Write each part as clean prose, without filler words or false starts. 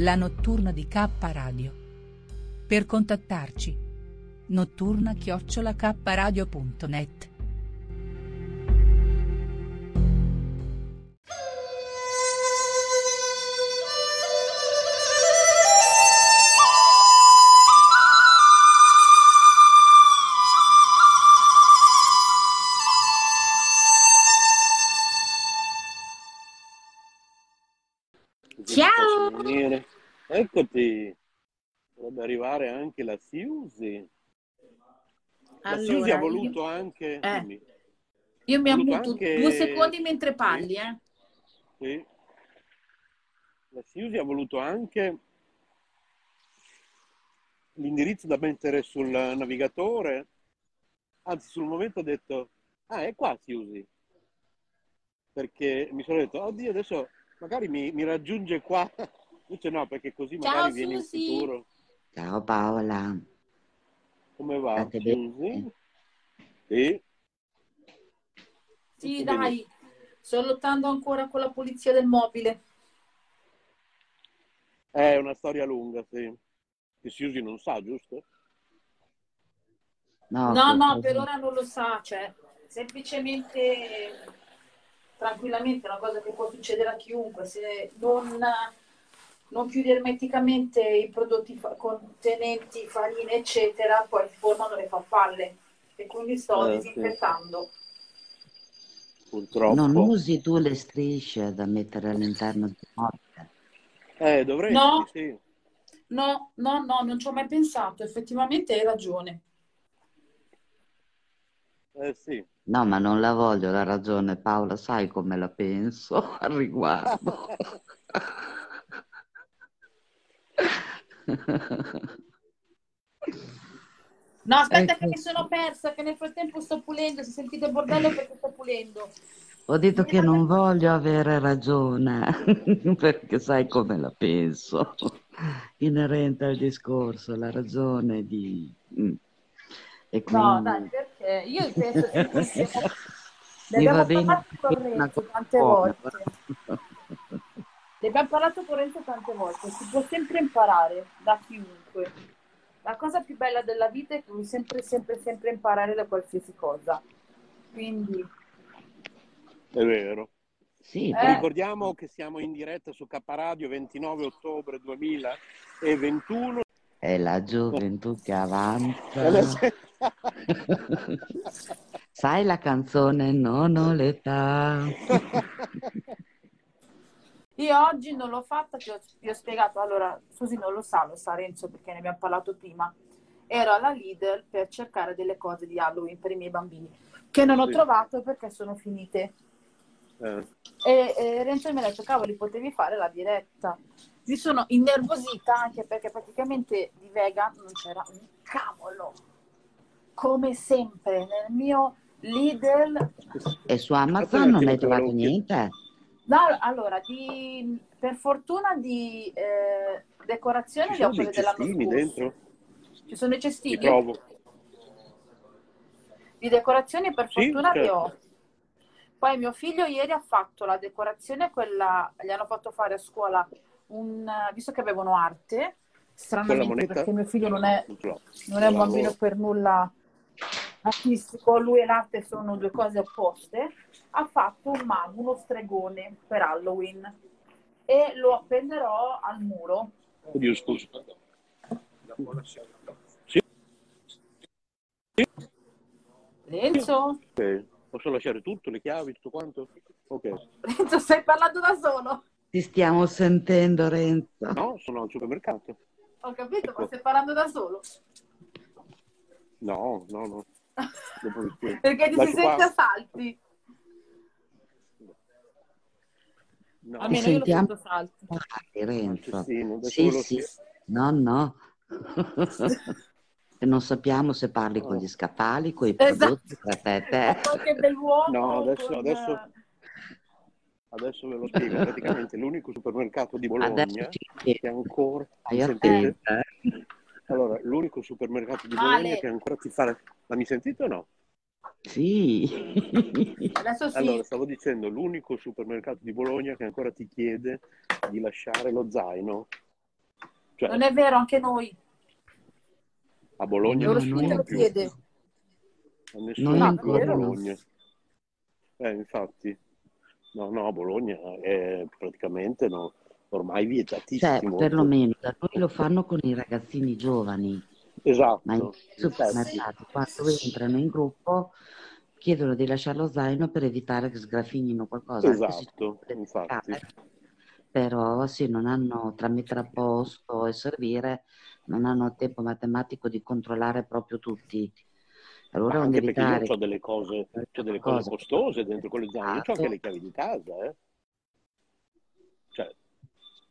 La notturna di K Radio. Per contattarci notturna@kradio.net. Ciao! Eccoti, dovrebbe arrivare anche la Siusi. Allora, la Siusi ha voluto anche... Io mi ammuto anche... 2 secondi mentre parli. Sì. Sì. La Siusi ha voluto anche l'indirizzo da mettere sul navigatore. Anzi, sul momento ho detto, è qua Siusi. Perché mi sono detto, oddio, adesso magari mi raggiunge qua. Dice no, perché così magari vieni in futuro. Ciao Paola. Come va? Sì. Sì, dai. Sto lottando ancora con la pulizia del mobile. È una storia lunga, sì. Che Siusi non sa, giusto? No, per ora non lo sa. Cioè, semplicemente, tranquillamente, è una cosa che può succedere a chiunque. Se non chiudi ermeticamente i prodotti contenenti farine eccetera, poi si formano le farfalle e quindi sto disinfettando. Purtroppo non usi tu le strisce da mettere all'interno di morte. Dovresti, no. Sì. No, non ci ho mai pensato, effettivamente hai ragione. Sì. No, ma non la voglio la ragione, Paola, sai come la penso al riguardo. No, aspetta che mi sono persa, che nel frattempo sto pulendo. Se sentite bordello perché sto pulendo. Ho detto che non voglio avere ragione perché sai come la penso, inerente al discorso, la ragione di e quindi... No, dai, perché io penso che ne abbiamo parlato tante volte. Ne abbiamo parlato corrente tante volte, si può sempre imparare da chiunque. La cosa più bella della vita è che puoi sempre imparare da qualsiasi cosa. Quindi è vero. Sì, ricordiamo che siamo in diretta su K Radio 29 ottobre 2021. È la gioventù che avanza. Sai la canzone Non ho l'età. Io oggi non l'ho fatta, ti ho spiegato, allora Susi non lo sa Renzo perché ne abbiamo parlato prima, ero alla Lidl per cercare delle cose di Halloween per i miei bambini, che non ho trovato perché sono finite. E Renzo mi ha detto, cavoli, potevi fare la diretta. Mi sono innervosita anche perché praticamente di vegan non c'era un cavolo, come sempre, nel mio Lidl. E su Amazon non hai trovato niente? No, allora, per fortuna di decorazione ci sono le cestini dell'anno dentro? Ci sono i cestini? Li trovo. Di decorazione per fortuna li ho. Poi mio figlio ieri ha fatto la decorazione, quella gli hanno fatto fare a scuola, visto che avevano arte, stranamente perché mio figlio non è un bambino per nulla artistico, lui e l'arte sono due cose opposte, ha fatto un mago, uno stregone per Halloween e lo appenderò al muro. Oddio, scusa. Sì? Sì? Renzo? Ok, posso lasciare tutto, le chiavi, tutto quanto? Ok. Renzo, stai parlando da solo? Ti stiamo sentendo, Renzo. No, sono al supermercato. Ho capito, ecco. Ma stai parlando da solo? No, no, no. Perché ti si sente a salti? No. Almeno sentiamo... io lo sento salti. Ah, Renzo. Sì. No, no. Non sappiamo se parli con gli scaffali, con i prodotti, con te. No, adesso ve lo spiego. Praticamente l'unico supermercato di Bologna che ancora... Allora, l'unico supermercato di Bologna che ancora ti fa... Ma mi sentite o no? Sì. Adesso sì. Allora, stavo dicendo, l'unico supermercato di Bologna che ancora ti chiede di lasciare lo zaino. Cioè, non è vero, anche noi. A Bologna nessuno più. Chiede. A nessuno non più a Bologna. Infatti. No, a Bologna è praticamente no, ormai vietatissimo. Cioè, perlomeno da noi lo fanno con i ragazzini giovani. Esatto. Ma in supermercati, quando entrano in gruppo, chiedono di lasciare lo zaino per evitare che sgraffignino qualcosa. Esatto, infatti. Però sì, non hanno, tra mettere a posto e servire, non hanno il tempo matematico di controllare proprio tutti. Allora anche perché io ho delle cose, costose dentro quelle zaino, io ho anche le chiavi di casa, Cioè,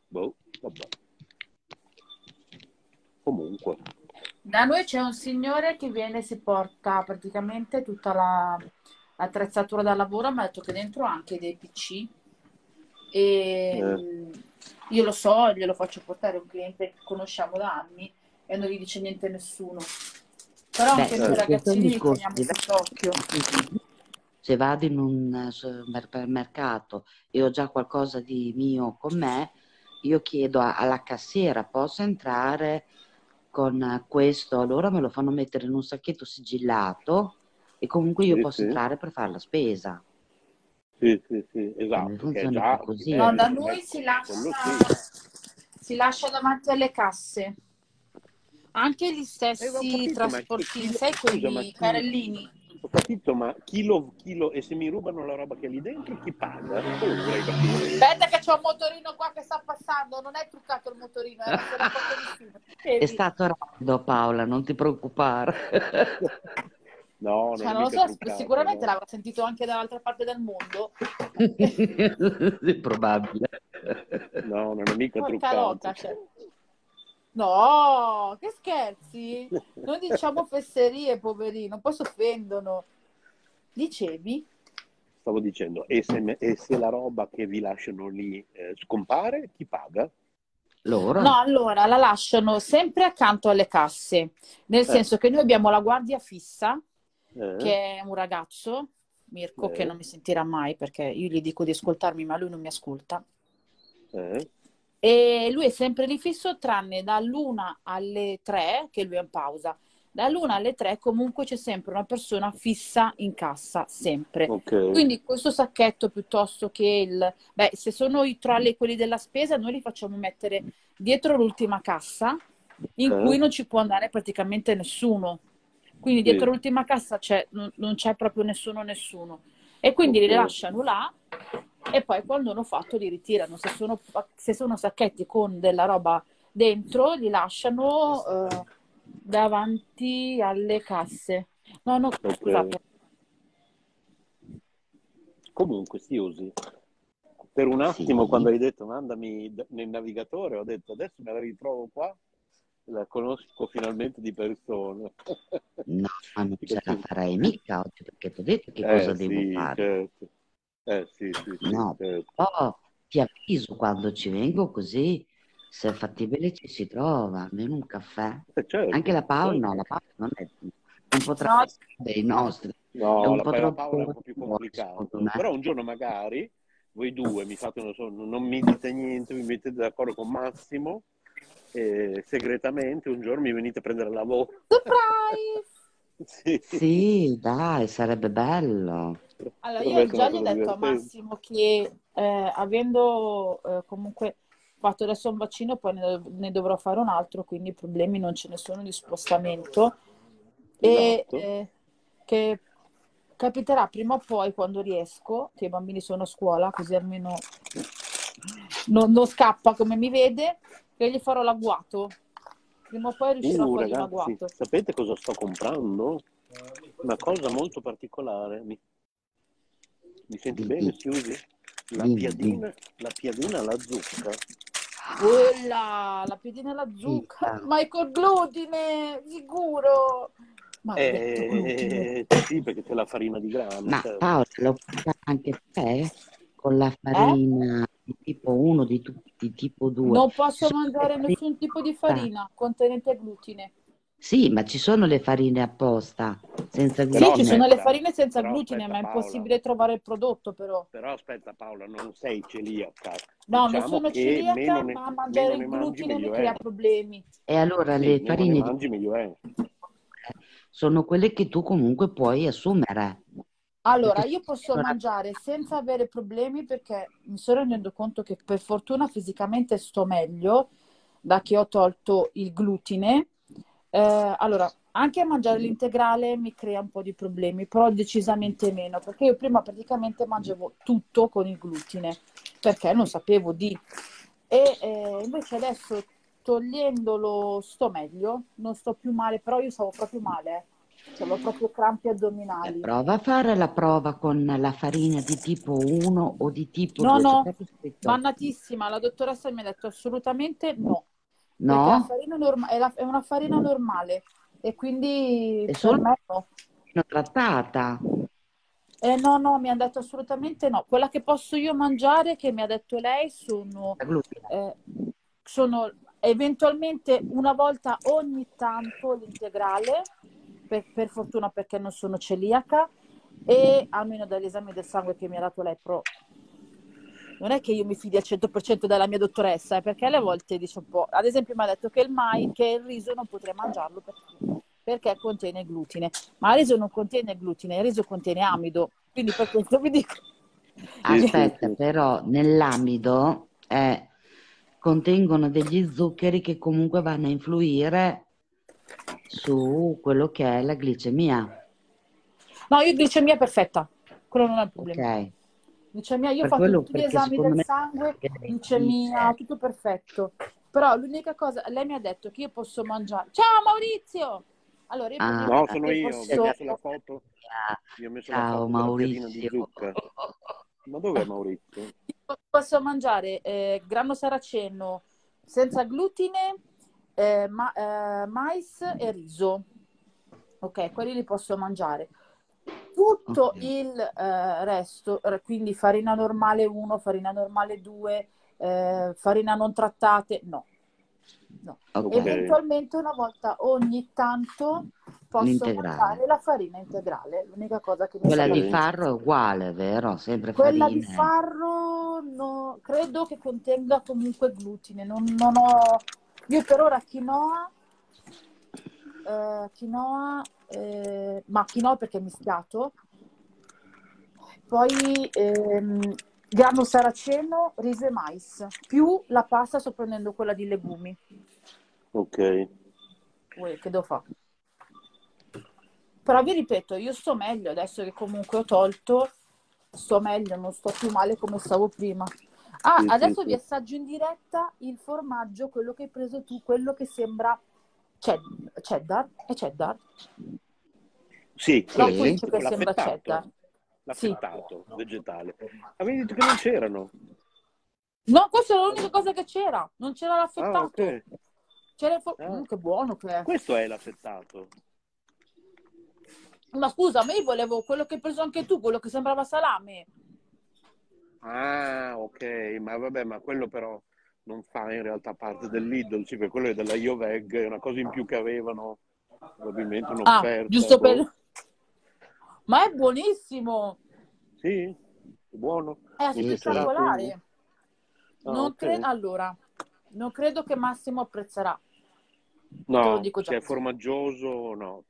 boh, vabbè. Comunque. Da noi c'è un signore che viene e si porta praticamente tutta l'attrezzatura da lavoro, ma ha detto che dentro anche dei PC. E io lo so, glielo faccio portare a un cliente che conosciamo da anni e non gli dice niente a nessuno. Però anche noi ragazzini li teniamo sott'occhio. Se vado in un supermercato e ho già qualcosa di mio con me, io chiedo alla cassiera, posso entrare con questo? Allora me lo fanno mettere in un sacchetto sigillato e comunque io posso entrare per fare la spesa. Sì, esatto. Già, così. No, da noi si lascia davanti alle casse. Anche gli stessi trasportini, sai, quei carrellini. Ho capito, ma chilo, e se mi rubano la roba che è lì dentro, chi paga? Aspetta che c'è un motorino qua che sta passando, non è truccato il motorino, è stato rapido, Paola, non ti preoccupare. No, cioè, non lo so, truccata, sicuramente no. L'avrà sentito anche dall'altra parte del mondo. È probabile. No, non è mica truccata. No, che scherzi? Non diciamo fesserie, poverino, poi si offendono. Dicevi? Stavo dicendo, e se la roba che vi lasciano lì scompare, chi paga? Loro. No, allora la lasciano sempre accanto alle casse, nel senso che noi abbiamo la guardia fissa, che è un ragazzo, Mirko, che non mi sentirà mai perché io gli dico di ascoltarmi ma lui non mi ascolta, e lui è sempre lì fisso tranne dall'1 alle 3 che lui è in pausa, dall'1 alle 3 comunque c'è sempre una persona fissa in cassa, sempre. Okay. Quindi questo sacchetto piuttosto che se sono i trolley quelli della spesa noi li facciamo mettere dietro l'ultima cassa in cui non ci può andare praticamente nessuno. Quindi dietro l'ultima cassa non c'è proprio nessuno. E quindi li lasciano là e poi quando hanno fatto li ritirano. Se sono sacchetti con della roba dentro li lasciano davanti alle casse. No, scusate. Comunque si usi. Per un attimo quando hai detto mandami nel navigatore ho detto adesso me la ritrovo qua. La conosco finalmente di persona. No, ma non ce la farai mica oggi perché ti ho detto che cosa devo fare. Certo. Sì, no, certo. Però ti avviso quando ci vengo così, se è fattibile ci si trova, almeno un caffè. Certo, anche la Paola, certo. No, la Paola non potrà essere dei nostri. No, è un po' troppo, Paola è un po' più complicato. Però un giorno magari voi due mi fate, non mi dite niente, vi mettete d'accordo con Massimo. E segretamente un giorno mi venite a prendere al lavoro. Surprise! Sì. Sì, dai, sarebbe bello. Allora, io già gli ho detto a Massimo che avendo comunque fatto adesso un vaccino, poi ne dovrò fare un altro, quindi problemi non ce ne sono di spostamento. Esatto. E che capiterà prima o poi, quando riesco, che i bambini sono a scuola, così almeno non scappa come mi vede, che gli farò l'agguato. Prima o poi riuscirò a fare l'agguato. Sapete cosa sto comprando? Una cosa molto particolare. Mi senti bene, Siusi? La piadina alla zucca. Quella, la piadina alla zucca. Ma è col glutine, sicuro. Sì, perché c'è la farina di grano. Ma cioè. Paolo, l'ho fatta anche te con la farina di tipo 1, di tipo 2. Non posso mangiare nessun tipo di farina contenente glutine. Sì, ma ci sono le farine apposta senza glutine. Sì, ci sono le farine senza glutine, aspetta, ma è impossibile trovare il prodotto però. Però aspetta Paola, non sei celiaca. No, diciamo non sono celiaca, ma mangiare il glutine mi crea problemi. E allora sì, le farine ne mangi, meglio è. Sono quelle che tu comunque puoi assumere. Allora, io posso mangiare senza avere problemi perché mi sono rendendo conto che per fortuna fisicamente sto meglio da che ho tolto il glutine. Allora, anche a mangiare l'integrale mi crea un po' di problemi, però decisamente meno, perché io prima praticamente mangiavo tutto con il glutine, perché non sapevo di. E invece adesso togliendolo sto meglio, non sto più male, però io stavo proprio male, avevo proprio crampi addominali. Prova a fare la prova con la farina di tipo 1 o di tipo 2. No, bannatissima, la dottoressa mi ha detto assolutamente no. No, la farina è una farina normale e quindi è solo trattata. No, mi hanno detto assolutamente no. Quella che posso io mangiare, che mi ha detto lei, sono eventualmente una volta ogni tanto l'integrale, per fortuna perché non sono celiaca, e almeno dall'esame del sangue che mi ha dato lei pro. Non è che io mi fidi al 100% della mia dottoressa, perché alle volte dice un po'... Ad esempio mi ha detto che il riso non potrei mangiarlo perché contiene glutine. Ma il riso non contiene glutine, il riso contiene amido. Quindi per questo vi dico... Aspetta, però nell'amido contengono degli zuccheri che comunque vanno a influire su quello che è la glicemia. No, io glicemia perfetta. Quello non è il problema. Ok. Glicemia, io ho fatto tutti gli esami del sangue, glicemia, tutto perfetto. Però l'unica cosa, lei mi ha detto che io posso mangiare. Ciao Maurizio! Allora, io no, sono io, ho messo la foto. Io ho messo la foto Maurizio. Di zucca. Ma dov'è Maurizio? Io posso mangiare grano saraceno senza glutine, mais e riso. Ok, quelli li posso mangiare. Tutto il resto, quindi farina normale 1, farina normale 2, farina non trattate, no. Okay. Eventualmente una volta ogni tanto posso mangiare la farina integrale, l'unica cosa che mi quella di farro è uguale, vero? Sempre quella farine. Di farro no, credo che contenga comunque glutine, non ho... Io per ora quinoa ma quinoa perché è mischiato, poi grano saraceno, riso e mais, più la pasta sto prendendo quella di legumi. Ok. Uè, che devo fare? Però vi ripeto, io sto meglio adesso che comunque ho tolto, sto meglio, non sto più male come stavo prima. Adesso vi assaggio in diretta il formaggio, quello che hai preso tu, quello che sembra cheddar? È cheddar? Sì, no, che sembra cheddar. L'affettato, sì. Vegetale. Avevi detto che non c'erano? No, questa era l'unica cosa che c'era. Non c'era l'affettato. Okay. C'era che buono che è. Questo è l'affettato. Ma scusa, ma io volevo quello che hai preso anche tu, quello che sembrava salame. Ah, ok. Ma vabbè, ma quello però... non fa in realtà parte dell'Idol, sì, per quello è della Ioveg, è una cosa in più che avevano, probabilmente un'offerta. Giusto per... Ma è buonissimo! Sì, è buono. È spettacolare. Allora, non credo che Massimo apprezzerà. No, se è formaggioso, no.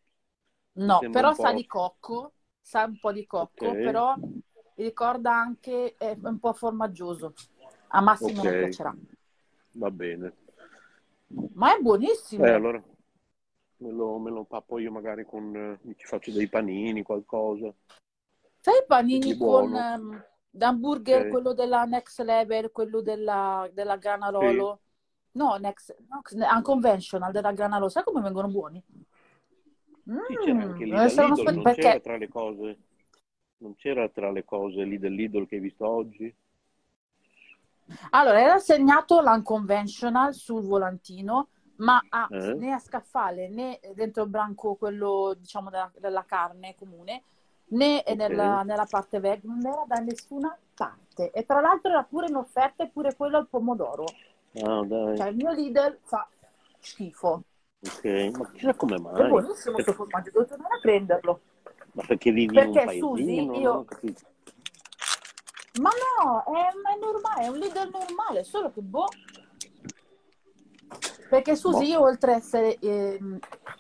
No, però sa di cocco, sa un po' di cocco, okay. Però ricorda anche, è un po' formaggioso. A Massimo okay. Non piacerà. Va bene. Ma è buonissimo. Allora me lo pappo io magari con, ci faccio dei panini, qualcosa. Sai i panini con l'hamburger, okay. Quello della Next Level, quello della Granarolo? Sì. No, Unconventional della Granarolo. Sai come vengono buoni? Sì, c'era anche lì del Lidl, non perché... c'era tra le cose. Non c'era tra le cose lì del Lidl che hai visto oggi? Allora, era segnato l'Unconventional sul volantino, ma né a scaffale né dentro il branco, quello diciamo della carne comune, né okay. nella parte veg, non era da nessuna parte. E tra l'altro era pure in offerta pure quello al pomodoro. Oh, dai. Cioè il mio Lidl fa schifo. Ok, ma chissà come mai. È buonissimo questo formaggio, devo tornare a prenderlo. Ma perché vivi in un paesino? Susi, io... Ma no, è normale, è un Lidl normale, solo che boh. Perché Susi, io oltre ad essere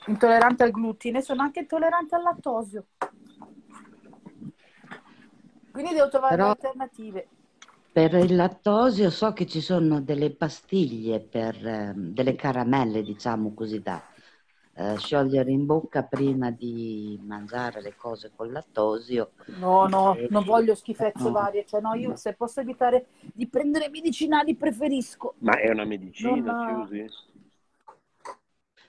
intollerante al glutine, sono anche intollerante al lattosio. Quindi devo trovare delle alternative. Per il lattosio so che ci sono delle pastiglie, delle caramelle, diciamo così, da sciogliere in bocca prima di mangiare le cose col lattosio. No, non voglio schifezze varie. Cioè, io se posso evitare di prendere medicinali preferisco. Ma è una medicina, Chiusi?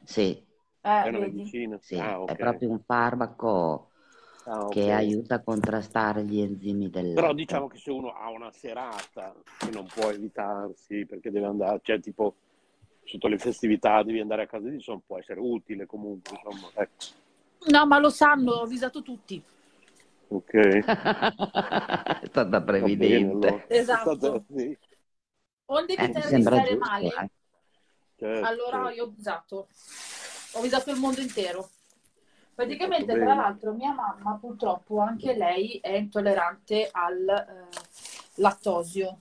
Sì. È una medicina? Sì, okay. È proprio un farmaco... Ah, okay. Che aiuta a contrastare gli enzimi del latte. Però diciamo che se uno ha una serata che non può evitarsi perché deve andare, cioè tipo sotto le festività devi andare a casa di sonno, può essere utile comunque, insomma, ecco. No, ma lo sanno, ho avvisato tutti. Ok. È stata previdente. Bene, esatto. Sì. Onde evitare di stare male. Certo. Allora io ho avvisato il mondo intero. Praticamente, tra l'altro, mia mamma purtroppo anche lei è intollerante al lattosio,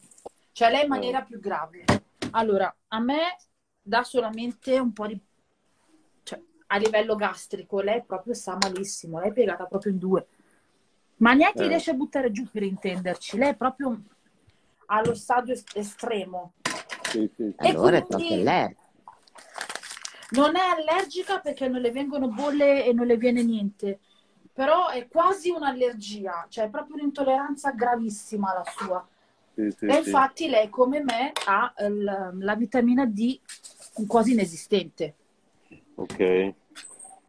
cioè lei in maniera più grave. Allora, a me dà solamente un po' di... cioè, a livello gastrico, lei proprio sta malissimo, lei è piegata proprio in due. Ma neanche riesce a buttare giù, per intenderci, lei è proprio allo stadio estremo. Sì. E allora quindi... è lei. Non è allergica perché non le vengono bolle e non le viene niente, però è quasi un'allergia, cioè è proprio un'intolleranza gravissima la sua. Sì, e infatti lei come me ha la vitamina D quasi inesistente. Ok.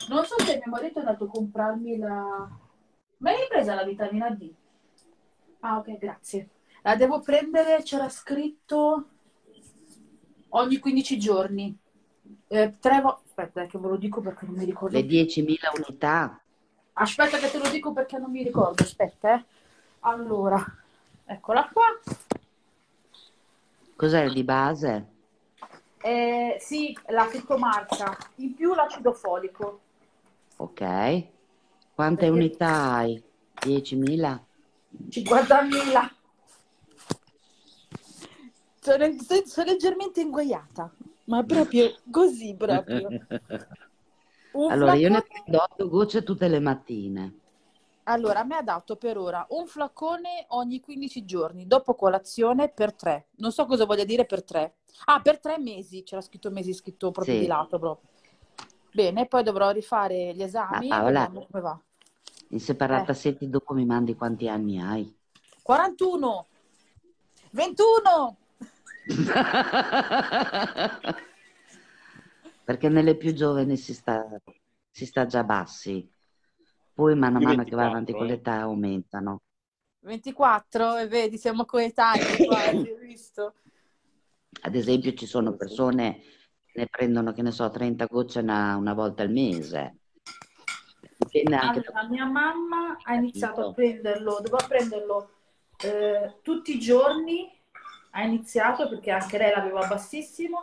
Non so se mio marito è andato a comprarmi la... Ma l'hai presa la vitamina D? Ah ok, grazie. La devo prendere, c'era scritto ogni 15 giorni. Aspetta che ve lo dico perché non mi ricordo. Le 10.000 unità. Aspetta che te lo dico perché non mi ricordo. Aspetta, Allora, eccola qua. Cos'è di base? Sì, la criptomarca. In più l'acido folico. Ok. Quante unità hai? 10.000? 50.000. Sono leggermente inguaiata. Ma proprio così, proprio. Allora, io ne prendo 8 gocce tutte le mattine. Allora, a me ha dato per ora un flacone ogni 15 giorni, dopo colazione per 3. Non so cosa voglia dire per 3. Ah, per 3 mesi, c'era scritto mesi, scritto proprio di lato. Proprio. Bene, poi dovrò rifare gli esami. Ma Paola, come va? In separata sette dopo mi mandi quanti anni hai. 41! 21! Perché nelle più giovani si sta già bassi, poi mano a mano che va avanti con l'età aumentano. 24 e vedi, siamo coetanei quasi, hai visto? Ad esempio ci sono persone che ne prendono, che ne so, 30 gocce una volta al mese. Allora, mia mamma ha iniziato a prenderlo, doveva prenderlo tutti i giorni. Ha iniziato perché anche lei l'aveva bassissimo,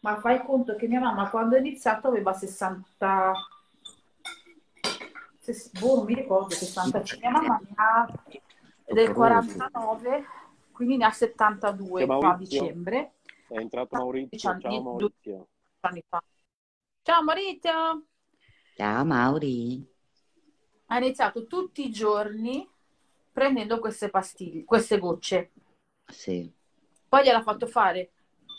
ma fai conto che mia mamma quando ha iniziato aveva 65. Mia mamma ne ha del 49, quindi ne ha 72 qua a dicembre. È entrato Maurizio. Ciao Maurizio. Ciao Maurizio. Ciao Mauri. ha iniziato tutti i giorni prendendo queste pastiglie, queste gocce. Sì. Poi gliel'ha fatto fare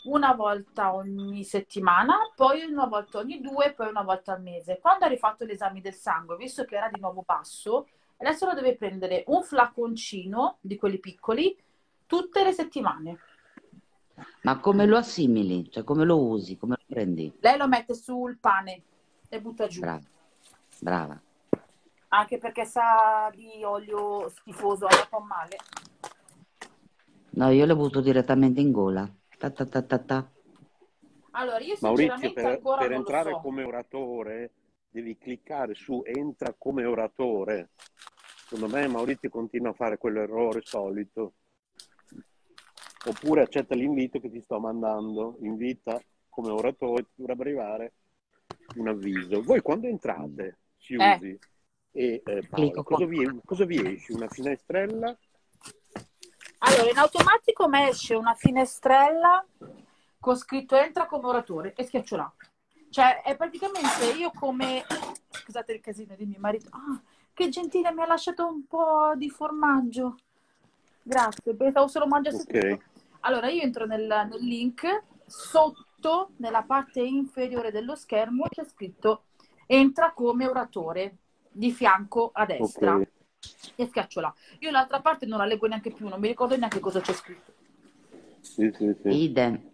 una volta ogni settimana, poi una volta ogni due, poi una volta al mese. Quando ha rifatto l'esame del sangue, visto che era di nuovo basso, adesso lo deve prendere un flaconcino di quelli piccoli tutte le settimane. Ma come lo assimili? Cioè come lo usi? Come lo prendi? Lei lo mette sul pane e butta giù. Brava, brava. Anche perché sa di olio schifoso, alla pommale. No, io le butto direttamente in gola. Ta ta ta ta ta. Allora, io sinceramente Maurizio, per entrare lo so. Come oratore devi cliccare su entra come oratore. Secondo me Maurizio continua a fare quell'errore solito. Oppure accetta l'invito che ti sto mandando, invita come oratore, dovrebbe arrivare un avviso. Voi quando entrate, chiusi, Paolo, cosa vi esce? Una finestrella? Allora, in automatico mi esce una finestrella con scritto entra come oratore e schiaccio là. Cioè, è praticamente io come... Scusate il casino di mio marito. Ah, che gentile, mi ha lasciato un po' di formaggio. Grazie, pensavo solo mangiasse tutto. Allora, io entro nel link, sotto, nella parte inferiore dello schermo, c'è scritto entra come oratore, di fianco a destra. Okay. E schiaccio là. Io l'altra parte non la leggo neanche più, non mi ricordo neanche cosa c'è scritto. Sì, sì, sì. Idem.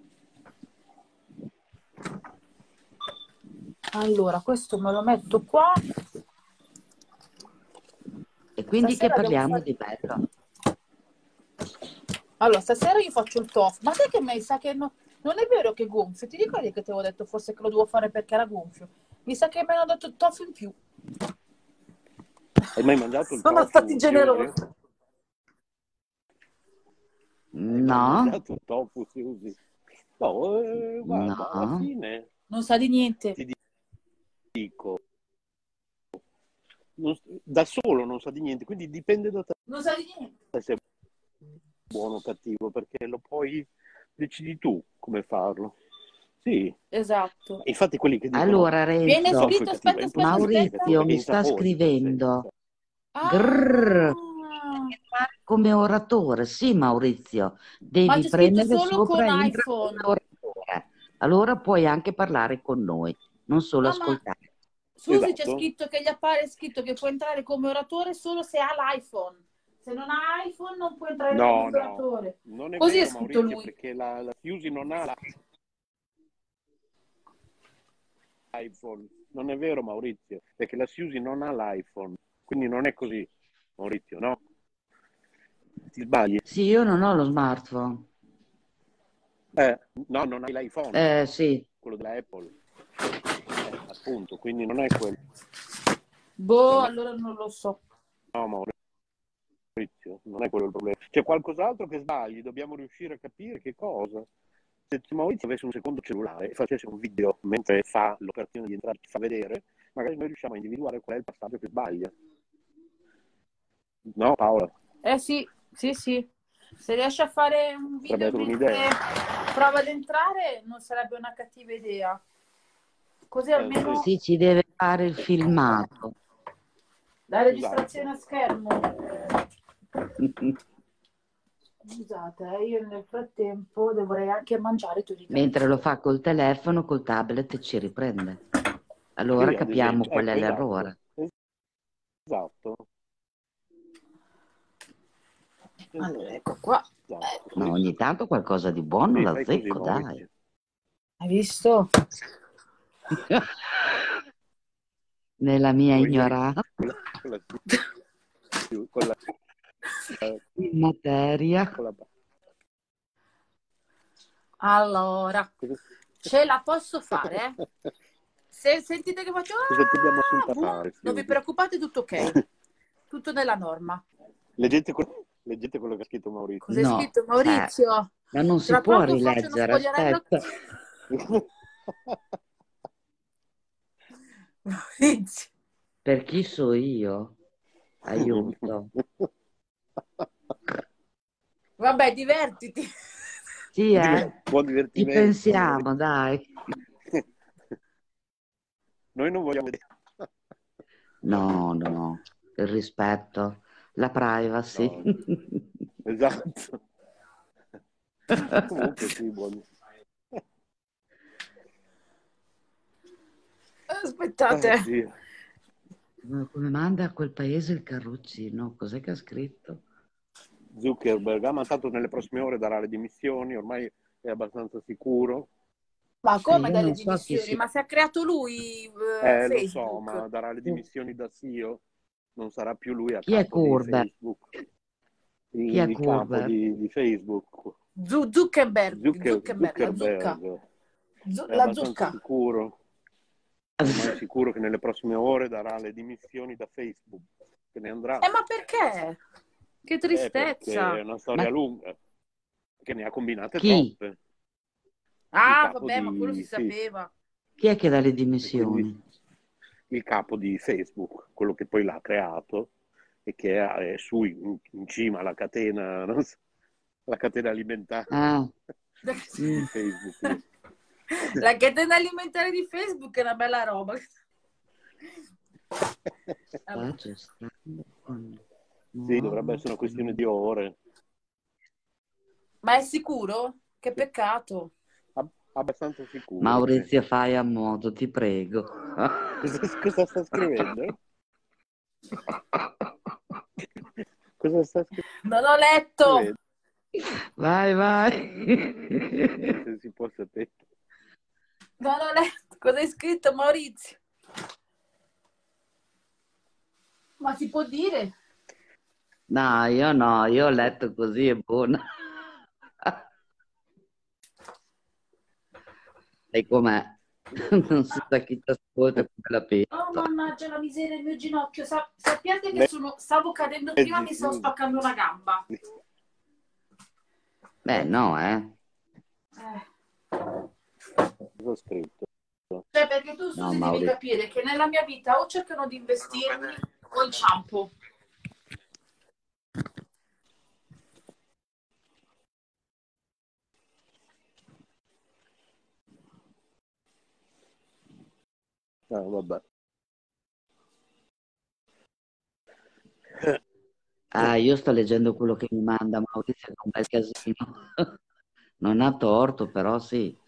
Allora, questo me lo metto qua. E quindi stasera che parliamo di bello? Allora, stasera io faccio il tofu. Ma sai che mi sa che no, non è vero che è gonfio? Ti ricordi che ti avevo detto forse che lo devo fare perché era gonfio? Mi sa che mi hanno dato il tofu in più. Hai mai mangiato il tofu? Sono stati generosi. No. Hai mangiato il tofu, si usi? No, guarda, no. Alla fine... Non sa di niente. Ti dico... da solo non sa di niente, quindi dipende da te. Non sa di niente. Se è buono o cattivo, perché lo poi decidi tu come farlo. Sì. Esatto. E infatti quelli che dicono... Allora, Renzo, scritto, aspetta, Maurizio mi sta scrivendo. Ah. Grrr. Come oratore, sì Maurizio, devi prendere solo con iPhone. Allora puoi anche parlare con noi, non solo ascoltare. Susi, esatto. C'è scritto che gli appare scritto che può entrare come oratore solo se ha l'iPhone. Se non ha iPhone non può entrare come oratore. Non è così vero, è scritto Maurizio, lui. Perché la Susi non ha l'iPhone. Non è vero Maurizio, perché la Susi non ha l'iPhone. Quindi non è così, Maurizio, no? Ti sbagli? Sì, io non ho lo smartphone. No, non hai l'iPhone. Sì. Quello della Apple. Appunto, quindi non è quello. Boh, allora non lo so. No, Maurizio, non è quello il problema. C'è qualcos'altro che sbagli, dobbiamo riuscire a capire che cosa. Se Maurizio avesse un secondo cellulare e facesse un video mentre fa l'operazione di entrare, ti fa vedere, magari noi riusciamo a individuare qual è il passaggio che sbaglia. No, Paola? Sì, sì, sì. Se riesci a fare un video che prova ad entrare non sarebbe una cattiva idea. Così almeno... Sì, ci deve fare il filmato. La registrazione a schermo. Scusate, io nel frattempo dovrei anche mangiare. Mentre lo fa col telefono, col tablet ci riprende. Allora sì, capiamo qual è l'errore. Esatto. Allora, ecco qua. Ma ogni tanto qualcosa di buono la zecco, dai. Hai visto? Nella mia ignoranza. In materia. Allora, ce la posso fare? Se sentite che faccio... non vi preoccupate, tutto ok. Tutto nella norma. Leggete quello che ha scritto Maurizio. Cos'è scritto Maurizio? Ma non si può rileggere, aspetta. Maurizio. Per chi so io? Aiuto. Vabbè, divertiti. Sì, buon divertimento. Ci pensiamo, dai. Noi non vogliamo... No, no. il rispetto, la privacy. No. Esatto. Comunque sì, buono. Aspettate. Come manda a quel paese il carrozzino? Cos'è che ha scritto? Zuckerberg ha mandato nelle prossime ore darà le dimissioni, ormai è abbastanza sicuro. Ma come dalle dimissioni? Ma si è creato lui Facebook? Lo so, ma darà le dimissioni da CEO, non sarà più lui a capo di Facebook. Chi è capo di Facebook? Zuckerberg. La zucca. Sicuro. Sono sicuro che nelle prossime ore darà le dimissioni da Facebook. Se ne andrà. Ma perché? Che tristezza. È una storia lunga. Che ne ha combinate troppe. Ah, vabbè, ma quello si sapeva. Chi è che dà le dimissioni? Il capo di Facebook, quello che poi l'ha creato e che è su in cima alla catena, non so, la catena alimentare di Facebook. Sì. La catena alimentare di Facebook è una bella roba. Sì, dovrebbe essere una questione di ore. Ma è sicuro? Che peccato. Abbastanza sicuro. Maurizio, fai a modo, ti prego. Cosa sta scrivendo? Cosa sta scrivendo? Non ho letto. Vai. Se si può sapere. Non ho letto. Cosa hai scritto, Maurizio? Ma si può dire? No, io no. Io ho letto così, è buona. Sai com'è? Non so da chi ti ascolta come la pensa. Oh, mannaggia la miseria, il mio ginocchio. Sappiate che stavo cadendo prima, mi stavo spaccando la gamba. Beh, no, Ho scritto. Cioè, perché tu devi capire che nella mia vita o cercano di investirmi o inciampo. Vabbè. Io sto leggendo quello che mi manda Maurizio, è un bel casino. Non ha torto, però sì.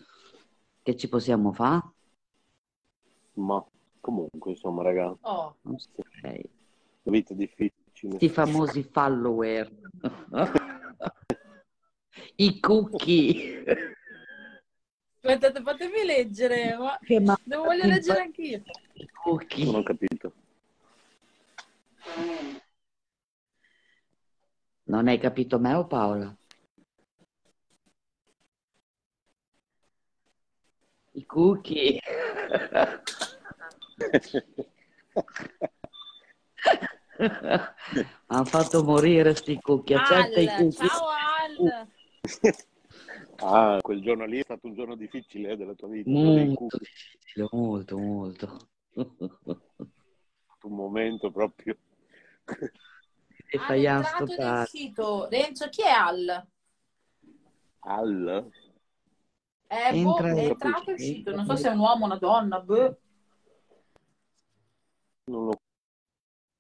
Che ci possiamo fare? Ma comunque, insomma, ragazzi, non so. La vita è difficile. Questi famosi follower, i cookie. Aspettate, fatemi leggere. Ma non voglio leggere anch'io. I cookie. Non ho capito. Non hai capito me o Paola? I cookie. Hanno fatto morire sti cookie. Accetta i cookie. Ciao Al. Quel giorno lì è stato un giorno difficile della tua vita. Molto difficile, molto. Un momento proprio. E fai entrato nel sito. Renzo, chi è Al? Al? È entrato e uscito, non so se è un uomo o una donna, boh. Non lo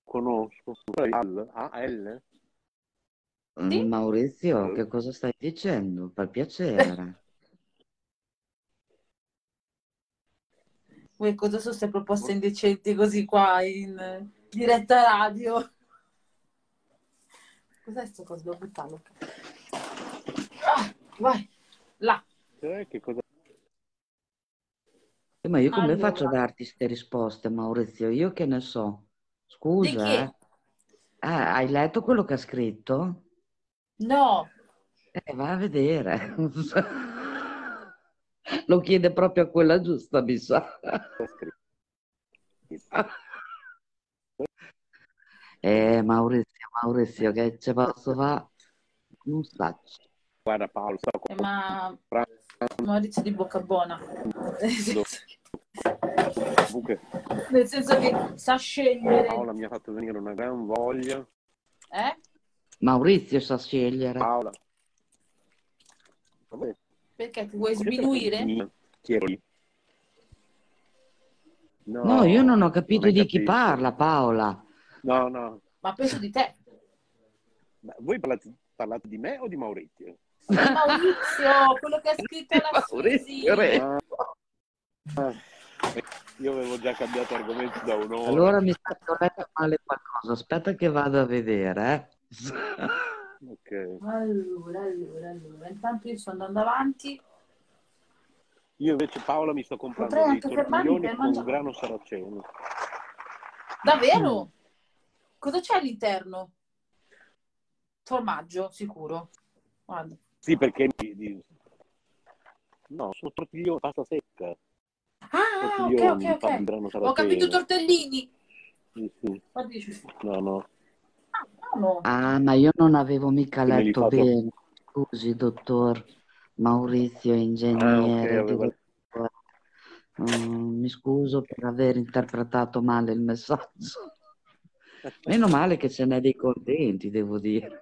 conosco. AL? Sì? Maurizio, che cosa stai dicendo? Per piacere. Cosa sono queste proposte indecenti così qua in diretta radio? Cos'è sto coso? Devo buttarlo. Vai, là. Che cosa... ma io come faccio a darti queste risposte, Maurizio? Io che ne so? Scusa, hai letto quello che ha scritto? No. Va a vedere. Lo chiede proprio a quella giusta, mi sa. Maurizio, che ce posso fare? Non saccio. Guarda Paolo, Maurizio di bocca buona, nel senso che sa scegliere. Paola mi ha fatto venire una gran voglia. Maurizio sa scegliere. Paola, perché ti vuoi sminuire? No, io non ho capito di chi parla, Paola. No, no. Ma penso di te. Ma voi parlate di me o di Maurizio? Maurizio, quello che ha scritto la Susi. Io avevo già cambiato argomento da un'ora. Allora mi sta tornando male qualcosa. Aspetta che vado a vedere. Ok. Allora. Intanto io sto andando avanti. Io invece, Paola, mi sto comprando dei tortiglioni con un grano saraceno. Davvero? Cosa c'è all'interno? Formaggio, sicuro. Guarda. Sì, perché... No, sono tortiglioni, pasta secca. Ah, ok. Ho capito, tortellini. Sì, sì. No. No. Ah, ma io non avevo mica letto bene. Scusi, dottor Maurizio, ingegnere. Ah, okay, mi scuso per aver interpretato male il messaggio. Meno male che ce n'è dei contenti, devo dire.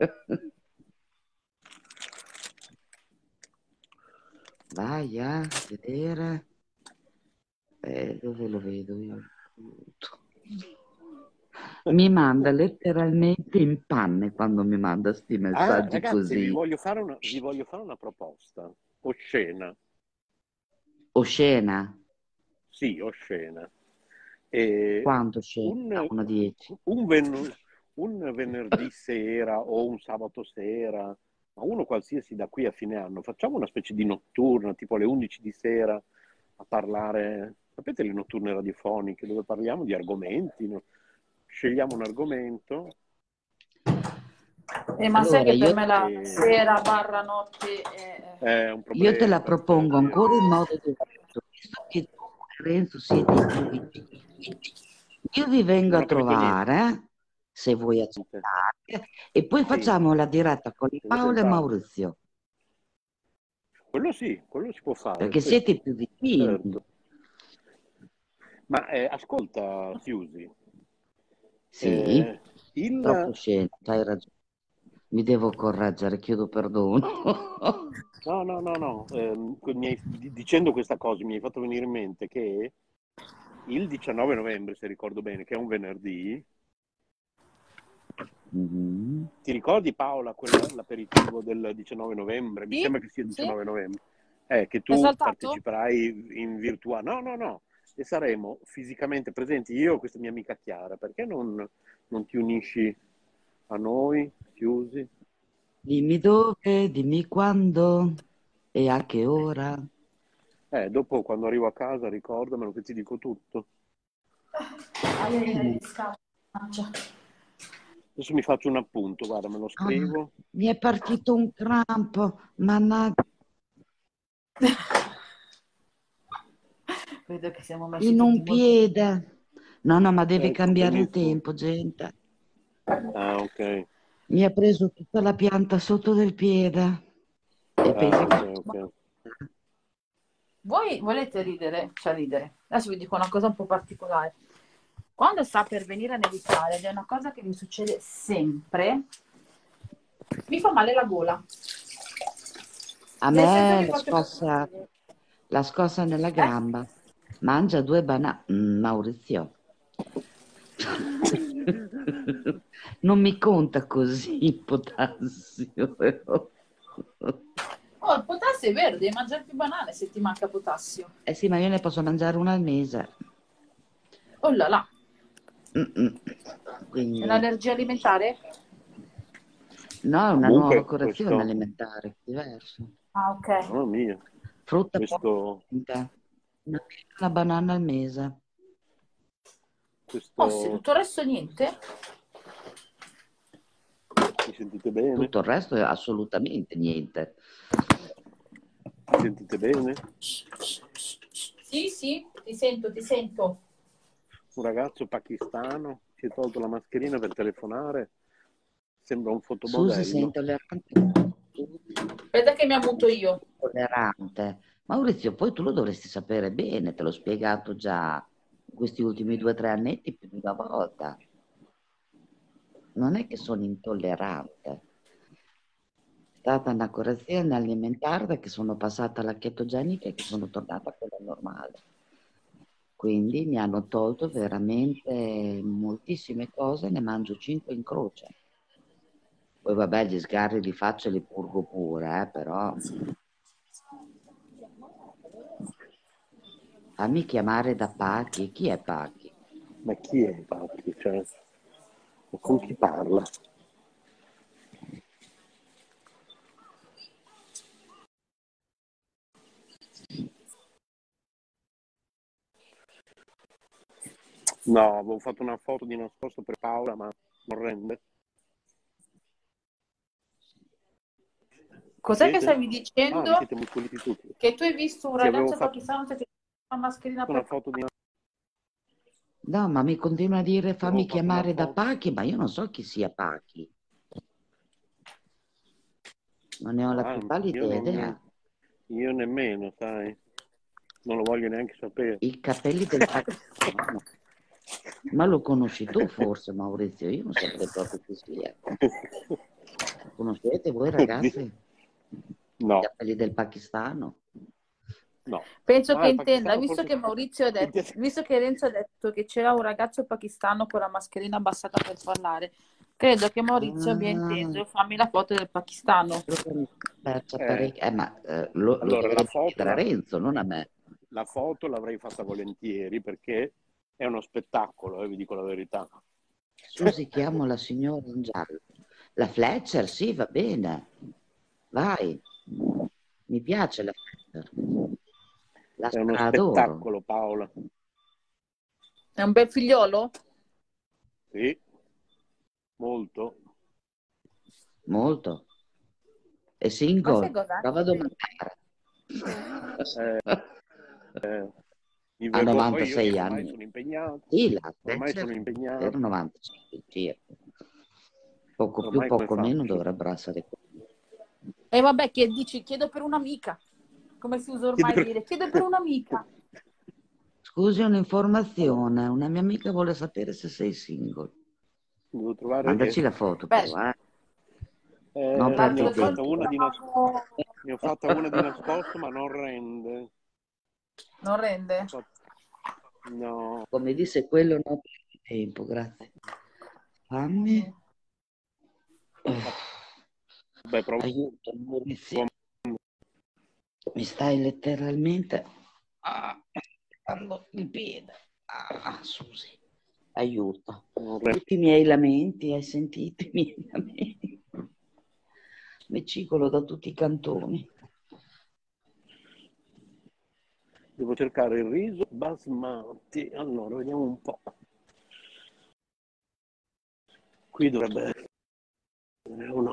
Vai a vedere. Dove lo vedo io? Mi manda letteralmente in panne quando mi manda sti messaggi, ragazzi, così. Vi voglio fare una proposta. Oscena. Oscena? Sì, oscena. Quanto scena? Un venerdì sera o un sabato sera, ma uno qualsiasi da qui a fine anno, facciamo una specie di notturna, tipo alle 11 di sera, a parlare, sapete le notturne radiofoniche, dove parliamo di argomenti, no? Scegliamo un argomento. Ma allora, sai che per me la sera barra notte è un problema. Io te la propongo ancora in modo diverso, visto che tu, Renzo, siete qui. Io vi vengo a trovare, se vuoi accettare, e poi facciamo la diretta con Paolo e Maurizio. Quello si può fare. Perché siete più vicini. Certo. Ma ascolta, Fiusi. Sì, troppo scelta, hai ragione. Mi devo correggere, chiedo perdono. No. Dicendo questa cosa mi hai fatto venire in mente che il 19 novembre, se ricordo bene, che è un venerdì, ti ricordi, Paola, l'aperitivo del 19 novembre? Sì? Mi sembra che sia il 19 novembre. Che tu parteciperai in virtù. No. E saremo fisicamente presenti io e questa mia amica Chiara. Perché non ti unisci a noi, Chiusi? Dimmi dove, dimmi quando e a che ora. Dopo, quando arrivo a casa, ricordamelo che ti dico tutto. Adesso mi faccio un appunto, guarda, me lo scrivo. Mi è partito un crampo, mannaggia. Vedo che siamo messi in un piede. No, ma devi cambiare il tempo, gente. Ah, ok. Mi ha preso tutta la pianta sotto del piede. E penso okay. Voi volete ridere? Cioè ridere. Adesso vi dico una cosa un po' particolare. Quando sta per venire a nevicare, ed è una cosa che mi succede sempre, mi fa male la gola. A me la scossa nella gamba. Mangia due banane. Maurizio. Non mi conta così il potassio. Oh, il potassio è verde, devi mangiare più banane se ti manca potassio. Eh sì, ma io ne posso mangiare una al mese. Oh là là. Quindi... Un'allergia alimentare? No, è una nuova correzione alimentare, diverso. Ah, ok. Oh, mio. Frutta una banana al mese. Se tutto il resto niente? Mi sentite bene? Tutto il resto è assolutamente niente. Mi sentite bene? Sì, ti sento. Un ragazzo pakistano si è tolto la mascherina per telefonare, sembra un fotomodello. Scusi, sei intollerante. Aspetta che mi ha avuto io. Intollerante. Maurizio, poi tu lo dovresti sapere bene, te l'ho spiegato già questi ultimi 2 o 3 annetti più di una volta. Non è che sono intollerante. È stata una correzione alimentare che sono passata alla chetogenica e che sono tornata a quella normale. Quindi mi hanno tolto veramente moltissime cose, ne mangio 5 in croce. Poi vabbè, gli sgarri li faccio e li purgo pure, però... Fammi chiamare da Pachi. Chi è Pachi? Ma chi è Pachi? Cioè, con chi parla? No, avevo fatto una foto di nascosto per Paola, ma non rende. Cos'è che stavi dicendo? Ah, tutti. Che tu hai visto un ragazzo pakistano che ti ha una mascherina per... foto di... No, ma mi continua a dire fammi chiamare da Pachi, ma io non so chi sia Pachi. Non ne ho la più pallida idea. Io nemmeno, sai. Non lo voglio neanche sapere. I capelli del pakistano. Ma lo conosci tu forse, Maurizio? Io non saprei proprio chi sia. Lo conoscete voi ragazzi? No. I capelli del pakistano? No. Penso che intenda, visto che Maurizio ha detto, visto che Renzo ha detto che c'era un ragazzo pakistano con la mascherina abbassata per parlare, credo che Maurizio abbia inteso fammi la foto del pakistano. Allora, la foto da Renzo, non a me. La foto l'avrei fatta volentieri perché è uno spettacolo, vi dico la verità. Scusi, chiamo la signora in giallo. La Fletcher, sì, va bene. Vai. Mi piace la Fletcher. La è uno spettacolo, Paola. È un bel figliolo? Sì. Molto. Molto. È single. La vado a mandare. A 96 anni. Ormai sono impegnato. Sì, la Fletcher era 95 circa. Poco ormai più, poco meno dovrebbero essere. E vabbè, che dici? Chiedo per un'amica. Come si usa ormai dire? Chiedo per un'amica. Scusi, un'informazione. Una mia amica vuole sapere se sei single. Devo trovare mandaci la foto, però. Non ne ho fatta una di nascosto. Ne ho fatta una di nascosto, ma non rende. Non rende? No. Come disse quello, non c'è tempo, grazie. Fammi... Beh, aiuto, Maurizio. Mi stai letteralmente dando il piede. Susi, aiuto. Tutti i miei lamenti, hai sentito i miei lamenti? Mi cicolo da tutti i cantoni. Devo cercare il riso basmati. Allora, vediamo un po'. Qui dovrebbe... Uno.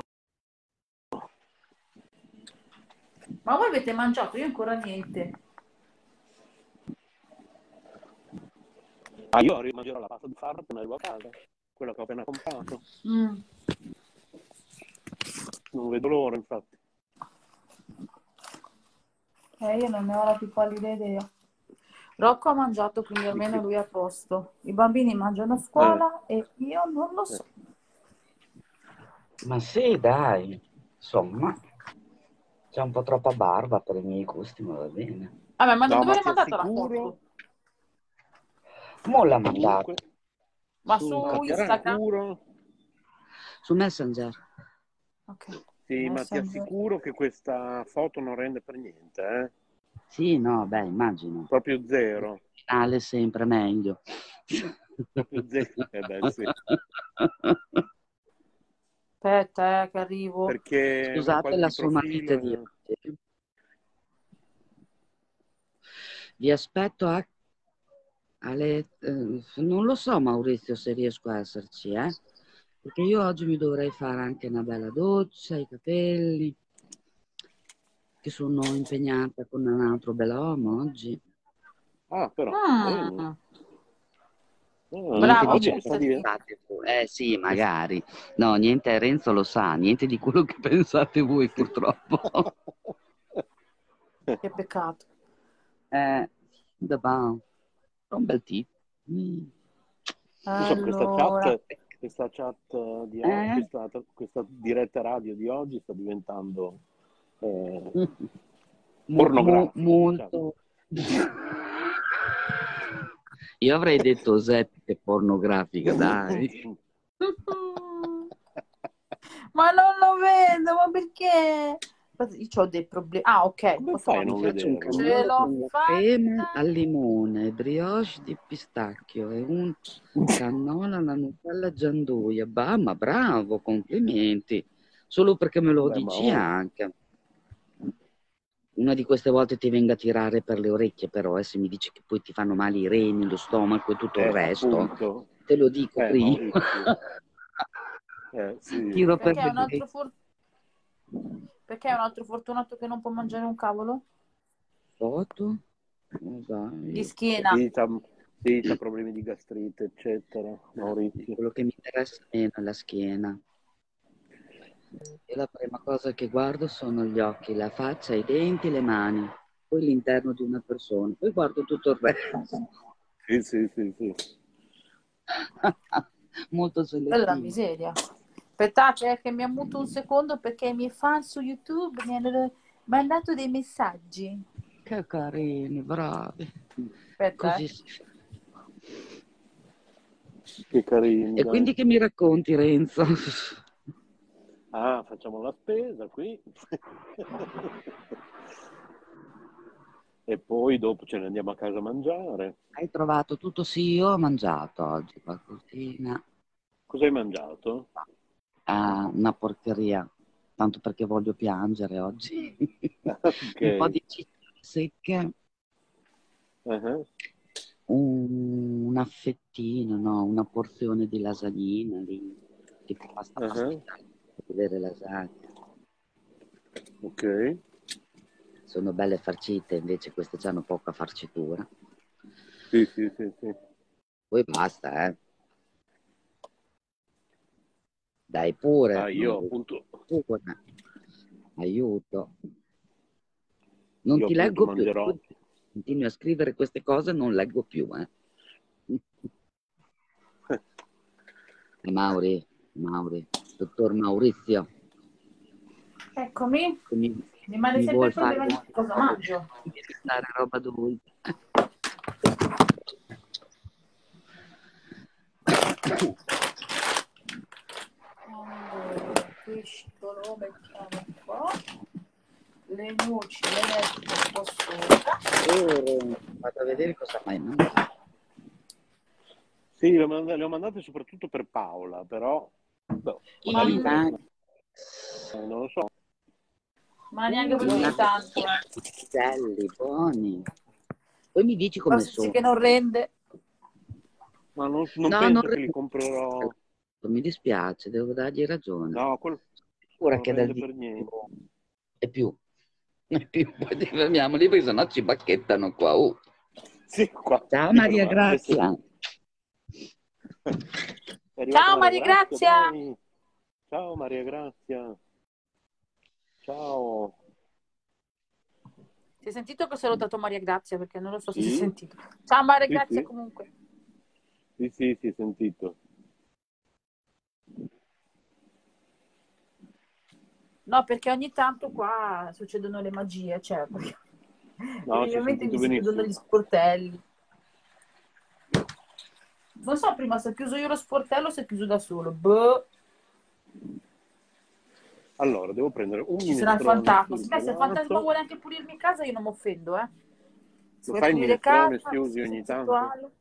Ma voi avete mangiato? Io ancora niente. Ah, io rimangerò la pasta di farro appena arrivo a casa, quella che ho appena comprato. Non vedo l'ora, infatti. Io non ne ho la più pallida idea. Rocco ha mangiato, quindi almeno lui è a posto. I bambini mangiano a scuola e io non lo so. Ma sì, dai, insomma, c'è un po' troppa barba per i miei gusti, ma va bene. Vabbè, ma dove l'hai mandata la foto? Non l'ha mandata. Ma su Instagram? Su Messenger. Okay. Sì, Messenger. Ma ti assicuro che questa foto non rende per niente, eh? Sì, no, beh, immagino. Proprio zero. Il finale sempre meglio. Proprio zero, beh, sì. Aspetta, che arrivo. Perché scusate la sommarità di oggi. Vi aspetto a... alle... non lo so, Maurizio, se riesco a esserci, eh? Perché io oggi mi dovrei fare anche una bella doccia, i capelli, che sono impegnata con un altro bell'uomo oggi. Ah, però... Bravo, sì, magari. No, niente, Renzo lo sa, niente di quello che pensate voi, purtroppo. Che peccato. Davvero, un bel tipo. Allora... Questa chat di oggi, questa diretta radio di oggi sta diventando pornografica. Molto. Io avrei detto zette pornografica, dai. Ma non lo vedo, ma perché? Io ho dei problemi. Ah, ok. Come fai non vedere? Ce l'ho fatta. Crema al limone, brioche di pistacchio e un cannolo alla Nutella gianduia. Bah, ma bravo, complimenti. Solo perché me lo dici anche. Una di queste volte ti venga a tirare per le orecchie, però, se mi dici che poi ti fanno male i reni, lo stomaco e tutto il resto. Appunto. Te lo dico prima. Sì. Tiro perché per perché è un altro fortunato che non può mangiare un cavolo? Sotto? Esatto. Di schiena. Dita, problemi di gastrite, eccetera. Maurizio. Quello che mi interessa meno è la schiena. E la prima cosa che guardo sono gli occhi, la faccia, i denti, le mani, poi l'interno di una persona, poi guardo tutto il resto. Sì. Molto selettivo. Bella miseria. Aspettate che mi ammuto un secondo perché i miei fan su YouTube mi hanno mandato dei messaggi. Che carini, bravi. Aspetta, così. Che carini. E dai. Quindi che mi racconti, Renzo? Ah, facciamo la spesa qui. E poi dopo ce ne andiamo a casa a mangiare. Hai trovato tutto? Sì, io ho mangiato oggi qualcosina. Cosa hai mangiato? Ah, una porcheria. Tanto perché voglio piangere oggi. Okay. Un po' di cittadine secche. Un affettino, no? Una porzione di lasagnina lì. Tipo pasta pasta. Vedere lasagne, ok, sono belle farcite, invece queste hanno poca farcitura. Sì. Poi basta, dai pure. Io appunto aiuto, non io ti leggo più, continui a scrivere queste cose, non leggo più, Mauri, dottor Maurizio, eccomi. Rimane sempre il problema di cosa mangio. Dare roba dolce. Allora, questo lo mettiamo qua. Le noci le metto un po' sopra. Vado a vedere cosa mai mangiato. Sì, le ho mandate soprattutto per Paola, però. No, non lo so, ma neanche per me tanto. Belli, buoni. Poi mi dici come sono. Che non rende. Ma non penso che li comprerò. Mi dispiace, devo dargli ragione. No, quello non che rende per niente. E più. Poi fermiamoli perché sennò ci bacchettano qua. Sì, qua. Ciao Maria Grazia. Ciao Maria Grazia! Ciao Maria Grazia! Ciao! Ti hai sentito che ho salutato Maria Grazia? Perché non lo so se si è sentito. Ciao Maria Grazia comunque! Sì, si è sentito. No, perché ogni tanto qua succedono le magie, cioè. No, ovviamente mi succedono gli sportelli. Non so prima se ho chiuso io lo sportello o se ho chiuso da solo. Boh. Allora, devo prendere un minuto. Ci sarà il fantasma. Se il fantasma vuole anche pulirmi casa, io non mi offendo, eh. Se lo fai in minestrone, si usi ogni tanto.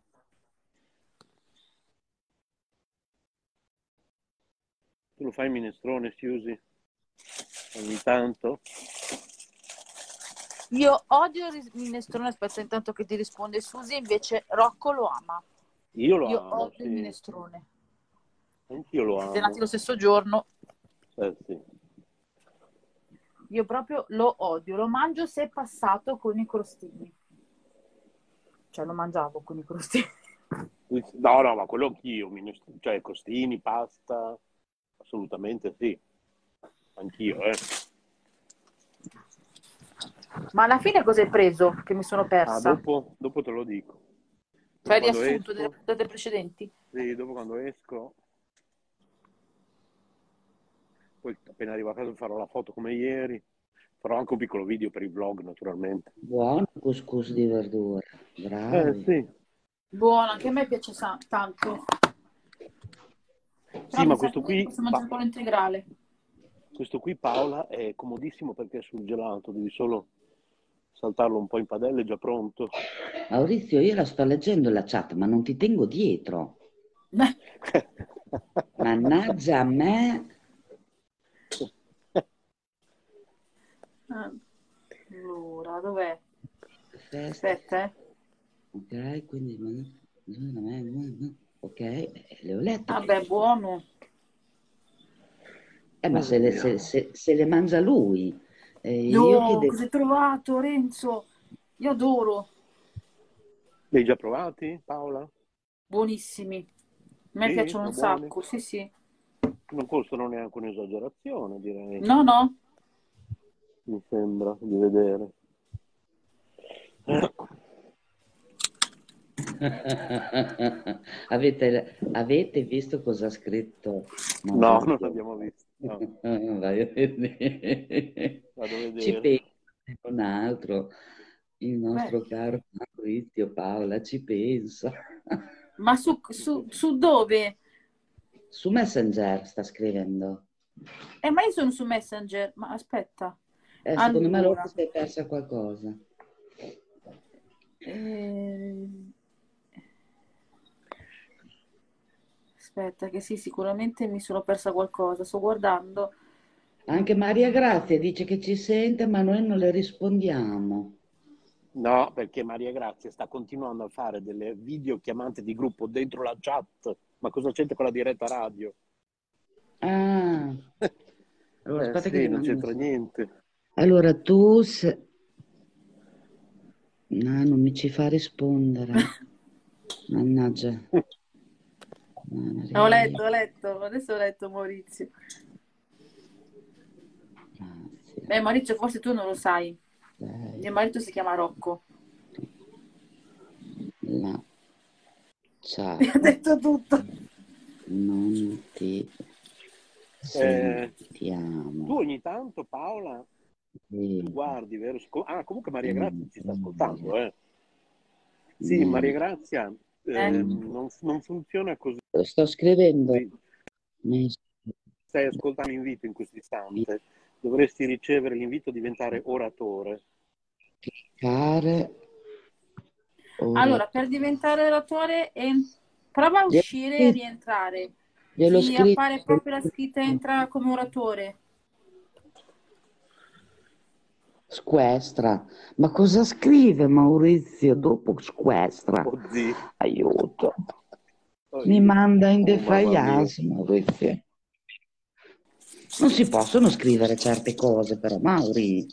Tu lo fai in minestrone, si usi ogni tanto. Io odio il minestrone, aspetta intanto che ti risponde Susi, invece Rocco lo ama. Io amo, odio il minestrone. Anch'io lo amo. Siete nati lo stesso giorno. Sì. Io proprio lo odio. Lo mangio se è passato con i crostini. Cioè, lo mangiavo con i crostini. No, ma quello anch'io. Cioè, crostini, pasta. Assolutamente sì. Anch'io, Ma alla fine cosa hai preso? Che mi sono persa. Dopo te lo dico. Fai riassunto delle puntate precedenti? Sì, dopo quando esco, poi appena arrivo a casa farò la foto come ieri, farò anche un piccolo video per i vlog naturalmente. Buono couscous di verdura, bravo. Sì, Buono, anche a me piace tanto. Però sì, ma questo qui... Posso mangiare un po' integrale. Questo qui, Paola, è comodissimo perché è sul gelato, devi solo saltarlo un po' in padella, è già pronto. Maurizio, io la sto leggendo la chat, ma non ti tengo dietro. Mannaggia a me. Allora, dov'è? Aspetta, ok, quindi... Ok, le ho lette. Vabbè, buono. Ma se le mangia lui... No, io cos'hai trovato, Renzo? Io adoro. Li hai già provati, Paola? Buonissimi. A me piacciono un sacco, sì, sì. Non costano neanche un'esagerazione, direi. No, no. Mi sembra di vedere. Avete visto cosa ha scritto? No, no, non l'abbiamo visto. No. Vai a vedere. Vado a vedere. Ci penso un altro. Il nostro caro Maurizio, Paola, ci penso. Ma su dove? Su Messenger sta scrivendo. Ma io sono su Messenger, ma aspetta. Secondo me allora si è persa qualcosa. Aspetta, che sì, sicuramente mi sono persa qualcosa, sto guardando. Anche Maria Grazia dice che ci sente, ma noi non le rispondiamo. No, perché Maria Grazia sta continuando a fare delle videochiamate di gruppo dentro la chat. Ma cosa c'entra con la diretta radio? Ah, allora, aspetta che non c'entra niente. Allora, tu... No, non mi ci fa rispondere. Mannaggia. Maria. Ho letto. Adesso ho letto Maurizio. Grazie. Beh, Maurizio, forse tu non lo sai. Dai. Mio marito si chiama Rocco. No. Ciao. Mi ha detto tutto. Non ti sentiamo. Tu ogni tanto, Paola... Tu guardi, vero? Comunque Maria Grazia ci sta ascoltando, Sì, Maria Grazia, non funziona così. Lo sto scrivendo. Sì. Stai ascoltando l'invito in questo istante. Dovresti ricevere l'invito a diventare oratore. Cliccare. Allora, per diventare oratore, prova a uscire e rientrare. Sì, a fare proprio la scritta entra come oratore. Squestra, ma cosa scrive Maurizio dopo squestra? Aiuto, mi manda in defiance Maurizio. Non si possono scrivere certe cose però, Mauri.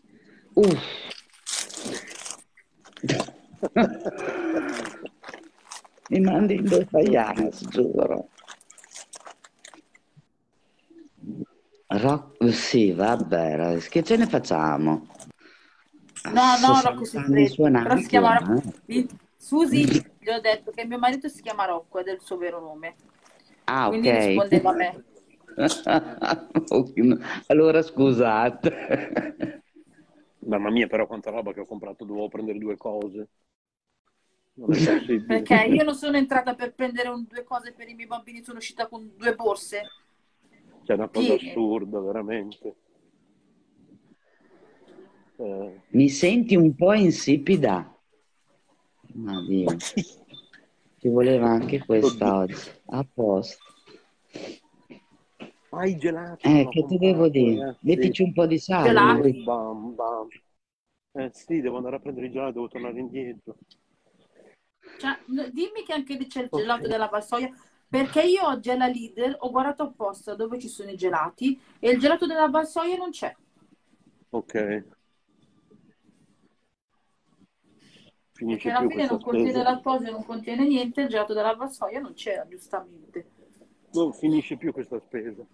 Mi manda in defiance, giuro. Sì, vabbè, che ce ne facciamo? No, Rocco si prende, però si chiama Rocco. Susi, gli ho detto che mio marito si chiama Rocco ed è il suo vero nome. Ah, quindi ok. Quindi rispondeva a me. Allora scusate. Mamma mia, però quanta roba che ho comprato, dovevo prendere due cose. Non è possibile. Perché io non sono entrata per prendere due cose per i miei bambini, sono uscita con due borse. C'è una cosa assurda, veramente. Mi senti un po' insipida. Ma Dio, ci voleva anche questa oggi. A posto. Hai gelato. Che ti devo dire? Mettici un po' di sale. Sì, devo andare a prendere il gelato, devo tornare indietro. Cioè, dimmi che anche lì c'è il gelato della Valsoia, perché io oggi alla Lidl ho guardato apposta dove ci sono i gelati e il gelato della Valsoia non c'è. Ok. Perché alla fine non contiene lattosio, non contiene niente, il gelato della Valsoia non c'era, giustamente. Non finisce più questa spesa.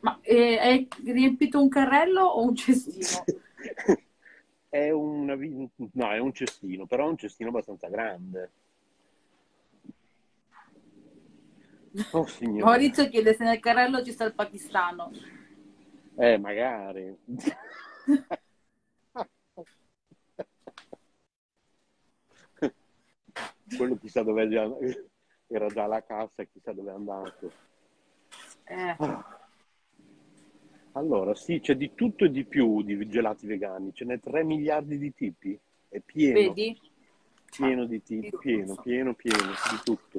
Ma hai riempito un carrello o un cestino? No, è un cestino, però è un cestino abbastanza grande. Oh, signore. Maurizio chiede se nel carrello ci sta il pakistano. Magari. quello chissà dove era già la cassa, chissà dove è andato. Allora, sì, c'è di tutto e di più di gelati vegani, ce n'è 3 miliardi di tipi, è pieno. Vedi? Pieno di tipi, pieno, di tutto.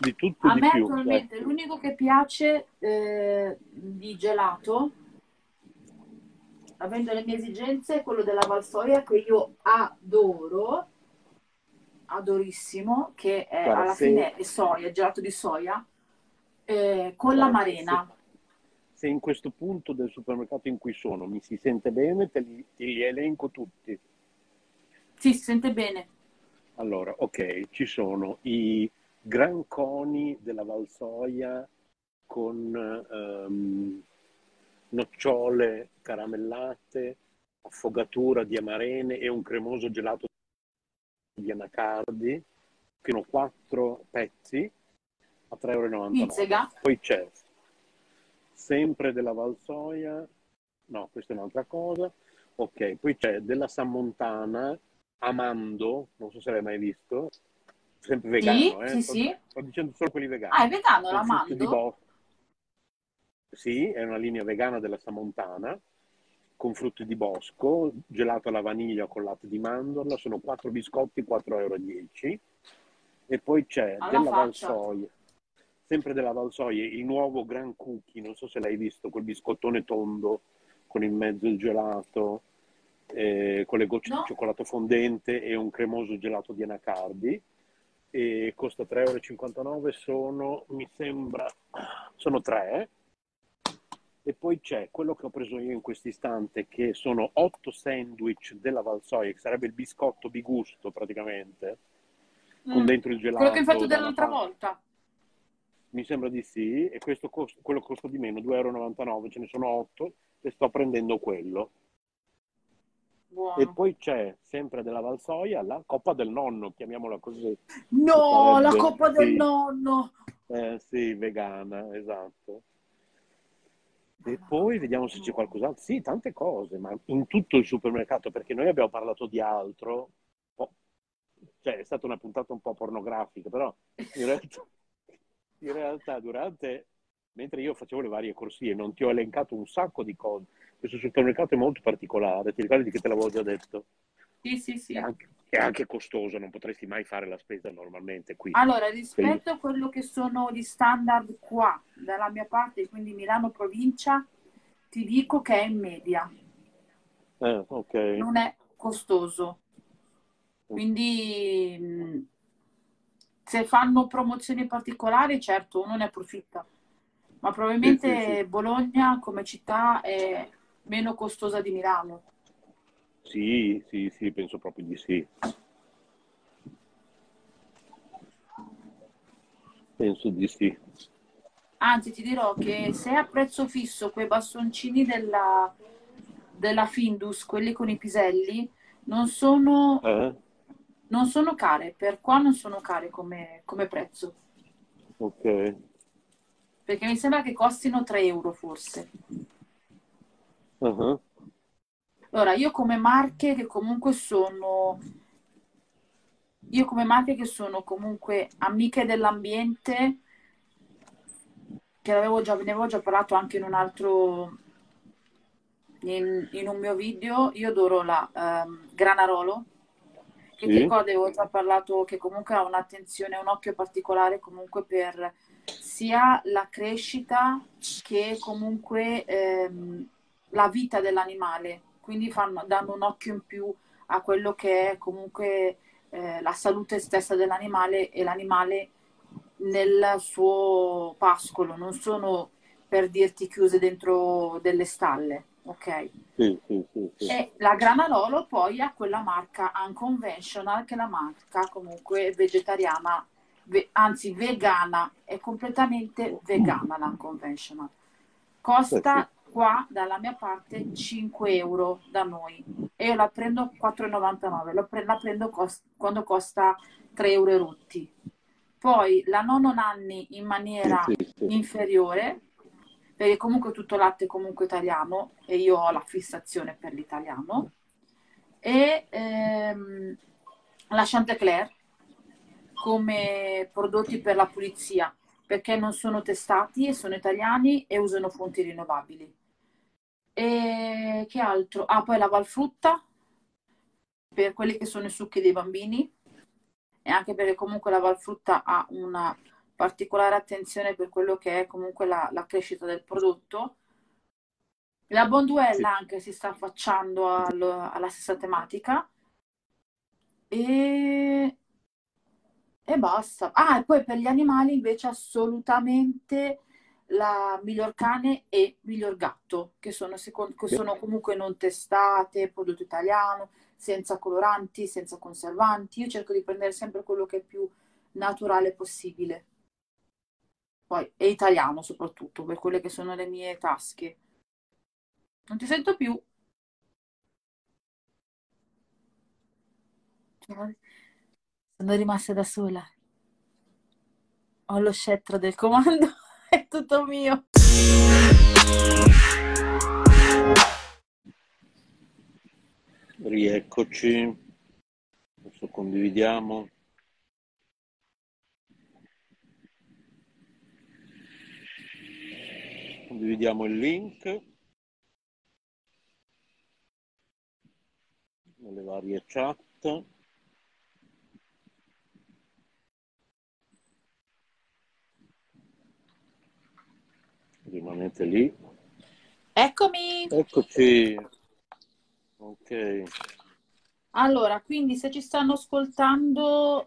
Di tutto e di più. A me attualmente l'unico che piace di gelato, avendo le mie esigenze, è quello della Valsoia, che io adoro, adorissimo, che è, guarda, alla fine è soia, gelato di soia, con l'amarena. Se in questo punto del supermercato in cui sono mi si sente bene, te li elenco tutti. Sì, si sente bene. Allora, ok, ci sono i granconi della Valsoia con nocciole caramellate, affogatura di amarene e un cremoso gelato di anacardi, che sono 4 pezzi a 3,99 €. Poi c'è sempre della Valsoia, no, questa è un'altra cosa, ok, poi c'è della Sammontana, Amando, non so se l'hai mai visto, sempre vegano, sto dicendo solo quelli vegani. Ah, è vegano l'Amando? Sì, è una linea vegana della Sammontana, con frutti di bosco, gelato alla vaniglia con latte di mandorla, sono 4 biscotti, 4,10 €. E poi c'è della Valsoia, sempre della Valsoia, il nuovo Gran Cookie, non so se l'hai visto, quel biscottone tondo con in mezzo il gelato, con le gocce di cioccolato fondente e un cremoso gelato di anacardi, e costa 3,59 €, sono, mi sembra, sono 3. E poi c'è quello che ho preso io in questo istante, che sono 8 sandwich della Valsoia, che sarebbe il biscotto bigusto praticamente, con dentro il gelato. Quello che hai fatto dell'altra volta. Mi sembra di sì, e questo quello costa di meno, 2,99 €, ce ne sono 8 e sto prendendo quello. Buono. E poi c'è, sempre della Valsoia, la Coppa del Nonno, chiamiamola così. No, la Coppa del Nonno! Sì, vegana, esatto. E poi vediamo se c'è qualcos'altro. Sì, tante cose, ma in tutto il supermercato, perché noi abbiamo parlato di altro. Cioè, è stata una puntata un po' pornografica, però in realtà... In realtà, mentre io facevo le varie corsie, non ti ho elencato un sacco di cose. Questo supermercato è molto particolare, ti ricordi che te l'avevo già detto? Sì, sì, sì. È anche costoso, non potresti mai fare la spesa normalmente qui. Allora, rispetto a quello che sono gli standard qua, dalla mia parte, quindi Milano provincia, ti dico che è in media. Okay. Non è costoso. Quindi... se fanno promozioni particolari, certo, uno ne approfitta. Ma probabilmente Bologna come città è meno costosa di Milano. Sì, sì, sì, penso proprio di sì. Penso di sì. Anzi, ti dirò che se a prezzo fisso quei bastoncini della Findus, quelli con i piselli, non sono care, per qua non sono care come prezzo. Ok. Perché mi sembra che costino 3 € forse. Allora, io come marche che sono comunque amiche dell'ambiente, che ne avevo già parlato anche in un altro... in un mio video, io adoro la Granarolo, che ti ricordo, avevo già parlato, che comunque ha un'attenzione, un occhio particolare comunque per sia la crescita che comunque la vita dell'animale, quindi danno un occhio in più a quello che è comunque la salute stessa dell'animale e l'animale nel suo pascolo, non sono, per dirti, chiuse dentro delle stalle. Ok. Sì. E la Granarolo poi ha quella marca Unconventional, che è la marca comunque vegetariana, anzi vegana, è completamente vegana la Unconventional. Costa qua, dalla mia parte, 5 € da noi, e io la prendo 4,99 €, la prendo quando costa 3 € e rotti. Poi la Nonno Nanni in maniera inferiore, perché comunque tutto latte comunque italiano e io ho la fissazione per l'italiano, e la Chantecler come prodotti per la pulizia, perché non sono testati, sono italiani e usano fonti rinnovabili. E che altro? Ah, poi la valfrutta, per quelli che sono i succhi dei bambini, e anche perché comunque la valfrutta ha una particolare attenzione per quello che è comunque la crescita del prodotto. La Bonduella sì, anche si sta affacciando alla stessa tematica. E basta. Ah, e poi per gli animali invece assolutamente la Miglior Cane e Miglior Gatto, che sono comunque non testate, prodotto italiano, senza coloranti, senza conservanti. Io cerco di prendere sempre quello che è più naturale possibile. Poi è italiano soprattutto, per quelle che sono le mie tasche. Non ti sento più. Sono rimasta da sola. Ho lo scettro del comando, è tutto mio. Rieccoci. Adesso condividiamo. Condividiamo il link nelle varie chat. Rimanete lì. Eccomi! Eccoci! Ok. Allora, quindi se ci stanno ascoltando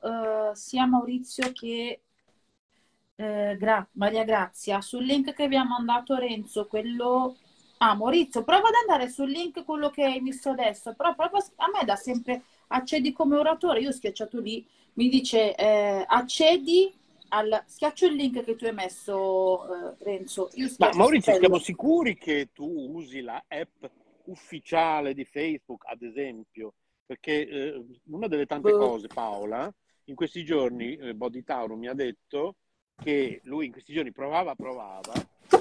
sia Maurizio che Maria Grazia, sul link che vi ha mandato Renzo, quello... Ah, Maurizio, prova ad andare sul link quello che hai visto adesso, però proprio a me dà sempre accedi come oratore, io ho schiacciato lì, mi dice accedi... Schiaccio il link che tu hai messo, Renzo. Ma Maurizio, siamo sicuri che tu usi la app ufficiale di Facebook, ad esempio? Perché una delle tante cose, Paola, in questi giorni Body Tauro mi ha detto che lui in questi giorni provava,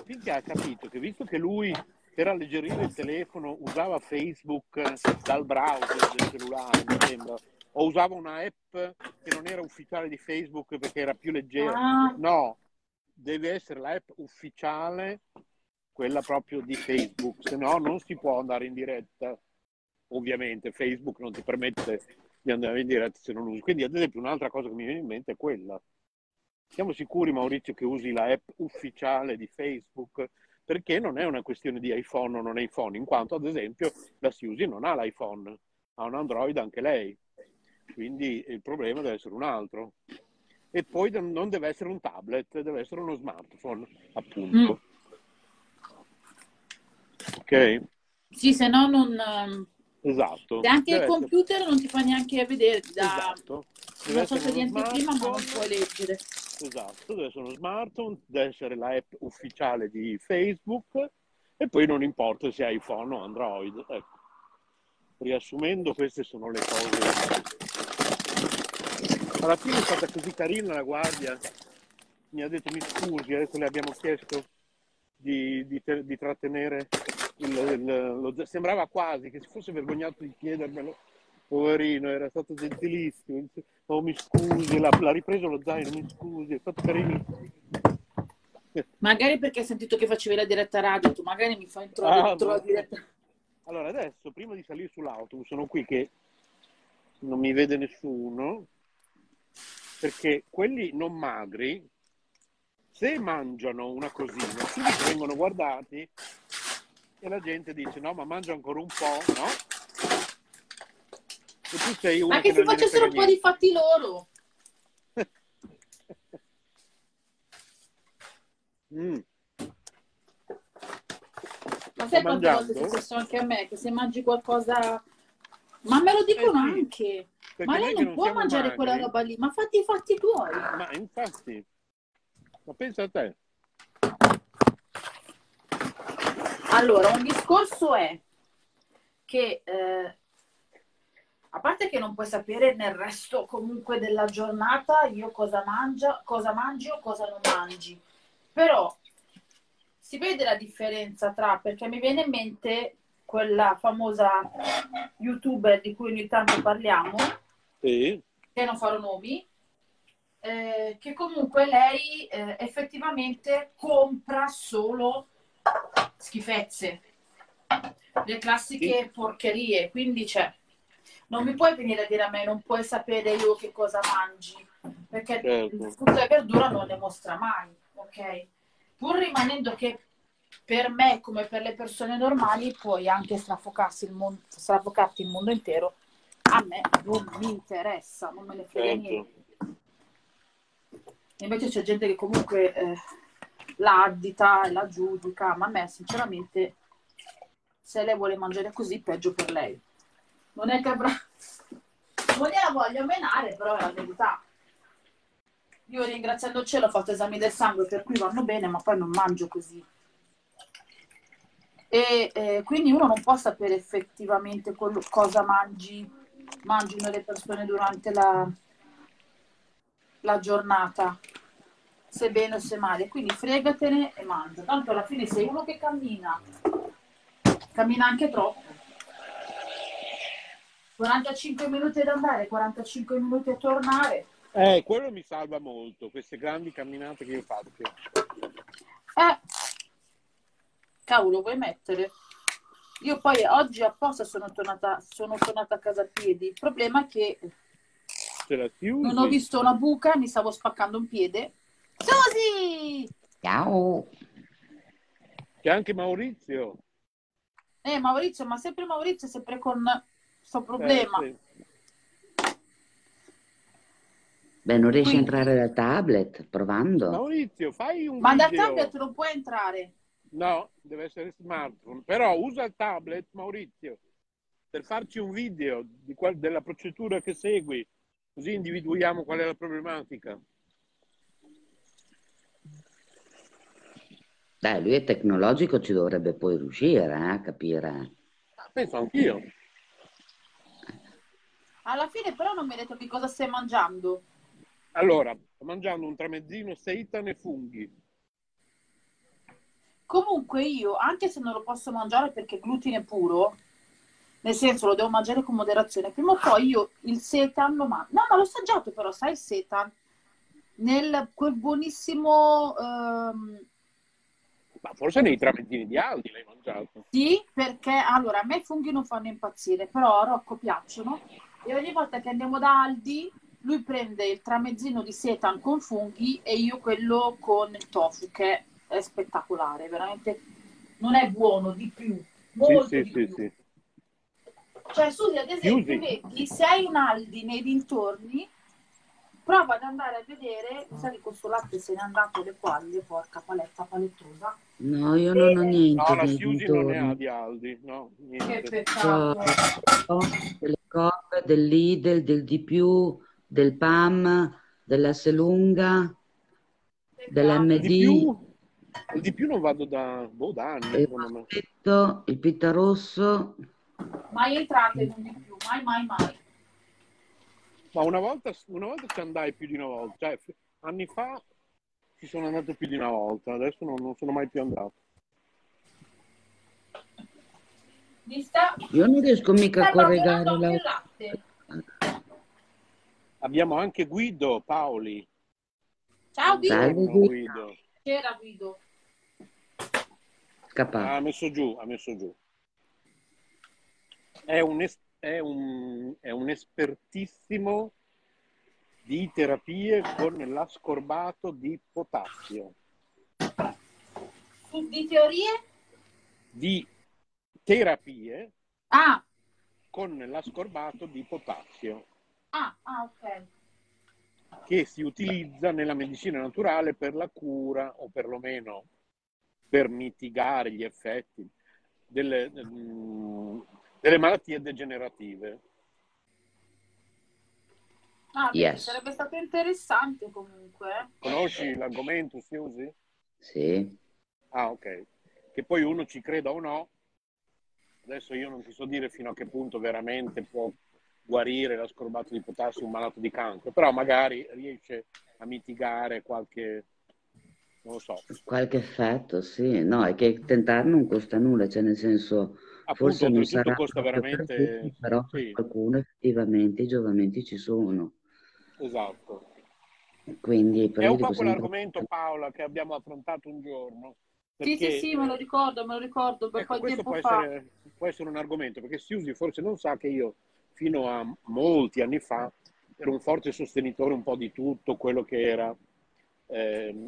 finché ha capito che, visto che lui per alleggerire il telefono usava Facebook dal browser del cellulare, mi sembra, o usava una app che non era ufficiale di Facebook perché era più leggera. Ah. No, deve essere l'app ufficiale, quella proprio di Facebook, se no non si può andare in diretta. Ovviamente Facebook non ti permette di andare in diretta se non usi. Quindi, ad esempio, un'altra cosa che mi viene in mente è quella. Siamo sicuri, Maurizio, che usi la app ufficiale di Facebook? Perché non è una questione di iPhone o non iPhone, in quanto, ad esempio, la Susi non ha l'iPhone, ha un Android anche lei. Quindi il problema deve essere un altro. E poi non deve essere un tablet, deve essere uno smartphone, appunto. Ok? Sì, se no non... Esatto. E anche deve il computer non ti fa neanche vedere. Da... Esatto. Non so se niente prima, ma non puoi leggere. Esatto, deve essere uno smartphone, deve essere l'app ufficiale di Facebook e poi non importa se è iPhone o Android. Ecco. Riassumendo, queste sono le cose. Alla fine è stata così carina la guardia, mi ha detto mi scusi, adesso le abbiamo chiesto di trattenere sembrava quasi che si fosse vergognato di chiedermelo, poverino, era stato gentilissimo. Oh, mi scusi, l'ha ripreso lo zaino, mi scusi, è stato carino. Magari perché ha sentito che facevi la diretta radio, tu magari mi fai introdurre la diretta. Allora adesso, prima di salire sull'autobus, sono qui che non mi vede nessuno, perché quelli non magri, se mangiano una cosina, subito vengono guardati e la gente dice no, ma mangio ancora un po', no? E tu sei uno ma che si facessero un po' di fatti loro. Ma sai quante volte è successo anche a me, che se mangi qualcosa... Ma me lo dicono anche. Perché ma lei non può mangiare magri, quella roba lì, ma fatti i fatti tuoi. Ma infatti, ma pensa a te. Allora, un discorso è che, a parte che non puoi sapere nel resto comunque della giornata io cosa mangi o cosa non mangi, però si vede la differenza tra, perché mi viene in mente quella famosa youtuber di cui ogni tanto parliamo, che non farò nomi, che comunque lei effettivamente compra solo schifezze, le classiche porcherie, quindi c'è. Non mi puoi venire a dire a me, non puoi sapere io che cosa mangi, perché certo, frutta e verdura non le mostra mai, ok? Pur rimanendo che per me, come per le persone normali, puoi anche strafocarti il mondo intero, a me non mi interessa, non me ne frega niente. Invece c'è gente che comunque la addita e la giudica, ma a me sinceramente, se lei vuole mangiare così, peggio per lei. Non è che non la voglio menare, però è la verità. Io, ringraziando il cielo, ho fatto esami del sangue, per cui vanno bene, ma poi non mangio così. E quindi uno non può sapere effettivamente cosa mangiano le persone durante la giornata, se bene o se male. Quindi fregatene e mangia. Tanto alla fine sei uno che cammina anche troppo. 45 minuti ad andare, 45 minuti a tornare. Quello mi salva molto, queste grandi camminate che io faccio. Cavolo, vuoi mettere? Io poi oggi apposta sono tornata a casa a piedi. Il problema è che non ho visto una buca, mi stavo spaccando un piede. Susi! Ciao! C'è anche Maurizio. Maurizio, ma sempre Maurizio, sempre con questo problema. Sì. Beh, non riesci a entrare dal tablet, provando. Maurizio, fai un video. Ma dal tablet non puoi entrare. No, deve essere smartphone. Però usa il tablet, Maurizio, per farci un video della procedura che segui, così individuiamo qual è la problematica. Dai, lui è tecnologico, ci dovrebbe poi riuscire a capire. Penso anch'io. Alla fine però non mi hai detto che cosa stai mangiando. Allora, sto mangiando un tramezzino seitan e funghi. Comunque io, anche se non lo posso mangiare perché glutine puro, nel senso lo devo mangiare con moderazione, prima o poi io il seitan lo mangio. No, ma l'ho assaggiato però, sai il seitan? Quel buonissimo... Ma forse nei tramezzini di Aldi l'hai mangiato. Sì, perché allora a me i funghi non fanno impazzire, però a Rocco piacciono. E ogni volta che andiamo da Aldi, lui prende il tramezzino di seitan con funghi e io quello con il tofu, che è spettacolare, veramente non è buono di più, molto di più. Sì. Cioè, Susi, ad esempio, vedi, se hai un Aldi nei dintorni, prova ad andare a vedere, sai che questo latte se n'è andato alle quaglie, porca paletta palettosa. No, io non ho niente. No, la Susi non ne ha di Aldi, no, niente. Che peccato. Delle Coop, dell'Idel, del Di Più, del PAM, della Selunga, dell'MD. Di più non vado da anni. Il Pitta Rosso. Mai entrate in un Di Più, mai. Ma una volta ci andai più di una volta, cioè anni fa ci sono andato più di una volta, adesso non sono mai più andato. Io non riesco mica a correggere la... Abbiamo anche Guido Paoli. Ciao Guido. C'era Guido. Scappato. Ha messo giù. È un espertissimo di terapie con l'ascorbato di potassio. Di teorie? Di terapie con l'ascorbato di potassio. Ok. Che si utilizza nella medicina naturale per la cura, o perlomeno per mitigare gli effetti delle malattie degenerative. Sarebbe stato interessante comunque. Conosci l'argomento, Susi? Sì. Ok. Che poi uno ci creda o no. Adesso io non ti so dire fino a che punto veramente può guarire l'ascorbato di potassio un malato di cancro, però magari riesce a mitigare qualche, non lo so, qualche effetto. Sì, no, è che tentare non costa nulla, cioè nel senso, appunto, forse non sarà, costa veramente per tutti, però per qualcuno effettivamente i giovamenti ci sono. Esatto. Quindi, è un po' quell'argomento, Paola, che abbiamo affrontato un giorno. Perché, sì, me lo ricordo per qualche tempo fa. Può essere un argomento, perché Siusi forse non sa che io, fino a molti anni fa, ero un forte sostenitore un po' di tutto quello che era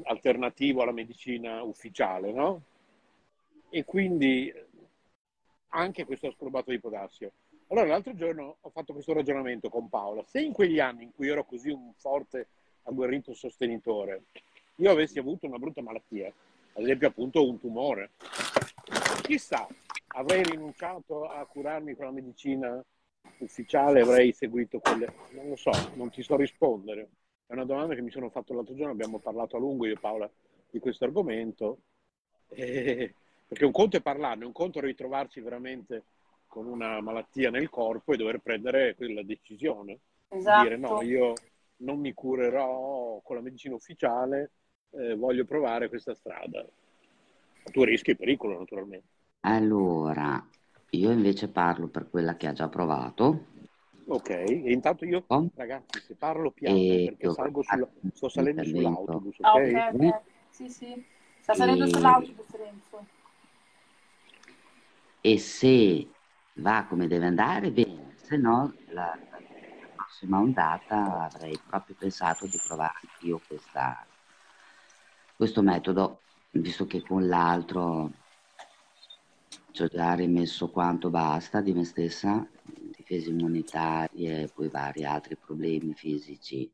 alternativo alla medicina ufficiale, no? E quindi anche questo ascorbato di potassio. Allora l'altro giorno ho fatto questo ragionamento con Paola. Se in quegli anni in cui ero così un forte, agguerrito sostenitore, io avessi avuto una brutta malattia, ad esempio appunto un tumore, chissà, avrei rinunciato a curarmi con la medicina ufficiale, avrei seguito quelle... Non lo so, non ti so rispondere. È una domanda che mi sono fatto l'altro giorno, abbiamo parlato a lungo io e Paola di questo argomento, perché un conto è parlarne, un conto è ritrovarsi veramente con una malattia nel corpo e dover prendere quella decisione. Esatto. Di dire no, io non mi curerò con la medicina ufficiale, voglio provare questa strada. Tu rischi il pericolo, naturalmente. Allora, io invece parlo per quella che ha già provato. Ok, e intanto io, ragazzi, se parlo piano, perché sto salendo sull'autobus, ok? Okay. Sì, sì, sta salendo sull'autobus, Renzo. E se va come deve andare, bene, se no la prossima ondata avrei proprio pensato di provare io questo metodo, visto che con l'altro ci ho già rimesso quanto basta di me stessa, difese immunitarie e poi vari altri problemi fisici.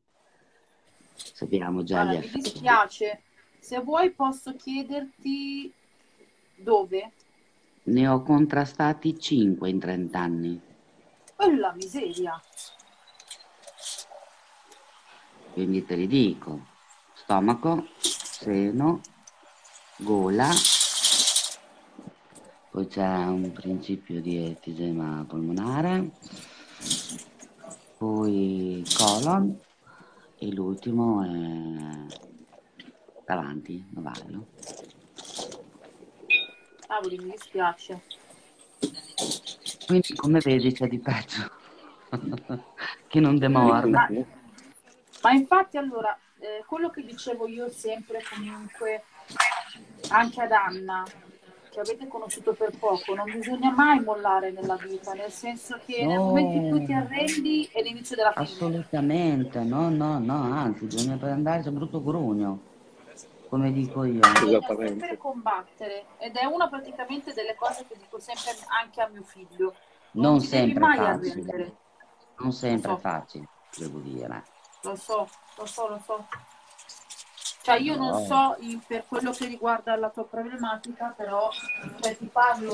Sappiamo già gli effetti. Mi dispiace, se vuoi posso chiederti dove? Ne ho contrastati 5 in 30 anni. Oh la miseria! Quindi te li dico: stomaco, seno, gola, poi c'è un principio di efisema polmonare, poi colon e l'ultimo è davanti, l'ovario. Cavoli, mi dispiace. Quindi come vedi c'è di peggio che non demorde. Ma infatti allora, quello che dicevo io sempre comunque anche ad Anna, che avete conosciuto per poco, non bisogna mai mollare nella vita, nel senso che nel momento in cui ti arrendi è l'inizio della fine. Assolutamente, no, anzi, bisogna andare a brutto grugno, come dico io. Bisogna sempre combattere, ed è una praticamente delle cose che dico sempre anche a mio figlio. Non sempre mai arrendere. Non sempre facile, devo dire. Lo so. Cioè io non so per quello che riguarda la tua problematica, però ti parlo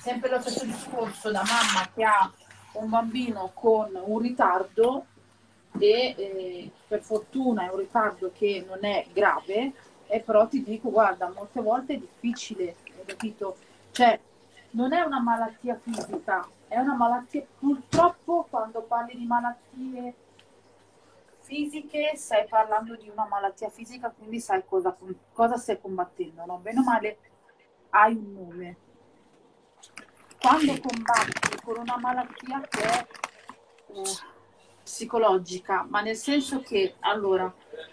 sempre lo stesso discorso da mamma che ha un bambino con un ritardo e per fortuna è un ritardo che non è grave, e però ti dico, guarda, molte volte è difficile, capito? Cioè non è una malattia fisica, è una malattia, purtroppo quando parli di malattie fisiche, stai parlando di una malattia fisica, quindi sai cosa stai combattendo, no? Bene o male hai un nome. Quando combatti con una malattia che è psicologica, ma nel senso che, allora,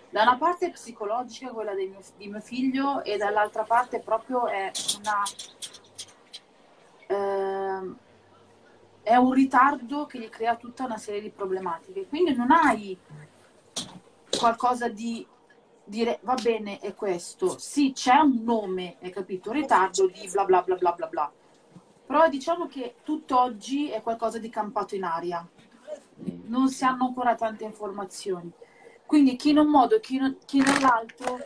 da una parte è psicologica quella di mio figlio e dall'altra parte proprio è un ritardo che gli crea tutta una serie di problematiche, quindi non hai qualcosa di dire va bene è questo, sì c'è un nome, hai capito, ritardo di bla bla bla bla bla bla, però diciamo che tutt'oggi è qualcosa di campato in aria, non si hanno ancora tante informazioni, quindi chi in un modo e chi nell'altro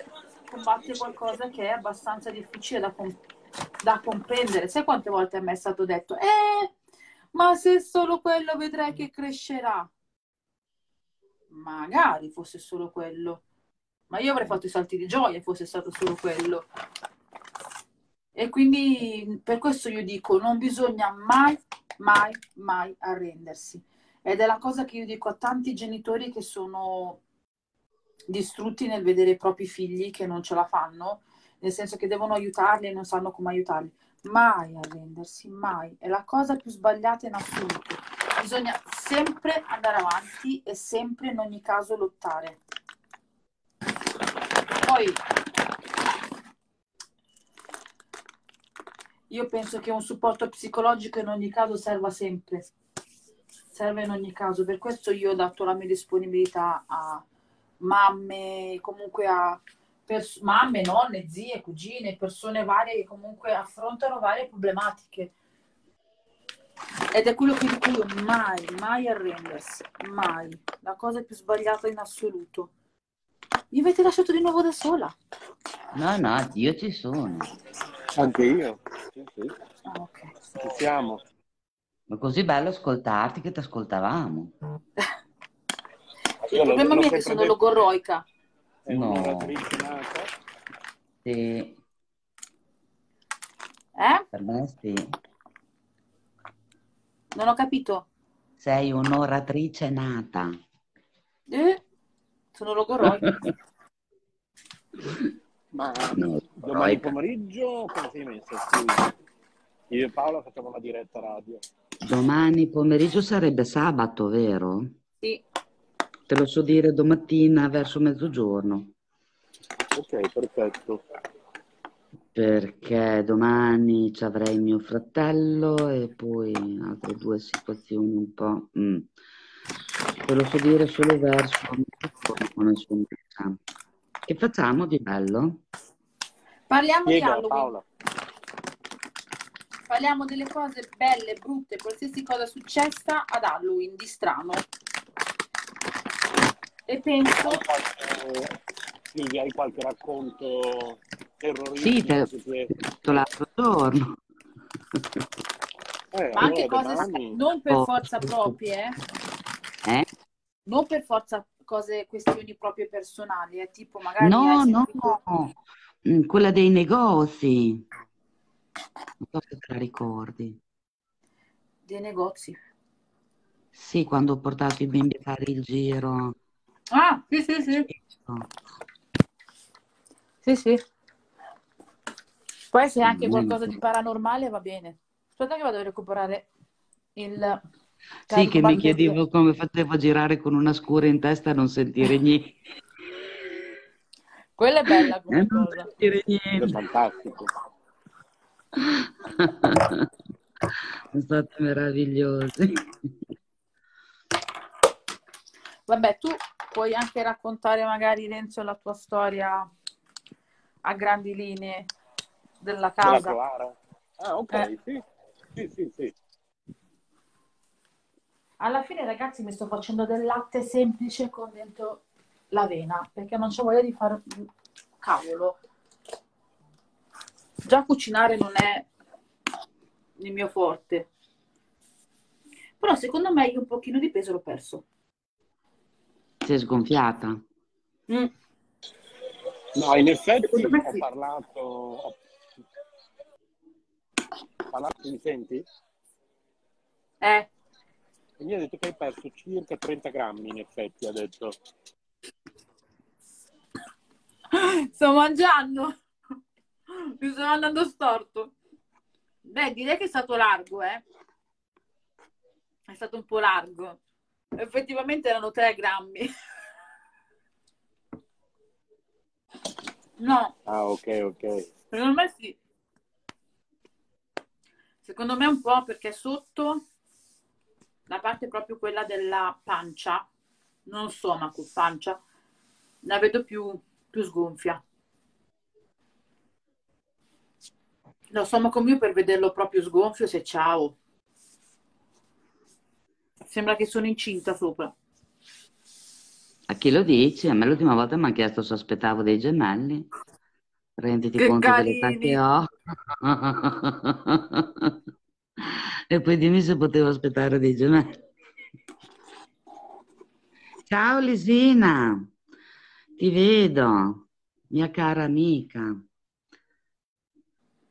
combatte qualcosa che è abbastanza difficile da comprendere. Sai quante volte a me è stato detto ma se solo quello vedrai che crescerà. Magari fosse solo quello, ma io avrei fatto i salti di gioia fosse stato solo quello. E quindi per questo io dico non bisogna mai mai mai arrendersi, ed è la cosa che io dico a tanti genitori che sono distrutti nel vedere i propri figli che non ce la fanno, nel senso che devono aiutarli e non sanno come aiutarli. Mai arrendersi, mai, è la cosa più sbagliata in assoluto. Bisogna sempre andare avanti e sempre in ogni caso lottare. poi io penso che un supporto psicologico in ogni caso serva sempre, serve in ogni caso, per questo io ho dato la mia disponibilità a mamme, comunque a mamme, nonne, zie, cugine, persone varie che comunque affrontano varie problematiche. Ed è quello che dico io, mai, mai arrendersi, mai. La cosa più sbagliata in assoluto. Mi avete lasciato di nuovo da sola? No, no, io ci sono. Anche io. Sì. Ah, ok. Ci siamo. Ma così bello ascoltarti che ti ascoltavamo. Il problema mio è che sono logorroica. No. Sì. Per me sì. Non ho capito. Sei un'oratrice nata. Sono logoroica. Ma no, domani pomeriggio come sei messa? Sì. Io e Paola facciamo una diretta radio. Domani pomeriggio sarebbe sabato, vero? Sì. Te lo so dire domattina verso mezzogiorno. Ok, perfetto. Perché domani ci avrei mio fratello e poi altre due situazioni un po'. Te lo so dire solo verso mezzogiorno. Che facciamo di bello? Parliamo di Halloween. Paola. Parliamo delle cose belle, brutte, qualsiasi cosa successa ad Halloween di strano. E penso... Silvia, hai qualche racconto terroristico? Sì, te l'altro giorno. Ma anche cose non per forza proprie, non per forza cose, questioni proprie personali, tipo magari... No, no, no, quella dei negozi. Non so se te la ricordi. Dei negozi? Sì, quando ho portato i bimbi a fare il giro... Ah, sì, sì, sì. Sì, sì. Poi se è anche qualcosa di paranormale va bene. Aspetta che vado a recuperare il... Sì, che mi chiedevo come facevo a girare con una scura in testa e non sentire niente. Quella è bella come cosa. Non sentire niente. È fantastico. Sono state meravigliose. Vabbè, tu puoi anche raccontare magari, Renzo, la tua storia a grandi linee della casa. Ah, ok, sì. Sì, sì, sì. Alla fine, ragazzi, mi sto facendo del latte semplice con dentro l'avena, perché non c'ho voglia di fare cavolo. Già cucinare non è il mio forte. Però secondo me io un pochino di peso l'ho perso. Sgonfiata. No, in effetti ho parlato. Mi senti? E mi ha detto che hai perso circa 30 grammi, in effetti, ha detto. Sto mangiando. Mi sono andando storto. Beh, direi che è stato largo, eh. È stato un po' largo. Effettivamente erano 3 grammi. No. Ah, ok, ok. Secondo me sì. Secondo me un po' perché sotto la parte proprio quella della pancia, non so, ma con pancia, la vedo più sgonfia. Lo so, ma come io per vederlo proprio sgonfio, se ciao. Sembra che sono incinta sopra. A chi lo dici? A me l'ultima volta mi ha chiesto se aspettavo dei gemelli. Renditi che conto dell'età che ho. E poi dimmi se potevo aspettare dei gemelli. Ciao Lisina, ti vedo, mia cara amica.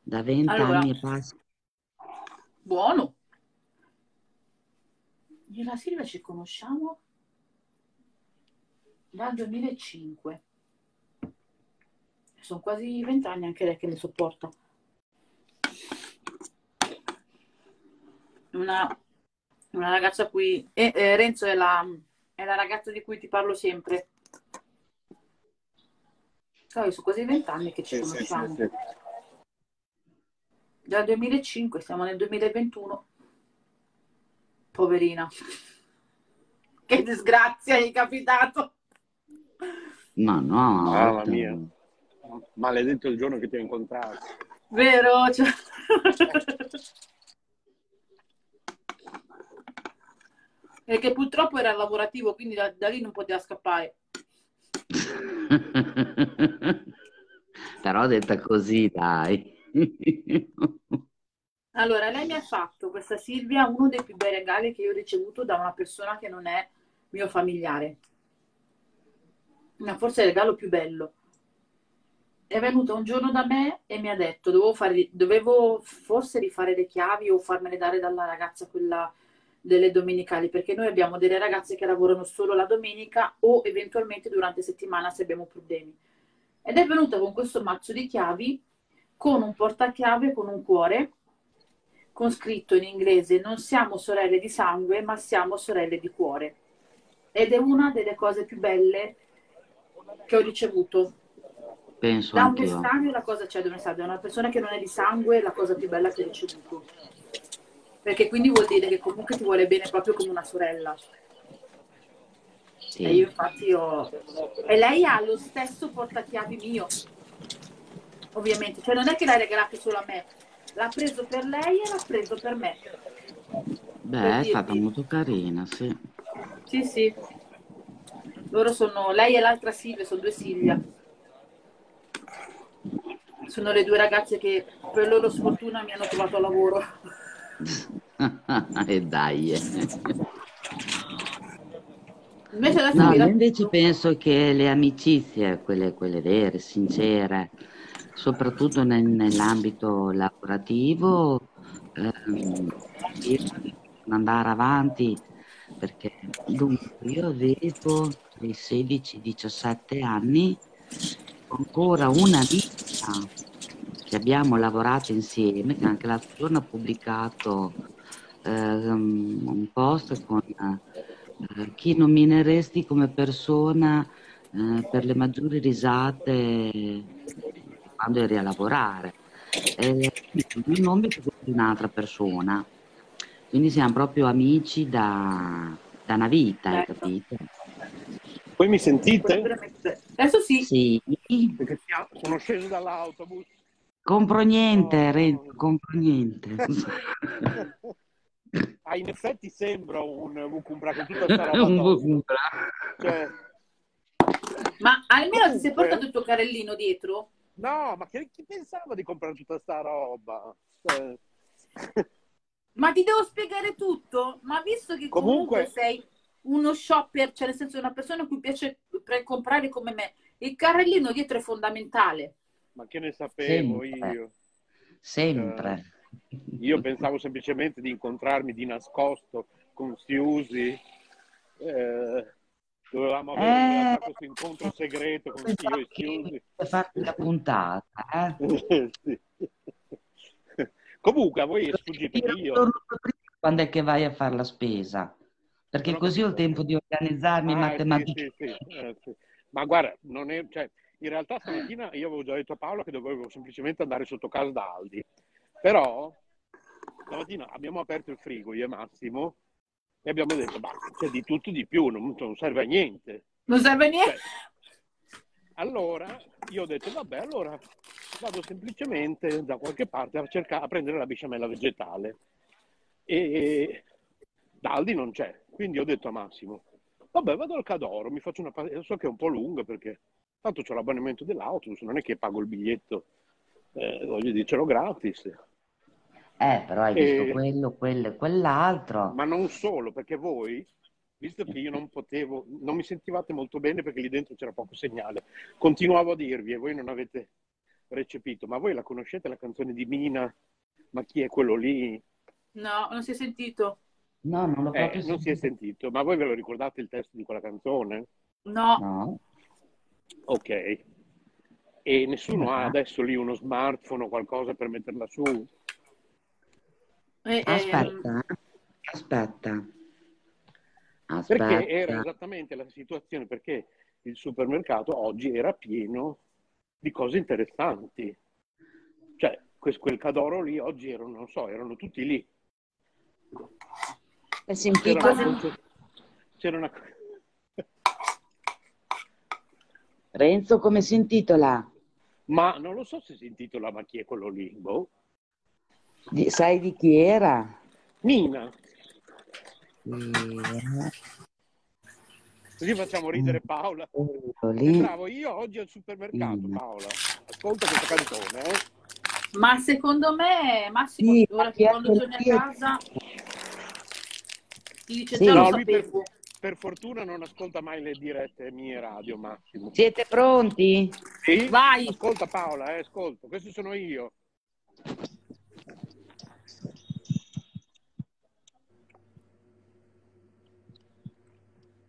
Da 20 anni e passa. Buono. Io e la Silvia ci conosciamo dal 2005. Sono quasi 20 anni anche lei che le sopporta. Una ragazza qui... Renzo è la ragazza di cui ti parlo sempre. Poi sono quasi 20 anni che ci conosciamo. Sì. Dal 2005, siamo nel 2021. Poverina. Che disgrazia gli è capitato. Ma no. Mamma mia. Maledetto il giorno che ti ho incontrato. Vero? Cioè... Perché purtroppo era lavorativo, quindi da lì non poteva scappare. Però detta così, dai. Allora, lei mi ha fatto, questa Silvia, uno dei più bei regali che io ho ricevuto da una persona che non è mio familiare. Ma forse è il regalo più bello. È venuta un giorno da me e mi ha detto, dovevo forse rifare le chiavi o farmele dare dalla ragazza quella delle domenicali, perché noi abbiamo delle ragazze che lavorano solo la domenica o eventualmente durante settimana se abbiamo problemi. Ed è venuta con questo mazzo di chiavi, con un portachiave, con un cuore, con scritto in inglese: non siamo sorelle di sangue, ma siamo sorelle di cuore. Ed è una delle cose più belle che ho ricevuto. Penso da un estraneo la cosa c'è, da una persona che non è di sangue, la cosa più bella che ho ricevuto, perché quindi vuol dire che comunque ti vuole bene proprio come una sorella. Sì. E io infatti e lei ha lo stesso portachiavi mio, ovviamente, cioè non è che l'ha regalato solo a me, l'ha preso per lei e l'ha preso per me. Beh, per è stata molto carina. Sì, sì, sì, loro sono, lei e l'altra Silvia, sono due Silvia. Sono le due ragazze che, per loro sfortuna, mi hanno trovato lavoro. E dai. Invece, adesso no, invece penso che le amicizie, quelle vere, sincere, soprattutto nell'ambito lavorativo, andare avanti, perché dunque io avevo i 16-17 anni, ancora una vita che abbiamo lavorato insieme, che anche l'altro giorno ha pubblicato un post con chi nomineresti come persona per le maggiori risate quando eri a lavorare, il nome di un'altra persona, quindi siamo proprio amici da una vita, hai capito? Poi mi sentite? Adesso sì. Sì. Perché sono sceso dall'autobus. Compro niente, oh. Renzo, compro niente. Ah, in effetti sembra un Vucumbra, con tutta questa roba. Un Vucumbra. Cioè... Ma almeno ti sei portato il tuo carrellino dietro? No, ma chi pensava di comprare tutta sta roba? Cioè... Ma ti devo spiegare tutto? Ma visto che comunque sei... uno shopper, cioè nel senso una persona a cui piace comprare come me, il carrellino dietro è fondamentale. Ma che ne sapevo io? Sempre. Io pensavo semplicemente di incontrarmi di nascosto con Siusi. Dovevamo avere questo incontro segreto con Siusi. Per farti la puntata. Sì. Comunque a voi è sfuggito io. Quando è che vai a fare la spesa? Perché così ho il tempo di organizzarmi matematicamente. Sì, sì, sì. Sì. Ma guarda, non è, cioè, in realtà stamattina io avevo già detto a Paolo che dovevo semplicemente andare sotto casa da Aldi. Però stamattina abbiamo aperto il frigo, io e Massimo, e abbiamo detto, ma c'è di tutto di più, non serve a niente. Non serve a niente? Cioè, allora io ho detto, vabbè, allora vado semplicemente da qualche parte a prendere la besciamella vegetale. E... Daldi non c'è, quindi ho detto a Massimo, vabbè, vado al Cadoro, mi faccio una so che è un po' lunga, perché tanto c'ho l'abbonamento dell'autobus, non è che pago il biglietto, voglio dircelo gratis. Però hai visto quello e quell'altro. Ma non solo, perché voi, visto che io non mi sentivate molto bene perché lì dentro c'era poco segnale, continuavo a dirvi e voi non avete recepito, ma voi la conoscete la canzone di Mina, ma chi è quello lì? No, non si è sentito. No, non l'ho proprio sentito. Non si è sentito, ma voi ve lo ricordate il testo di quella canzone? No. Ok. E nessuno ha adesso lì uno smartphone o qualcosa per metterla su? Aspetta. Perché era esattamente la situazione, perché il supermercato oggi era pieno di cose interessanti. Cioè, quel Cadoro lì oggi erano, non so, erano tutti lì. C'era una... Renzo, come si intitola? Ma non lo so se si intitola, ma chi è quello lì? Boh. Sai di chi era? Nina. Così facciamo ridere Paola. Bravo, io oggi al supermercato, Paola. Ascolta questa canzone, eh. Ma secondo me, Massimo, sì, ora che quando torni a casa ti dice sì, già no, lo sapevo. Per fortuna non ascolta mai le dirette mie radio, Massimo. Siete pronti? Sì? Vai! Ascolta Paola, ascolta. Questo sono io.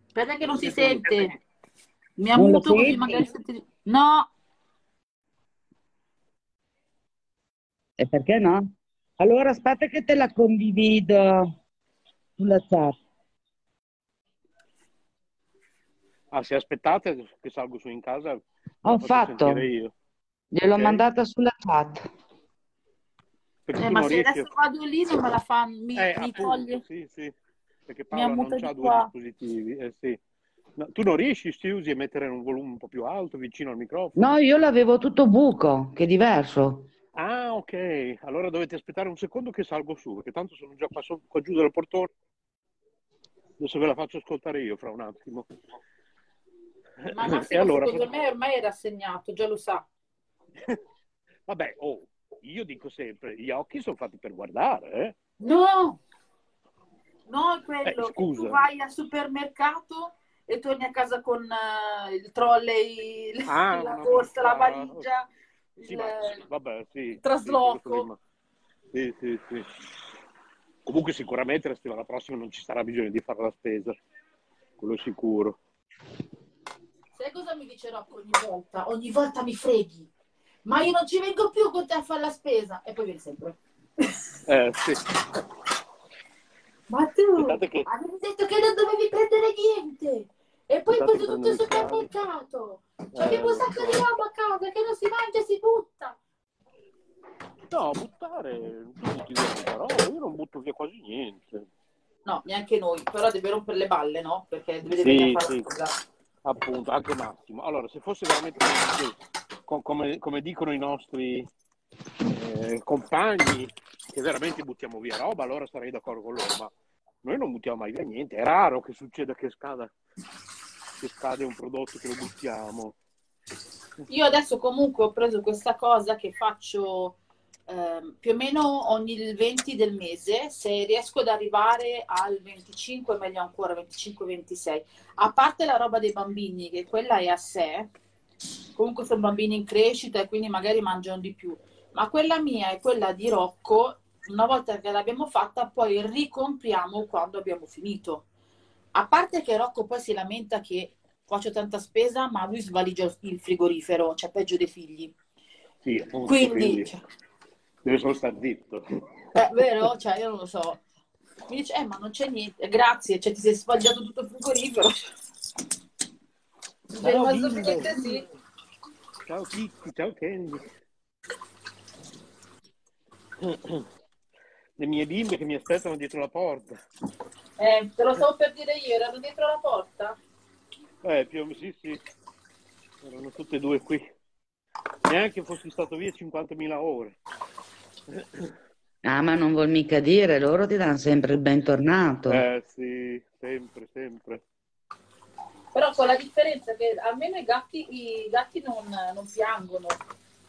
Aspetta che non si sente. Mi ha muto così magari senti... No! E perché no? Allora aspetta che te la condivido sulla chat. Ah, se aspettate che salgo su in casa... Ho fatto. Gliel'ho mandata sulla chat. Ma se adesso vado lì non me la fa, mi toglie. Sì, sì. Perché Paola non c'ha due dispositivi. Sì. No, tu non riesci, Stiusi, a mettere un volume un po' più alto vicino al microfono? No, io l'avevo tutto buco, che è diverso. Ah, ok. Allora dovete aspettare un secondo che salgo su, perché tanto sono già qua giù dal portone. Adesso ve la faccio ascoltare io fra un attimo. Ma Massimo, allora, secondo me ormai è rassegnato, già lo sa. Vabbè, io dico sempre, gli occhi sono fatti per guardare, eh? No! No, è quello che tu vai al supermercato e torni a casa con il trolley, la borsa, la valigia... Sì, vabbè, sì, trasloco. Sì. Comunque sicuramente la settimana prossima non ci sarà bisogno di fare la spesa, quello sicuro. Sai cosa mi dice Rocco ogni volta? Ogni volta mi freghi, ma io non ci vengo più con te a fare la spesa. E poi vieni sempre. Sì. Ma tu avevi detto che non dovevi prendere niente. E poi ho preso tutto il supermercato. Cioè, abbiamo un sacco di roba a casa che non si mangia, si butta. No, buttare, però io non butto via quasi niente. No, neanche noi, però deve rompere le balle, no? Perché deve venire a fare la cosa. Appunto, anche Massimo. Allora, se fosse veramente come dicono i nostri compagni, che veramente buttiamo via roba, allora sarei d'accordo con loro, ma noi non buttiamo mai via niente, è raro che succeda che scade un prodotto che lo buttiamo. Io adesso comunque ho preso questa cosa che faccio più o meno ogni 20 del mese, se riesco ad arrivare al 25, meglio ancora 25-26, a parte la roba dei bambini, che quella è a sé, comunque sono bambini in crescita e quindi magari mangiano di più, ma quella mia e quella di Rocco, una volta che l'abbiamo fatta poi ricompriamo quando abbiamo finito. A parte che Rocco poi si lamenta che faccio tanta spesa, ma lui svaligia il frigorifero, cioè peggio dei figli. Sì, appunto, quindi cioè... deve solo star zitto. È vero? Cioè, io non lo so. Mi dice, ma non c'è niente. Grazie, cioè ti sei sbagliato tutto il frigorifero. Sì. Ciao Kitty, ciao Kenny. Le mie bimbe che mi aspettano dietro la porta. Te lo stavo per dire io, erano dietro la porta? Sì. Erano tutte e due qui. Neanche fossi stato via 50.000 ore. Ah, ma non vuol mica dire, loro ti danno sempre il bentornato. Sì, sempre. Però con la differenza che almeno i gatti non piangono.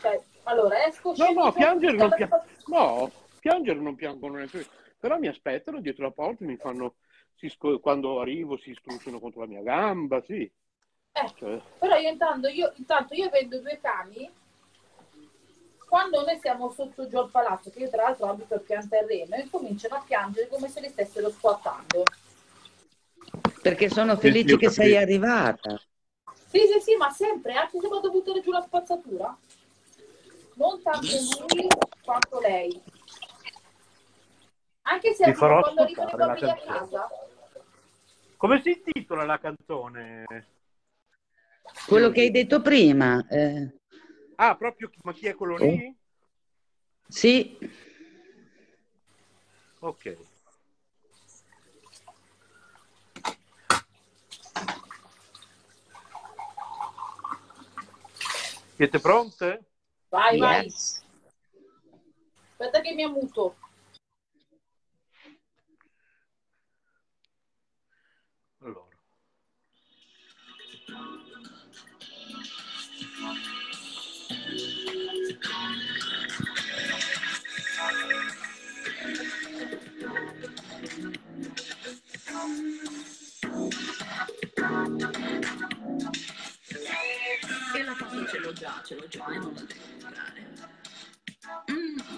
Cioè, allora, esco... No, piangere non piangono neanche, però mi aspettano dietro la porta, mi fanno, quando arrivo si strusciano contro la mia gamba, sì. Cioè. Però io intanto vedo due cani, quando noi siamo sotto giù al palazzo, che io tra l'altro abito al pian terreno, e cominciano a piangere come se li stessero squattando. Perché sono felici che sei arrivata. Sì, ma sempre, anche se vado a buttare giù la spazzatura. Non tanto lui quanto lei. Anche se quando arrivano i bambini a casa. Come si intitola la canzone? Quello che hai detto prima. Ah, proprio, ma chi è quello lì? Sì. Ok. Siete pronte? Vai, vai. Aspetta che mi ammuto. Allora. E la pasta ce l'ho già, non la devo comprare.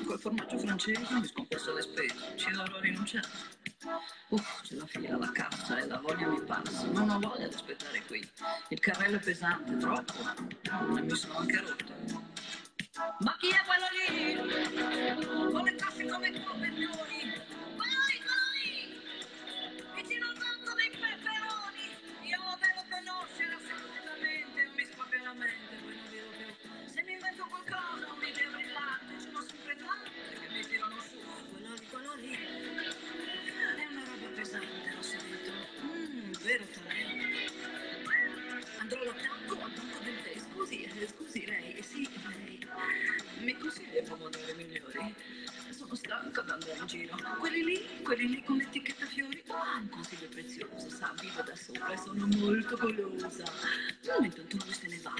Col formaggio francese mi scomposto le spese, ci dovrò rinunciare. Uff, c'è la fila alla cassa e la voglia mi passa, non ho voglia di aspettare qui. Il carrello è pesante, troppo, e mi sono anche rotta. Ma chi è quello lì? Con le casse come tu, migliori! Quelli lì con l'etichetta fiori, un consiglio prezioso, sa, vivo da sopra e sono molto golosa. Intanto lui se ne va.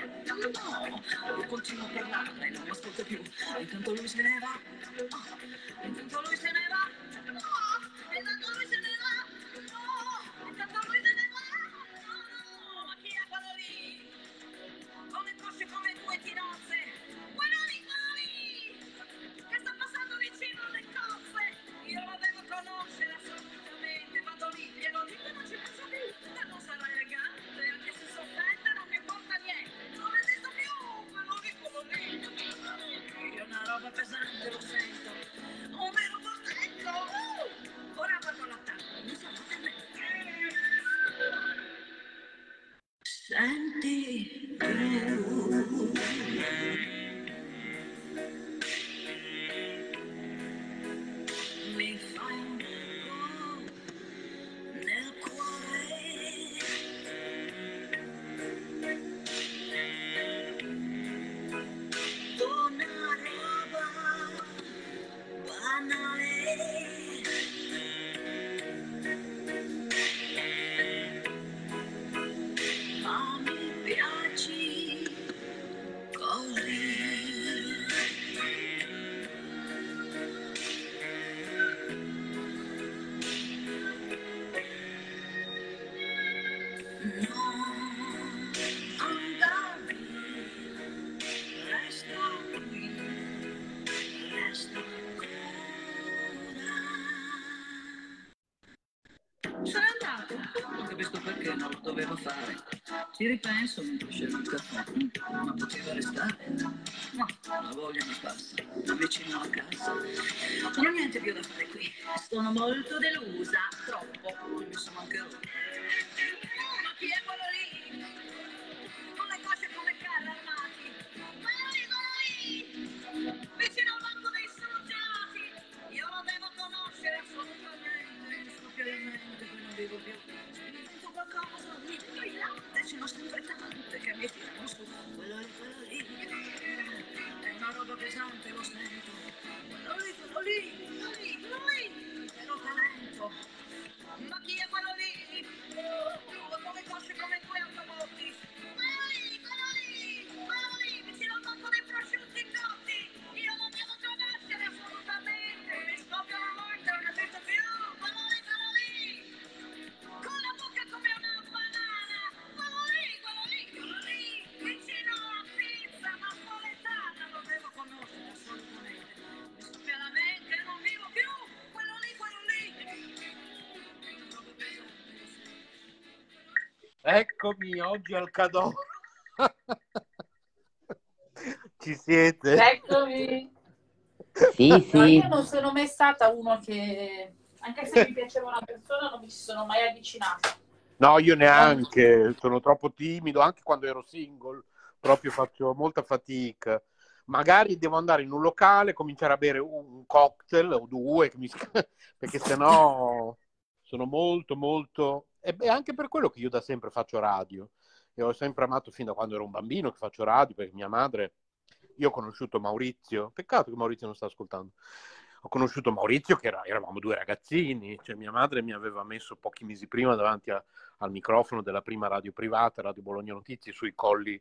No, io continuo a parlarne, non mi ascolta più. Intanto lui se ne va. Oh, intanto lui se ne va. No, oh, intanto lui se ne va. No, oh, intanto lui se ne va. No, no, ma chi è quello lì? Con le cosce come due tinozze. Quello lì, che sta passando vicino alle cozze. Io la vedo conoscere assolutamente, vado lì, glielo dico, non ci penso più, non sarà elegante, anche se si offende non mi importa niente, non resisto più, quello lì, è una roba pesante, lo sento, un vero portello, ora vado all'attacco, mi salvate me. Senti tu. Ci ripenso mentre scendo il caffè, ma poteva restare. No, la voglia mi passa, avvicino alla cassa. Non ho niente più da fare qui. Sono molto delusa, troppo. Non mi sono anche rotta. Ma chi è quello lì? Con le cose come carri armati. Quello lì! Vicino al banco dei sorgelati. Io lo devo conoscere assolutamente, non vivo più. Qualcosa di brillante, ce n'ho sempre tante che mi tirano su, quello lì, è una roba pesante, lo sento, quello lì, vero talento, ma chi è quello lì? Come cosce come due autobotti, quello lì, vicino al banco dei prosciutti cotti, io non devo conoscere assolutamente, mi scoppio la morte, non capito più, eccomi oggi al Cadò. Ci siete? Eccomi. Sì. Io non sono mai stata uno che, anche se mi piaceva una persona, non mi ci sono mai avvicinata. No, io neanche. Sono troppo timido, anche quando ero single. Proprio faccio molta fatica. magari devo andare in un locale, cominciare a bere un cocktail o due, perché sennò sono molto... E anche per quello che io da sempre faccio radio. E ho sempre amato, fin da quando ero un bambino, che faccio radio, perché mia madre... Io ho conosciuto Maurizio, peccato che Maurizio non sta ascoltando, ho conosciuto Maurizio che eravamo due ragazzini, cioè mia madre mi aveva messo pochi mesi prima davanti al microfono della prima radio privata, Radio Bologna Notizie, sui colli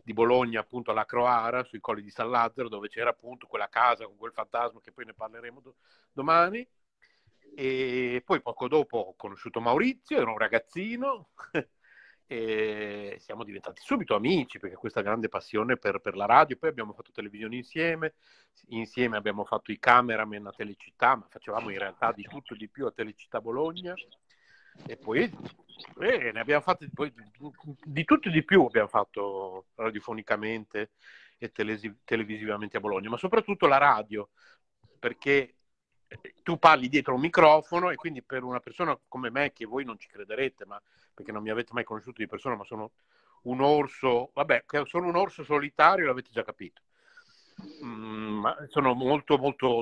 di Bologna, appunto alla Croara, sui colli di San Lazzaro, dove c'era appunto quella casa con quel fantasma, che poi ne parleremo domani. E poi poco dopo ho conosciuto Maurizio, ero un ragazzino e siamo diventati subito amici, perché questa grande passione per la radio. Poi abbiamo fatto televisione insieme abbiamo fatto i cameraman a Telecittà, ma facevamo in realtà di tutto di più a Telecittà Bologna. E poi ne abbiamo fatto di tutto e di più, abbiamo fatto radiofonicamente e televisivamente a Bologna, ma soprattutto la radio, perché tu parli dietro un microfono, e quindi per una persona come me, che voi non ci crederete, ma perché non mi avete mai conosciuto di persona, ma sono un orso, vabbè, sono un orso solitario, l'avete già capito, ma sono molto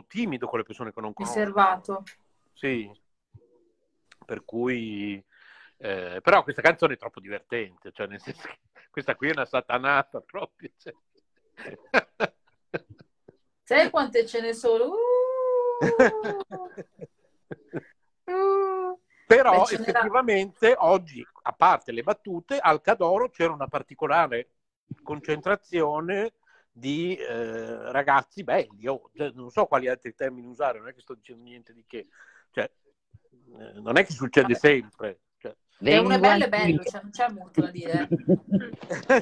timido con le persone che non conosco, riservato, sì, per cui però questa canzone è troppo divertente, cioè nel senso che questa qui è una satanata proprio, cioè. Sai quante ce ne sono? Però beh, effettivamente oggi, a parte le battute, al Cadoro c'era una particolare concentrazione di ragazzi belli, non so quali altri termini usare, non è che sto dicendo niente di che, cioè, non è che succede sempre, cioè. È una bella, bello, cioè, non c'è molto da dire.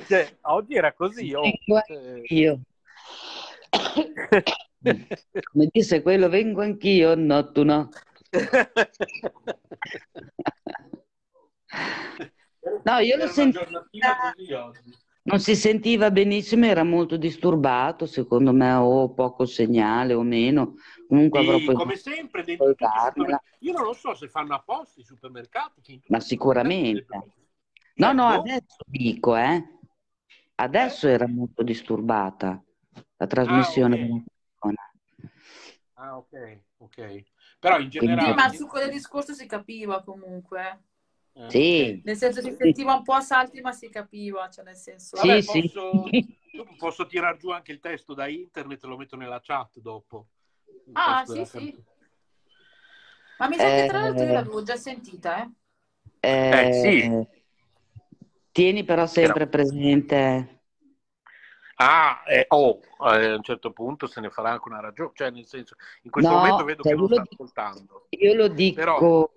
Cioè, oggi era così, io come disse quello, vengo anch'io, no tu no. No, io lo sentivo, non si sentiva benissimo, era molto disturbato secondo me, o poco segnale o meno, comunque sì, avrò, come sempre, io non lo so se fanno apposta i supermercati, ma sicuramente no adesso dico, adesso era molto disturbata la trasmissione. Ah, ok, ok. Però in generale... Quindi, ma su quel discorso si capiva comunque. Sì. Nel senso, si sentiva un po' a salti, ma si capiva, cioè nel senso... Sì, vabbè, sì. Posso tirar giù anche il testo da internet, lo metto nella chat dopo. Ah, sì, sì. Ma mi sa che tra l'altro io l'avevo già sentita, sì. Tieni però sempre presente... a un certo punto se ne farà anche una ragione, cioè nel senso, in questo momento vedo che non sta ascoltando. Io lo dico. Però,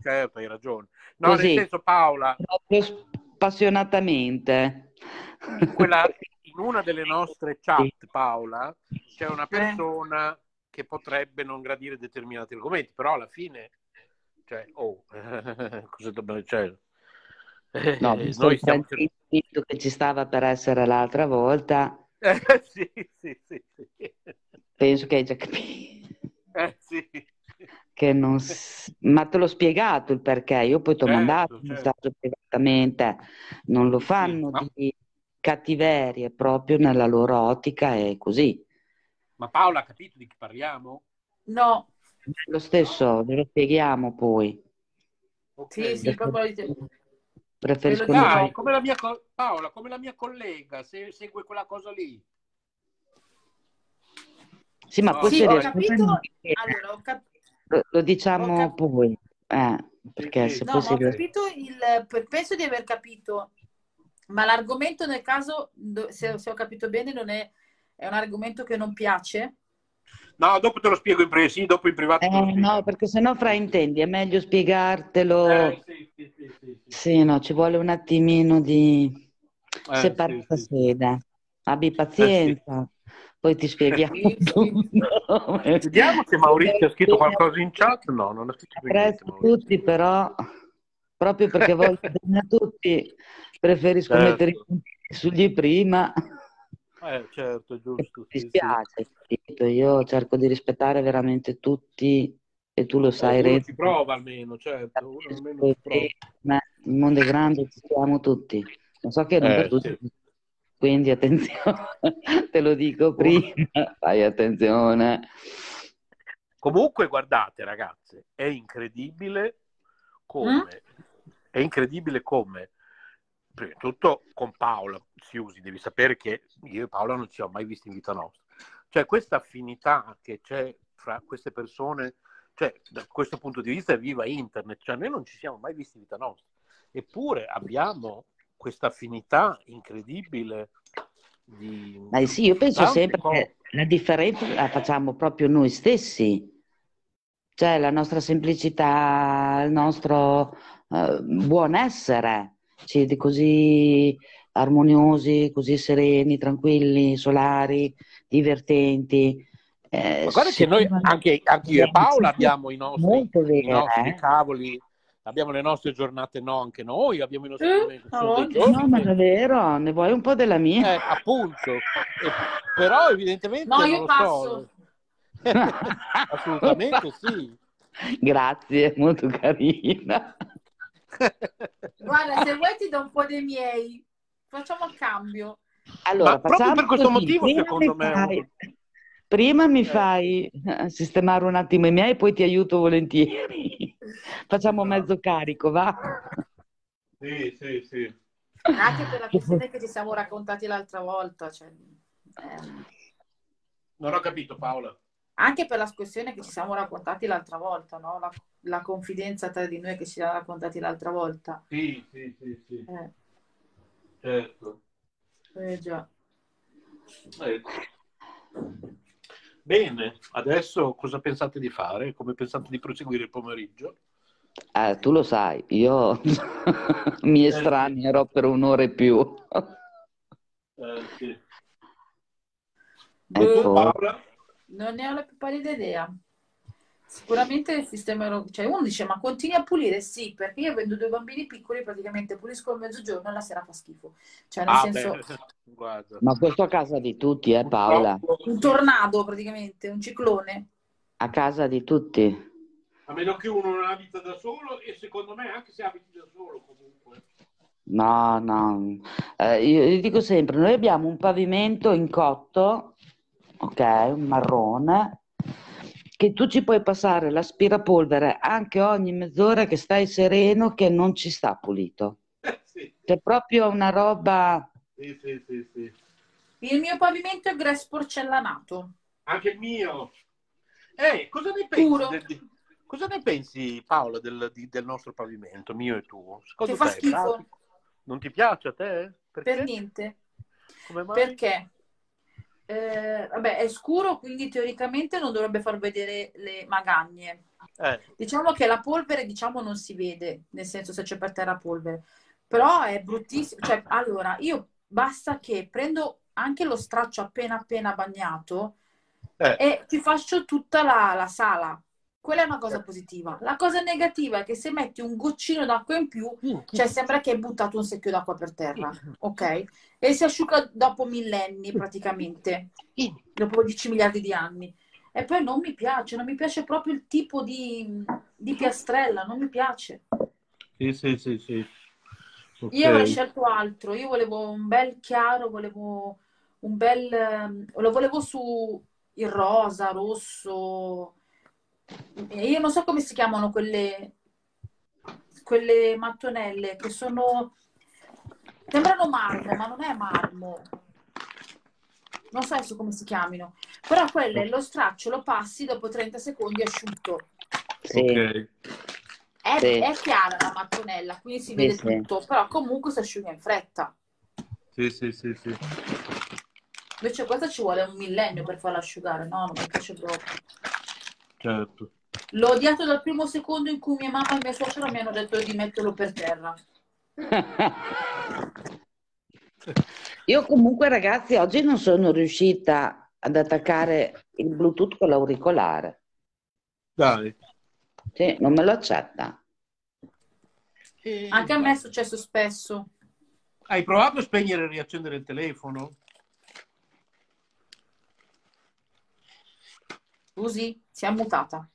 certo, hai ragione. No, così, nel senso, Paola, passionatamente. In una delle nostre chat, Paola, c'è una persona che potrebbe non gradire determinati argomenti, però alla fine, cioè, cosa dobbiamo, cioè, no, noi stiamo che ci stava per essere l'altra volta. Sì. Penso che hai già capito. Sì. Che non... Ma te l'ho spiegato il perché. Io poi ti ho mandato un messaggio privatamente. Non lo fanno di cattiverie, proprio nella loro ottica è così. Ma Paola ha capito di chi parliamo? No. Lo stesso, ve lo spieghiamo poi. Okay. Sì, proprio... come la mia Paola, come la mia collega, se segue quella cosa lì. Sì, ma poi sì, ho capito. Allora, lo diciamo poi. Perché sì. No, ho capito penso di aver capito, ma l'argomento nel caso, se ho capito bene, non è un argomento che non piace. No, dopo te lo spiego in privato. Sì, dopo in privato. No, perché sennò fraintendi, è meglio spiegartelo. Sì, no, ci vuole un attimino di separata sede. Abbi pazienza, poi ti spieghiamo. Vediamo se Maurizio ha scritto qualcosa in chat. No, non ha scritto niente. Tutti, però, proprio perché voglio bene a tutti, preferisco mettere i punti sugli prima. Certo, giusto. Mi spiace, io cerco di rispettare veramente tutti, e tu lo sai. Uno ci prova almeno, certo. Uno almeno ci prova. Il mondo è grande, ci siamo tutti. Non so che non per tutti, Quindi attenzione, te lo dico prima, fai attenzione. Comunque guardate ragazze, è incredibile come, prima di tutto con Paola Siusi, devi sapere che io e Paola non ci siamo mai visti in vita nostra. Cioè questa affinità che c'è fra queste persone, cioè da questo punto di vista viva internet, cioè noi non ci siamo mai visti in vita nostra, eppure abbiamo questa affinità incredibile. Ma sì, io penso sempre che la differenza la facciamo proprio noi stessi, cioè la nostra semplicità, il nostro buon essere, siete così armoniosi, così sereni, tranquilli, solari, divertenti. Ma guarda che noi, anche io e Paola, abbiamo i nostri cavoli. Abbiamo le nostre giornate, no, anche noi, abbiamo i nostri momenti. No, ma davvero, ne vuoi un po' della mia? Appunto. Però evidentemente no, io passo. Assolutamente sì. Grazie, molto carina. Guarda, se vuoi ti do un po' dei miei. Facciamo il cambio. Allora, proprio per questo motivo, secondo me... Prima mi fai sistemare un attimo i miei, poi ti aiuto volentieri. Facciamo mezzo carico, va? Sì, sì, sì. Anche per la questione che ci siamo raccontati l'altra volta. Cioè, non ho capito, Paola. Anche per la questione che ci siamo raccontati l'altra volta, no? La confidenza tra di noi che ci siamo raccontati l'altra volta. Sì, sì, sì, sì. Certo. Già. Ecco. Bene, adesso cosa pensate di fare? Come pensate di proseguire il pomeriggio? Tu lo sai, io mi estranierò per un'ora e più. Sì. Ecco. Paola? Non ne ho la più pallida idea. Sicuramente il sistema... Cioè uno dice, ma continui a pulire? Sì, perché io avendo due bambini piccoli, praticamente pulisco il mezzogiorno e la sera fa schifo. Cioè nel senso... Guarda. Ma questo a casa di tutti, Paola? Un tornado praticamente, un ciclone. A casa di tutti. A meno che uno non abita da solo e secondo me anche se abiti da solo comunque. No, no. Io dico sempre, noi abbiamo un pavimento in cotto, ok, un marrone, che tu ci puoi passare l'aspirapolvere anche ogni mezz'ora che stai sereno che non ci sta pulito. Sì. C'è proprio una roba... Sì, sì, sì, sì. Il mio pavimento è grezzo porcellanato. Anche il mio. Cosa ne pensi, Paola, del nostro pavimento, mio e tuo? Che fa schifo. Non ti piace a te? Perché? Per niente. Come mai? Perché? Vabbè, è scuro, quindi teoricamente non dovrebbe far vedere le magagne. Diciamo che la polvere non si vede, nel senso se c'è per terra polvere. Però è bruttissimo. Cioè, allora, io basta che prendo anche lo straccio appena bagnato e ti faccio tutta la sala. Quella è una cosa positiva. La cosa negativa è che se metti un goccino d'acqua in più, cioè sembra che hai buttato un secchio d'acqua per terra, ok? E si asciuga dopo millenni praticamente, dopo 10 miliardi di anni. E poi non mi piace, non mi piace proprio il tipo di piastrella, non mi piace. Sì, sì, sì, sì. Okay. Io avrei scelto altro, io volevo un bel chiaro, volevo un bel... lo volevo su il rosa, rosso... Io non so come si chiamano quelle mattonelle che sono, sembrano marmo ma non è marmo, non so adesso come si chiamino, però quelle lo straccio lo passi dopo 30 secondi asciutto. Sì. Okay. È chiara la mattonella, quindi si vede tutto, però comunque si asciuga in fretta. Sì, sì, sì, sì. Invece questa ci vuole un millennio per farla asciugare, no? Non mi piace proprio. Certo. L'ho odiato dal primo secondo in cui mia mamma e mia suocera mi hanno detto di metterlo per terra. Io comunque ragazzi oggi non sono riuscita ad attaccare il Bluetooth con l'auricolare. Dai. Sì, non me lo accetta. Anche a me è successo spesso. Hai provato a spegnere e riaccendere il telefono? Così si è mutata.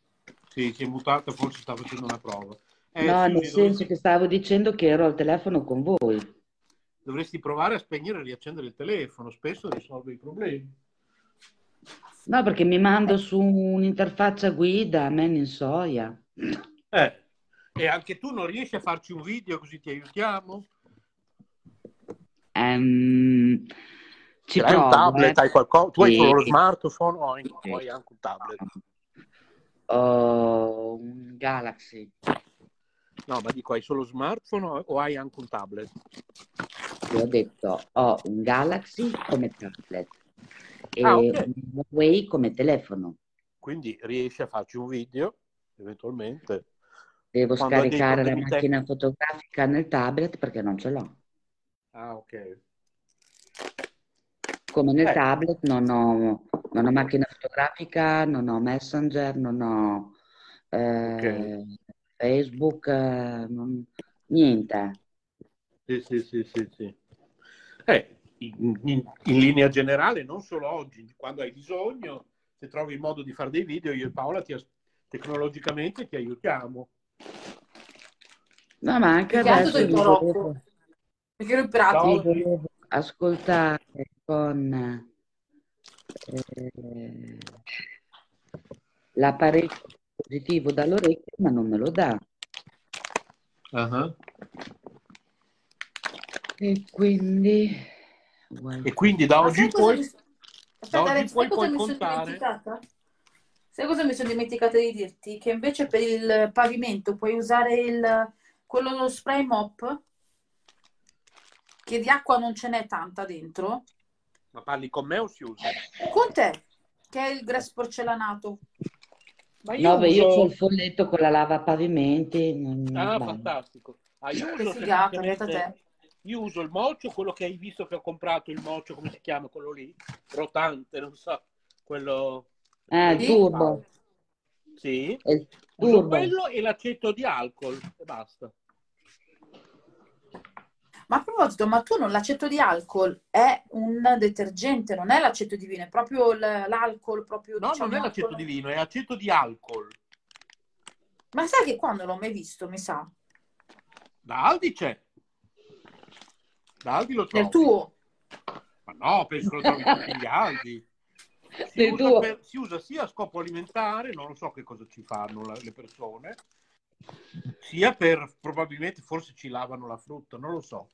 Sì, si è mutata, forse sta facendo una prova. No, nel senso che stavo dicendo che ero al telefono con voi. dovresti provare a spegnere e riaccendere il telefono, spesso risolve i problemi. No, perché mi mando su un'interfaccia guida, a me ne insoia. E anche tu non riesci a farci un video così ti aiutiamo? Ci provo, hai un tablet, hai qualcosa? Tu hai solo lo smartphone o hai anche un tablet? Un Galaxy. No, ma dico, hai solo smartphone o hai anche un tablet? Ti ho detto, ho un Galaxy come tablet e un Huawei come telefono. Quindi riesci a farci un video, eventualmente? Devo scaricare la macchina fotografica nel tablet perché non ce l'ho. Ah, ok. Come nel tablet non ho macchina fotografica, non ho Messenger, non ho Facebook, niente. Sì. In linea generale, non solo oggi, quando hai bisogno, se trovi il modo di fare dei video, io e Paola tecnologicamente ti aiutiamo. No, ma anche adesso... Perché ero imperato. Ascoltare con l'apparecchio positivo dall'orecchio, ma non me lo dà. E quindi da oggi in poi puoi contare. Sai cosa mi sono dimenticata di dirti? Che invece per il pavimento puoi usare quello spray mop, che di acqua non ce n'è tanta dentro. Ma parli con me o si usa? Con te, che è il grass porcellanato. Ma io ho il folletto con la lava pavimenti. Ah, fantastico. Io uso il moccio, quello che hai visto che ho comprato, il moccio, come si chiama quello lì? Rotante, non so. Quello... il turbo. Sì. Il turbo. Uso quello e l'aceto di alcol e basta. Ma a proposito, ma tu non, l'aceto di alcol è un detergente, non è l'aceto di vino, è proprio l'alcol. No, diciamo, non è l'aceto di vino, è aceto di alcol. Ma sai che qua non l'ho mai visto, mi sa. Da Aldi c'è. Da Aldi lo trovi. Nel tuo? Ma no, penso lo trovi tutti gli Aldi. Si usa sia a scopo alimentare, non lo so che cosa ci fanno le persone, sia per, probabilmente, forse ci lavano la frutta, non lo so,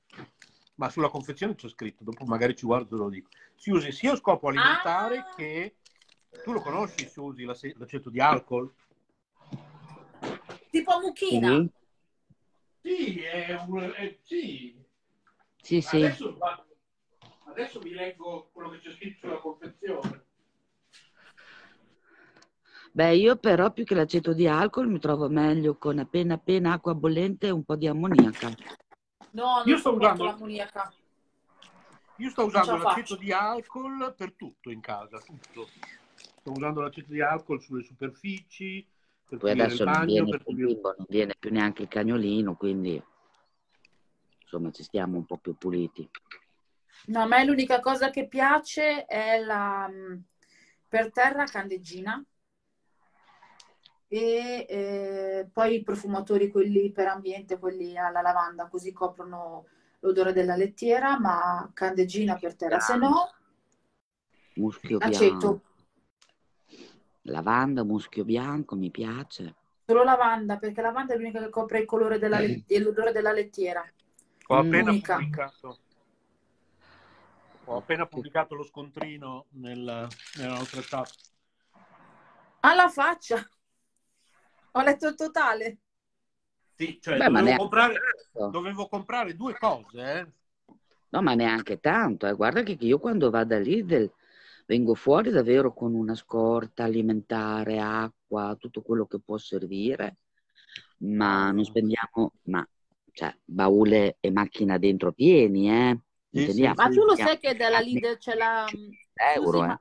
ma sulla confezione c'è scritto, dopo magari ci guardo e lo dico, si usa sia a scopo alimentare che, tu lo conosci, si usi l'aceto di alcol? Tipo a mucchina? Sì, sì. Adesso vi leggo quello che c'è scritto sulla confezione. Beh, io però più che l'aceto di alcol mi trovo meglio con appena acqua bollente e un po' di ammoniaca. No, non sto usando l'ammoniaca. Io sto usando l'aceto di alcol per tutto in casa, tutto. Sto usando l'aceto di alcol sulle superfici, per pulire il bagno, per pulire... Non viene più neanche il cagnolino, quindi insomma ci stiamo un po' più puliti. No, a me l'unica cosa che piace è la per terra candeggina. E poi i profumatori, quelli per ambiente, quelli alla lavanda, così coprono l'odore della lettiera, ma candeggina per terra, se no muschio bianco, lavanda, muschio bianco, mi piace solo lavanda, perché lavanda è l'unica che copre il colore della l'odore della lettiera. Ho appena pubblicato lo scontrino nella nostra chat. Alla faccia! Ho letto il totale. Sì, cioè dovevo comprare due cose. No, ma neanche tanto. Guarda che io quando vado a Lidl vengo fuori davvero con una scorta alimentare, acqua, tutto quello che può servire, ma non spendiamo, cioè, baule e macchina dentro pieni, Sì. Ma tu lo sai che dalla Lidl c'è la... €1,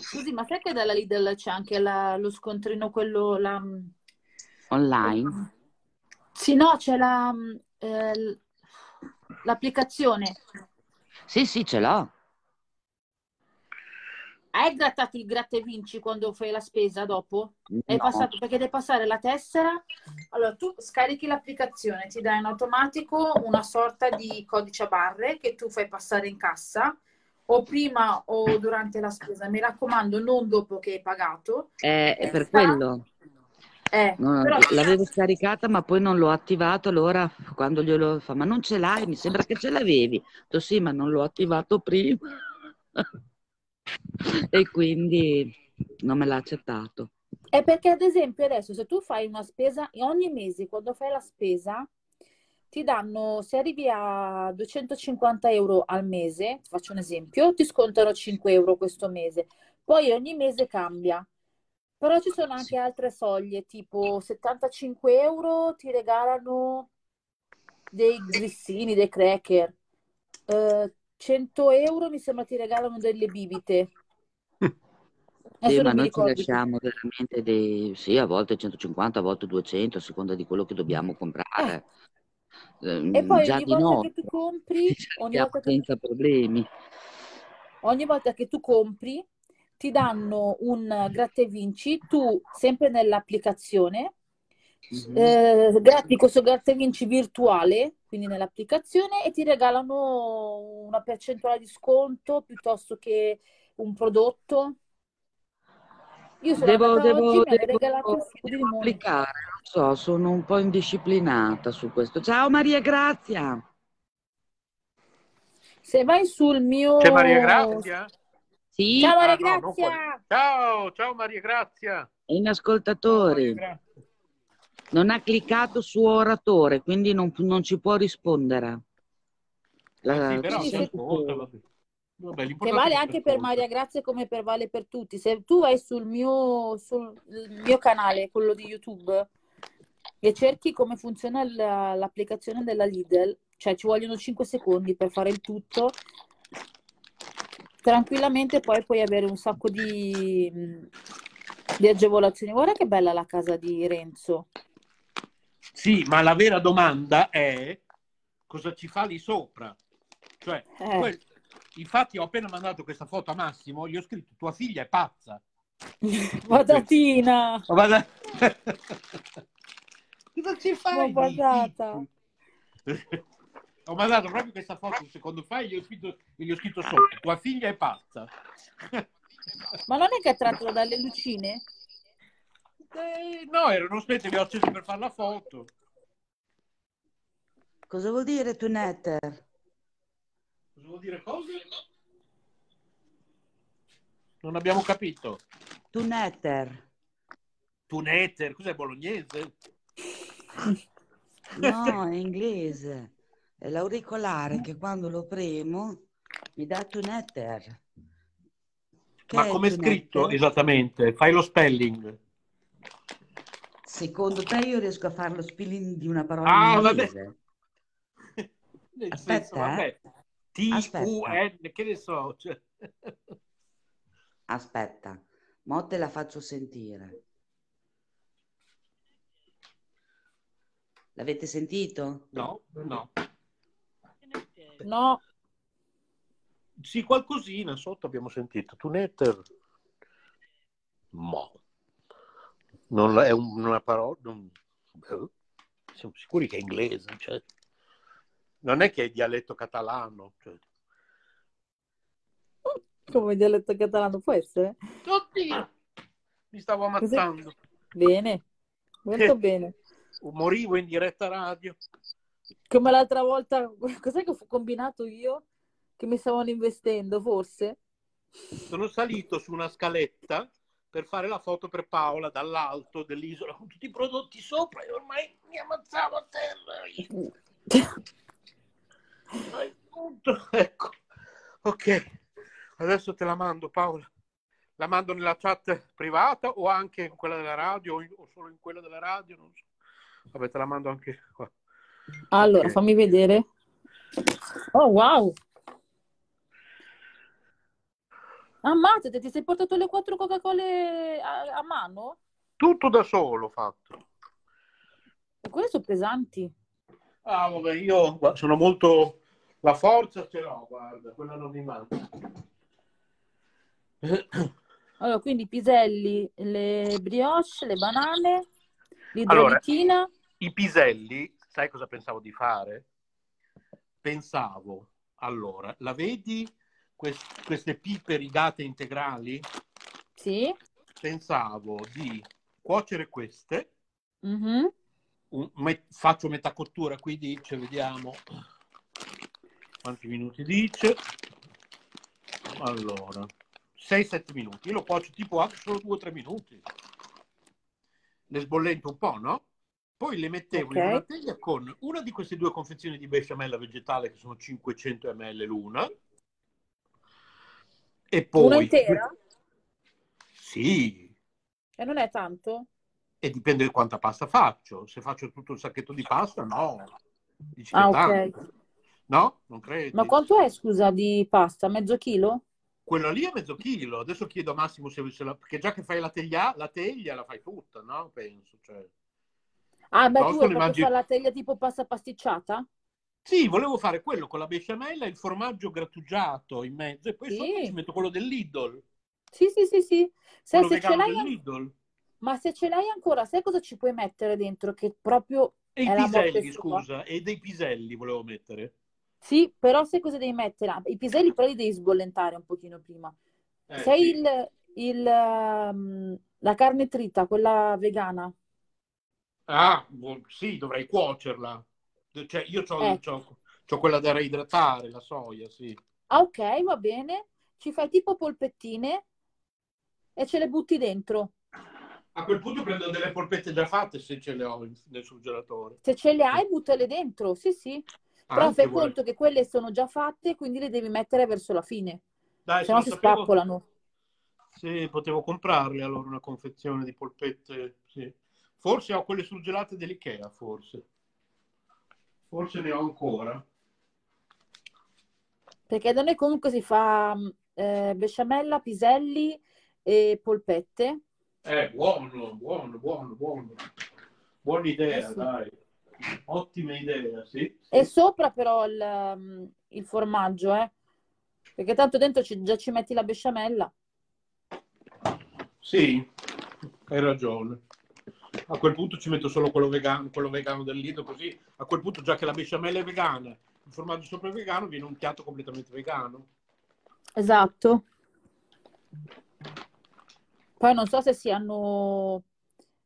Scusi, ma sai che dalla Lidl c'è anche lo scontrino quello... Online? Sì, no, c'è l'applicazione. Sì, ce l'ho. Hai grattato il gratta e vinci quando fai la spesa dopo? No. È passato, perché devi passare la tessera. Allora, tu scarichi l'applicazione, ti dà in automatico una sorta di codice a barre che tu fai passare in cassa, o prima o durante la spesa. Mi raccomando, non dopo che hai pagato. È per quello. No, però... L'avevo scaricata ma poi non l'ho attivato, allora quando glielo fa, ma non ce l'hai, mi sembra che ce l'avevi. Dico, sì, ma non l'ho attivato prima. E quindi non me l'ha accettato. È perché ad esempio adesso se tu fai una spesa, ogni mese quando fai la spesa ti danno, se arrivi a 250 euro al mese, ti faccio un esempio, ti scontano 5 euro questo mese, poi ogni mese cambia. Però ci sono anche altre soglie, tipo 75 euro ti regalano dei grissini, dei cracker. 100 euro mi sembra ti regalano delle bibite. Sì, ma noi ci lasciamo veramente dei... Sì, a volte 150, a volte 200, a seconda di quello che dobbiamo comprare. E poi già ogni volta che tu compri... senza problemi. Ogni volta che tu compri ti danno un gratta e vinci, tu sempre nell'applicazione, questo gratta e vinci virtuale, quindi nell'applicazione, e ti regalano una percentuale di sconto piuttosto che un prodotto. Io sono devo applicare, non so, sono un po' indisciplinata su questo. Ciao Maria Grazia! Se vai sul mio... C'è Maria Grazia? Sì. Ciao Maria Grazia! No, ciao Maria Grazia! È in ascoltatori. Non ha cliccato su oratore, quindi non ci può rispondere. Sì, però vabbè, che vale anche per Maria Grazia come vale per tutti. Se tu vai sul mio canale, quello di YouTube, e cerchi come funziona l'applicazione della Lidl, cioè ci vogliono 5 secondi per fare il tutto... Tranquillamente poi puoi avere un sacco di agevolazioni. Guarda che bella la casa di Renzo. Sì, ma la vera domanda è cosa ci fa lì sopra. Cioè, infatti ho appena mandato questa foto a Massimo, gli ho scritto "tua figlia è pazza". Patatina! Cosa ci fai? Ho mandato proprio questa foto un secondo fa e gli ho scritto sotto "tua figlia è pazza". Ma non è che è tratto dalle lucine? No, erano spente, li ho accesi per fare la foto. Cosa vuol dire Tunetter? Cosa vuol dire cosa? Non abbiamo capito. Tunetter. Tunetter, cos'è, bolognese? No, è inglese. È l'auricolare che quando lo premo mi dà Tunetter. Ma come è scritto esattamente? Fai lo spelling. Secondo te io riesco a fare lo spelling di una parola inglese? Vabbè. Nel senso, vabbè. T-U-N, che ne so. Cioè... Aspetta, mo te la faccio sentire. L'avete sentito? No. No, sì, qualcosina sotto abbiamo sentito. Tunetter, mo non è una parola. Siamo sicuri che è inglese, cioè. Non è che è dialetto catalano, cioè. Come dialetto catalano può essere? Oddio, mi stavo ammazzando. Bene, molto bene. Morivo in diretta radio. Come l'altra volta, cos'è che ho combinato io? Che mi stavano investendo, forse? Sono salito su una scaletta per fare la foto per Paola dall'alto dell'isola con tutti i prodotti sopra e ormai mi ammazzavo a terra. Ecco. Ok, adesso te la mando, Paola. La mando nella chat privata o anche in quella della radio o solo in quella della radio, non so. Vabbè, te la mando anche qua. Allora, fammi vedere. Oh, wow! Ammazzate, ti sei portato le 4 Coca-Cola a mano? Tutto da solo fatto. E quelle sono pesanti. Ah, vabbè, io sono molto... La forza ce l'ho, guarda, quella non mi manca. Allora, quindi i piselli, le brioche, le banane, l'idrolichina. Allora, i piselli, sai cosa pensavo di fare? Pensavo, allora, la vedi queste pipe ridate integrali? Sì. Pensavo di cuocere queste. Mm-hmm. Faccio metà cottura, qui dice, vediamo quanti minuti dice. Allora, 6-7 minuti. Io lo cuocio tipo anche solo 2-3 minuti. Le sbollento un po', no? Poi le mettevo in una teglia con una di queste due confezioni di besciamella vegetale che sono 500 ml l'una. E poi... Una intera? Sì. E non è tanto? E dipende da quanta pasta faccio. Se faccio tutto il sacchetto di pasta, no. Dici che tanto. Ok. No? Non credi. Ma quanto è, scusa, di pasta? Mezzo chilo? Quello lì è mezzo chilo. Adesso chiedo a Massimo se la... Perché già che fai la teglia la fai tutta, no? Penso, cioè... Ah, beh, no, tu vuoi fare la teglia tipo pasta pasticciata? Sì, volevo fare quello con la besciamella e il formaggio grattugiato in mezzo. E poi sopra ci metto quello dell'Idol. Sì, sì, sì, sì. Sai, se ce l'hai dell'Idol. Ma se ce l'hai ancora, sai cosa ci puoi mettere dentro? Che proprio... E i piselli, scusa. E dei piselli volevo mettere. Sì, però sai cosa devi mettere? I piselli però li devi sbollentare un pochino prima. Sai sì. La carne trita, quella vegana. Ah, sì, dovrei cuocerla. Cioè, io c'ho quella da reidratare, la soia, sì. Ah, ok, va bene. Ci fai tipo polpettine e ce le butti dentro. A quel punto prendo delle polpette già fatte, se ce le ho nel surgelatore. Se ce le hai, buttale dentro, sì, sì. Però fai conto che quelle sono già fatte, quindi le devi mettere verso la fine. Dai, se no si spappolano. Sì, potevo comprarle allora una confezione di polpette, sì. Forse ho quelle surgelate dell'Ikea, forse. Forse ne ho ancora. Perché da noi comunque si fa besciamella, piselli e polpette. Buono, buono, buono, buono. Buona idea, sì. Dai. Ottima idea, sì. E sopra però il formaggio, Perché tanto dentro già ci metti la besciamella. Sì, hai ragione. A quel punto ci metto solo quello vegano del Lido, così a quel punto già che la besciamella è vegana, il formaggio sopra è vegano, viene un piatto completamente vegano. Esatto. Poi non so se si hanno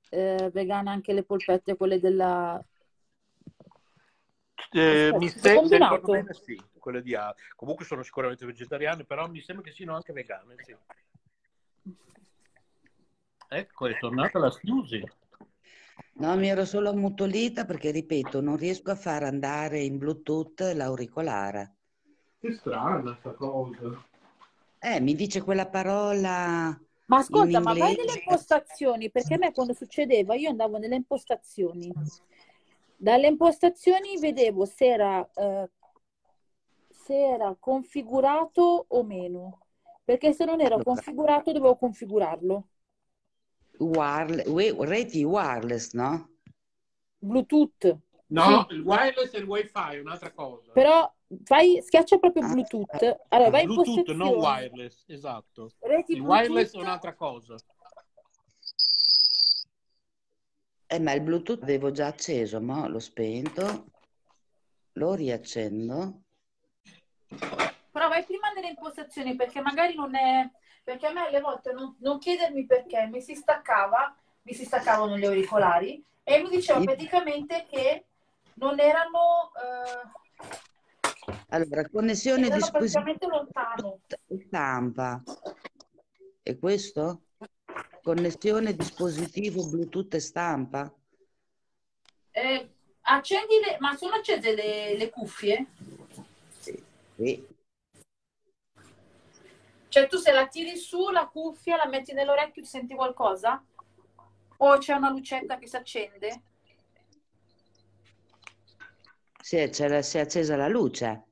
vegane anche le polpette, quelle della... mi sembra bene, sì, quelle di A. Comunque sono sicuramente vegetariane, però mi sembra che siano anche vegane, sì. Ecco, è tornata la Scusi. No, mi ero solo ammutolita perché, ripeto, non riesco a far andare in Bluetooth l'auricolare. Che strana sta cosa. Mi dice quella parola. Ma ascolta, ma vai nelle impostazioni, perché a me quando succedeva io andavo nelle impostazioni. Dalle impostazioni vedevo se era configurato o meno, perché se non era configurato dovevo configurarlo. Reti wireless, no? Bluetooth. No, sì. Il wireless e il wifi è un'altra cosa. Però schiaccia proprio Bluetooth. Allora, vai in Bluetooth, non wireless, esatto. Reti il Bluetooth. Wireless è un'altra cosa. Ma il Bluetooth avevo già acceso, ma l'ho spento. Lo riaccendo. Però vai prima nelle impostazioni, perché magari non è... Perché a me alle volte, non chiedermi perché, mi si staccavano gli auricolari e mi diceva praticamente che non erano... Allora, connessione di praticamente lontano. Stampa. E questo? Connessione dispositivo Bluetooth e stampa? Ma sono accese le cuffie? Sì, sì. Cioè tu se la tiri su, la cuffia, la metti nell'orecchio, senti qualcosa? O c'è una lucetta che si accende? Sì, si è accesa la luce.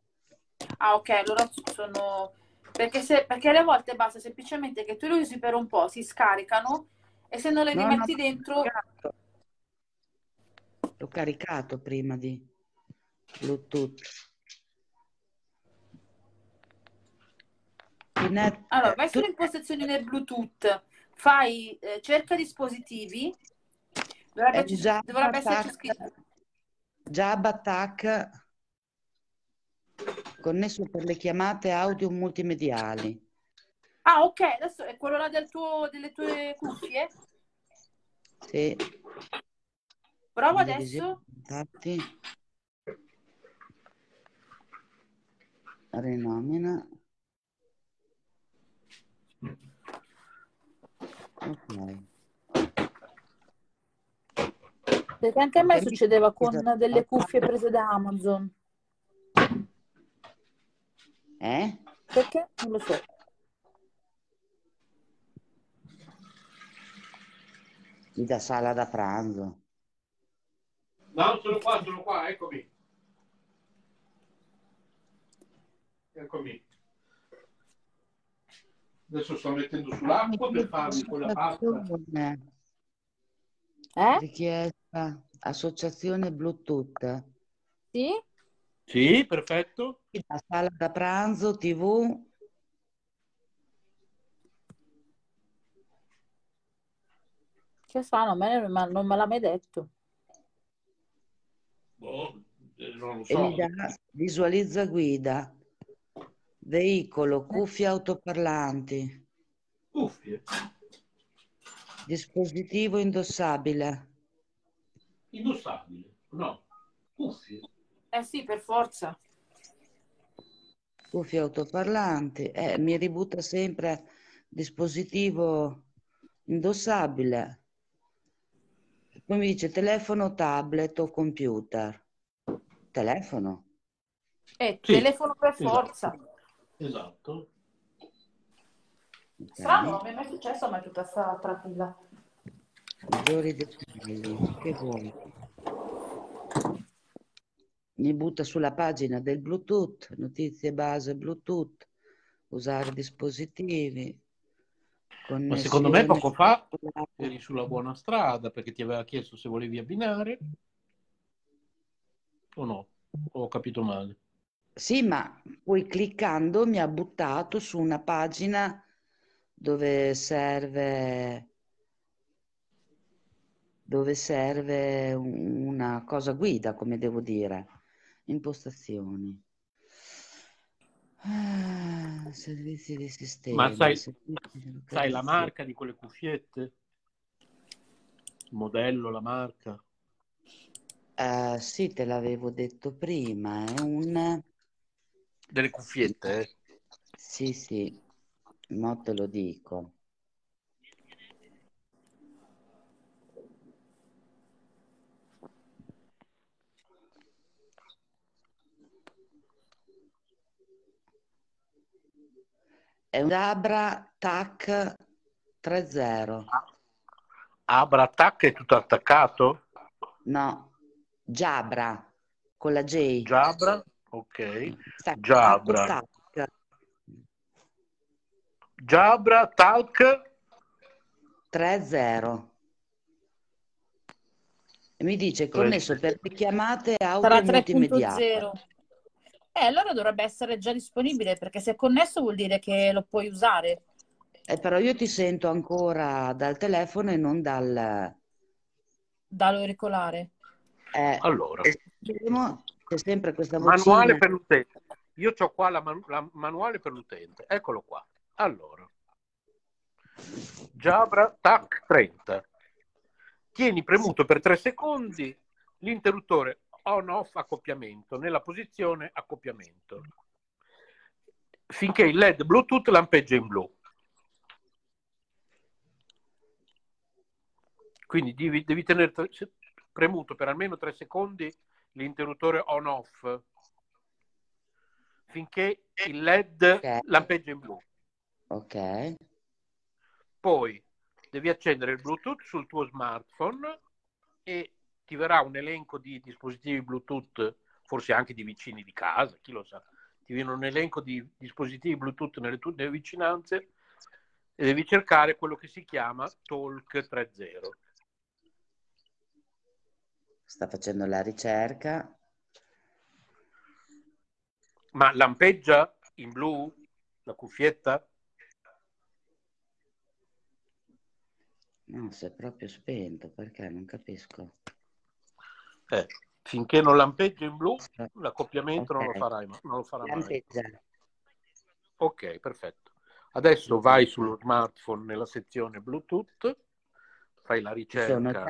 Ah, ok, allora sono... Perché alle volte basta semplicemente che tu le usi per un po', si scaricano e se non le rimetti dentro... L'ho caricato prima di Bluetooth. Net... Allora, vai sulle impostazioni del Bluetooth, fai cerca dispositivi, dovrebbe esserci scritto. Jab Attack, connesso per le chiamate audio multimediali. Ah, ok, adesso è quello là del tuo, delle tue cuffie? Sì. Prova adesso. Rinomina. Ok. Perché anche a me succedeva con delle cuffie prese da Amazon. Eh? Perché? Non lo so. Da sala da pranzo. No, sono qua, eccomi. Eccomi. Adesso sto mettendo sull'acqua per farmi quella pasta. Richiesta, associazione Bluetooth. Sì? Sì, perfetto. La sala da pranzo, TV. Che sanno, non me l'ha mai detto. Boh, non lo so. Visualizza guida. Veicolo, cuffie autoparlanti. Cuffie. Dispositivo indossabile. Indossabile? No. Cuffie. Eh sì, per forza. Cuffie autoparlanti. Mi ributta sempre dispositivo indossabile. Poi mi dice telefono, tablet o computer. Telefono. Sì, telefono per forza. Esatto. Okay. Strano, non mi è mai successo, ma è tutta sta tranquilla. Maggiori dettagli, che vuoi? Mi butta sulla pagina del Bluetooth, notizie base Bluetooth, usare dispositivi. Ma secondo me poco fa eri sulla buona strada, perché ti aveva chiesto se volevi abbinare o no, ho capito male. Sì, ma poi cliccando mi ha buttato su una pagina dove serve una cosa guida, come devo dire, impostazioni. Ah, servizi di sistema. Ma sai la marca di quelle cuffiette? Il modello, la marca? Sì, te l'avevo detto prima. È un... Delle cuffiette, eh? Sì, sì. No, te lo dico. È un Abra Tac 30. Abra Tac è tutto attaccato? No, Jabra con la J. Jabra, ok. Jabra. Jabra Tac 30. E mi dice connesso per le chiamate audio multimediali. Allora dovrebbe essere già disponibile, perché se è connesso vuol dire che lo puoi usare. Però io ti sento ancora dal telefono e non dall'auricolare. Allora, c'è sempre questa vocina. Manuale per l'utente. Io ho qua la manuale per l'utente. Eccolo qua. Allora, Jabra Tac 30. Tieni premuto per 3 secondi l'interruttore on-off accoppiamento, nella posizione accoppiamento, finché il LED Bluetooth lampeggia in blu. Quindi devi tenere premuto per almeno 3 secondi l'interruttore on-off, finché il LED lampeggia in blu. Ok. Poi devi accendere il Bluetooth sul tuo smartphone e ti verrà un elenco di dispositivi Bluetooth, forse anche di vicini di casa, chi lo sa. Ti viene un elenco di dispositivi Bluetooth nelle tue vicinanze e devi cercare quello che si chiama Talk 30. Sta facendo la ricerca. Ma lampeggia in blu la cuffietta? No, si è proprio spento, perché non capisco. Finché non lampeggio in blu, l'accoppiamento okay. non lo farà mai. Ok, perfetto. Adesso vai sullo smartphone nella sezione Bluetooth, fai la ricerca.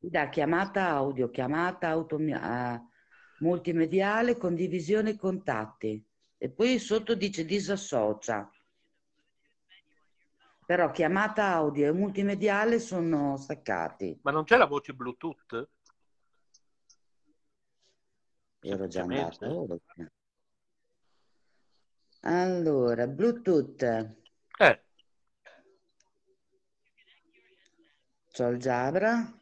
Da chiamata audio, chiamata multimediale, condivisione contatti. E poi sotto dice disassocia. Però chiamata audio e multimediale sono staccati. Ma non c'è la voce Bluetooth? Ero già andato. Allora, Bluetooth. C'ho il Jabra.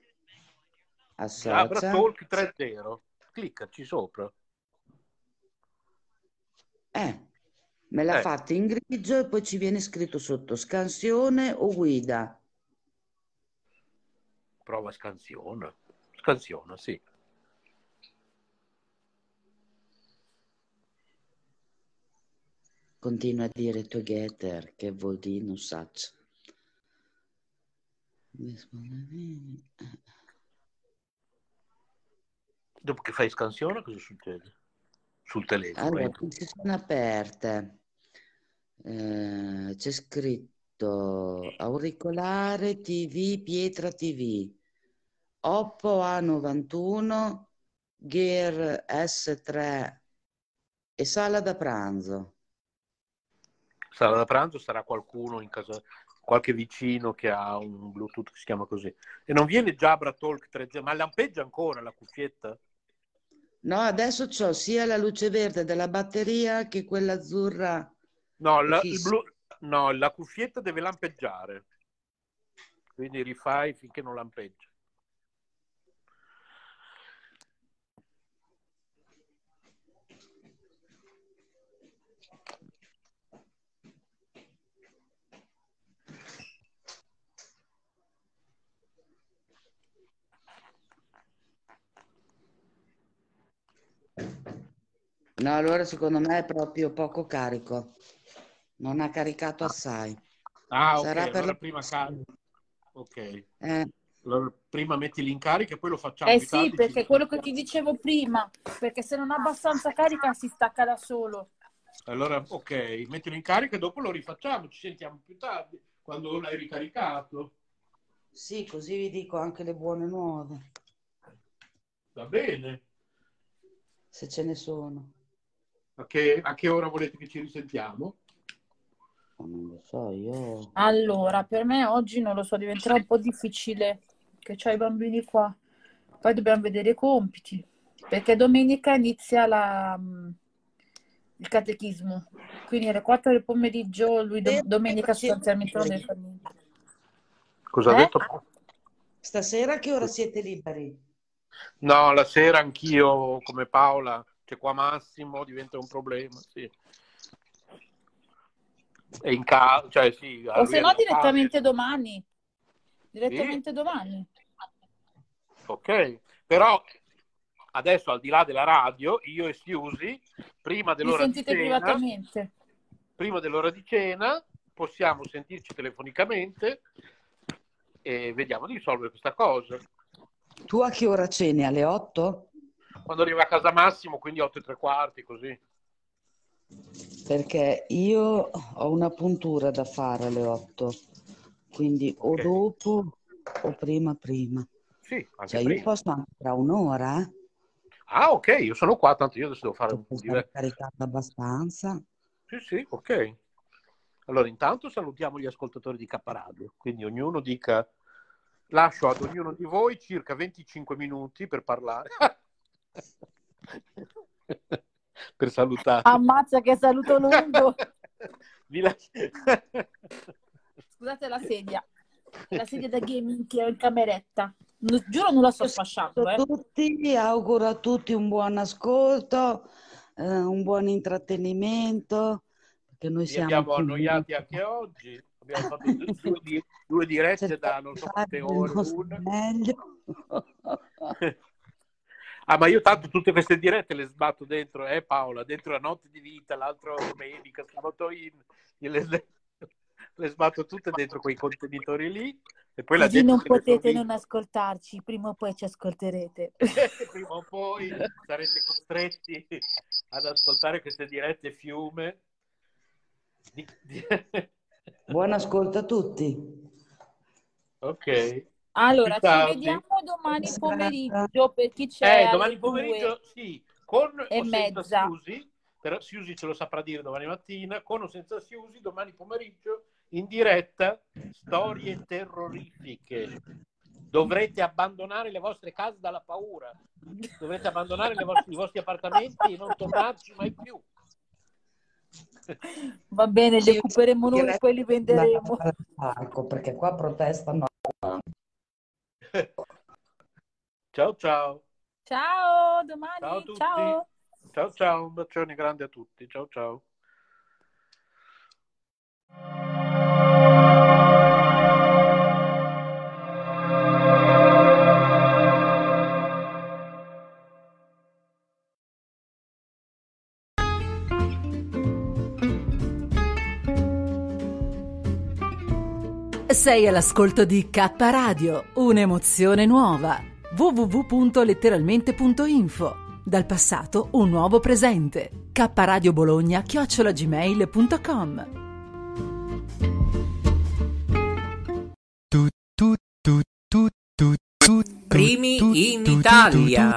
Associa. Jabra Talk 3.0. Cliccaci sopra. Me l'ha fatta in grigio e poi ci viene scritto sotto scansione o guida. Prova scansione. Scansione, sì. Continua a dire together, che vuol dire non saccio. Dopo che fai scansione, cosa succede? Sul telefono. Allora, ci sono aperte. C'è scritto auricolare TV, pietra TV, Oppo A91, Gear S3 e sala da pranzo. Sala da pranzo sarà qualcuno in casa, qualche vicino che ha un Bluetooth che si chiama così. E non viene Jabra Talk 3G, ma lampeggia ancora la cuffietta? No, adesso c'ho sia la luce verde della batteria che quella azzurra. No, la cuffietta deve lampeggiare. Quindi rifai finché non lampeggia. No, allora secondo me è proprio poco carico. Non ha caricato assai. Sarà ok, per allora prima carico. Ok. Allora prima metti l'incarico e poi lo facciamo. Sì, perché quello che ti dicevo prima, perché se non ha abbastanza carica si stacca da solo. Allora, ok, mettilo in carica e dopo lo rifacciamo, ci sentiamo più tardi, quando l'hai ricaricato. Sì, così vi dico anche le buone nuove. Va bene. Se ce ne sono. A che ora volete che ci risentiamo? Non lo so, io... Allora, per me oggi non lo so, diventerà un po' difficile, che c'ho i bambini qua. Poi dobbiamo vedere i compiti, perché domenica inizia il catechismo. Quindi alle 4 del pomeriggio, lui domenica sostanzialmente non deve fare niente. Cosa ha detto? Stasera che ora siete liberi? No, la sera anch'io, come Paola, c'è qua Massimo, diventa un problema, sì. È in casa, cioè sì. O se no direttamente domani. Direttamente domani. Ok, però adesso al di là della radio, io e Siusi, prima dell'ora di cena... Mi sentite privatamente. Prima dell'ora di cena possiamo sentirci telefonicamente e vediamo di risolvere questa cosa. Tu a che ora ceni? Alle 8? Quando arrivo a casa Massimo, quindi 8:15, così. Perché io ho una puntura da fare alle 8, quindi o dopo o prima. Sì, anche cioè, prima. Io posso anche tra un'ora. Ah, ok, io sono qua, tanto io adesso devo fare un po' di... caricata abbastanza. Sì, ok. Allora, intanto salutiamo gli ascoltatori di K-Radio, quindi ognuno dica... Lascio ad ognuno di voi circa 25 minuti per parlare, per salutare. Ammazza che saluto lungo! Scusate la sedia da gaming che ho in cameretta. Giuro non la sto sfasciando. Auguro a tutti un buon ascolto, un buon intrattenimento. Perché noi siamo abbiamo annoiati anche oggi. Abbiamo fatto due dirette da non so quante ore. Ah, ma io tanto tutte queste dirette le sbatto dentro, Paola, dentro la notte di vita, l'altro domenica, sabato in... le sbatto tutte dentro quei contenitori lì. E poi oggi non potete non ascoltarci, prima o poi ci ascolterete. Prima o poi sarete costretti ad ascoltare queste dirette fiume. Buon ascolto a tutti. Ok. Allora, ci vediamo domani pomeriggio per chi c'è. Domani pomeriggio, sì, con o senza Siusi, però Siusi ce lo saprà dire domani mattina, con o senza Siusi, domani pomeriggio in diretta, storie terrorifiche. Dovrete abbandonare le vostre case dalla paura, dovrete abbandonare i vostri appartamenti e non tornarci mai più. Va bene, li occuperemo noi e poi li venderemo. Perché qua protestano. Ciao ciao. Ciao, domani. Ciao a tutti. Ciao. Ciao ciao, un bacione grande a tutti. Ciao ciao. Sei all'ascolto di K-Radio, un'emozione nuova. www.letteralmente.info. Dal passato un nuovo presente. K-Radio Bologna @gmail.com. Primi in Italia.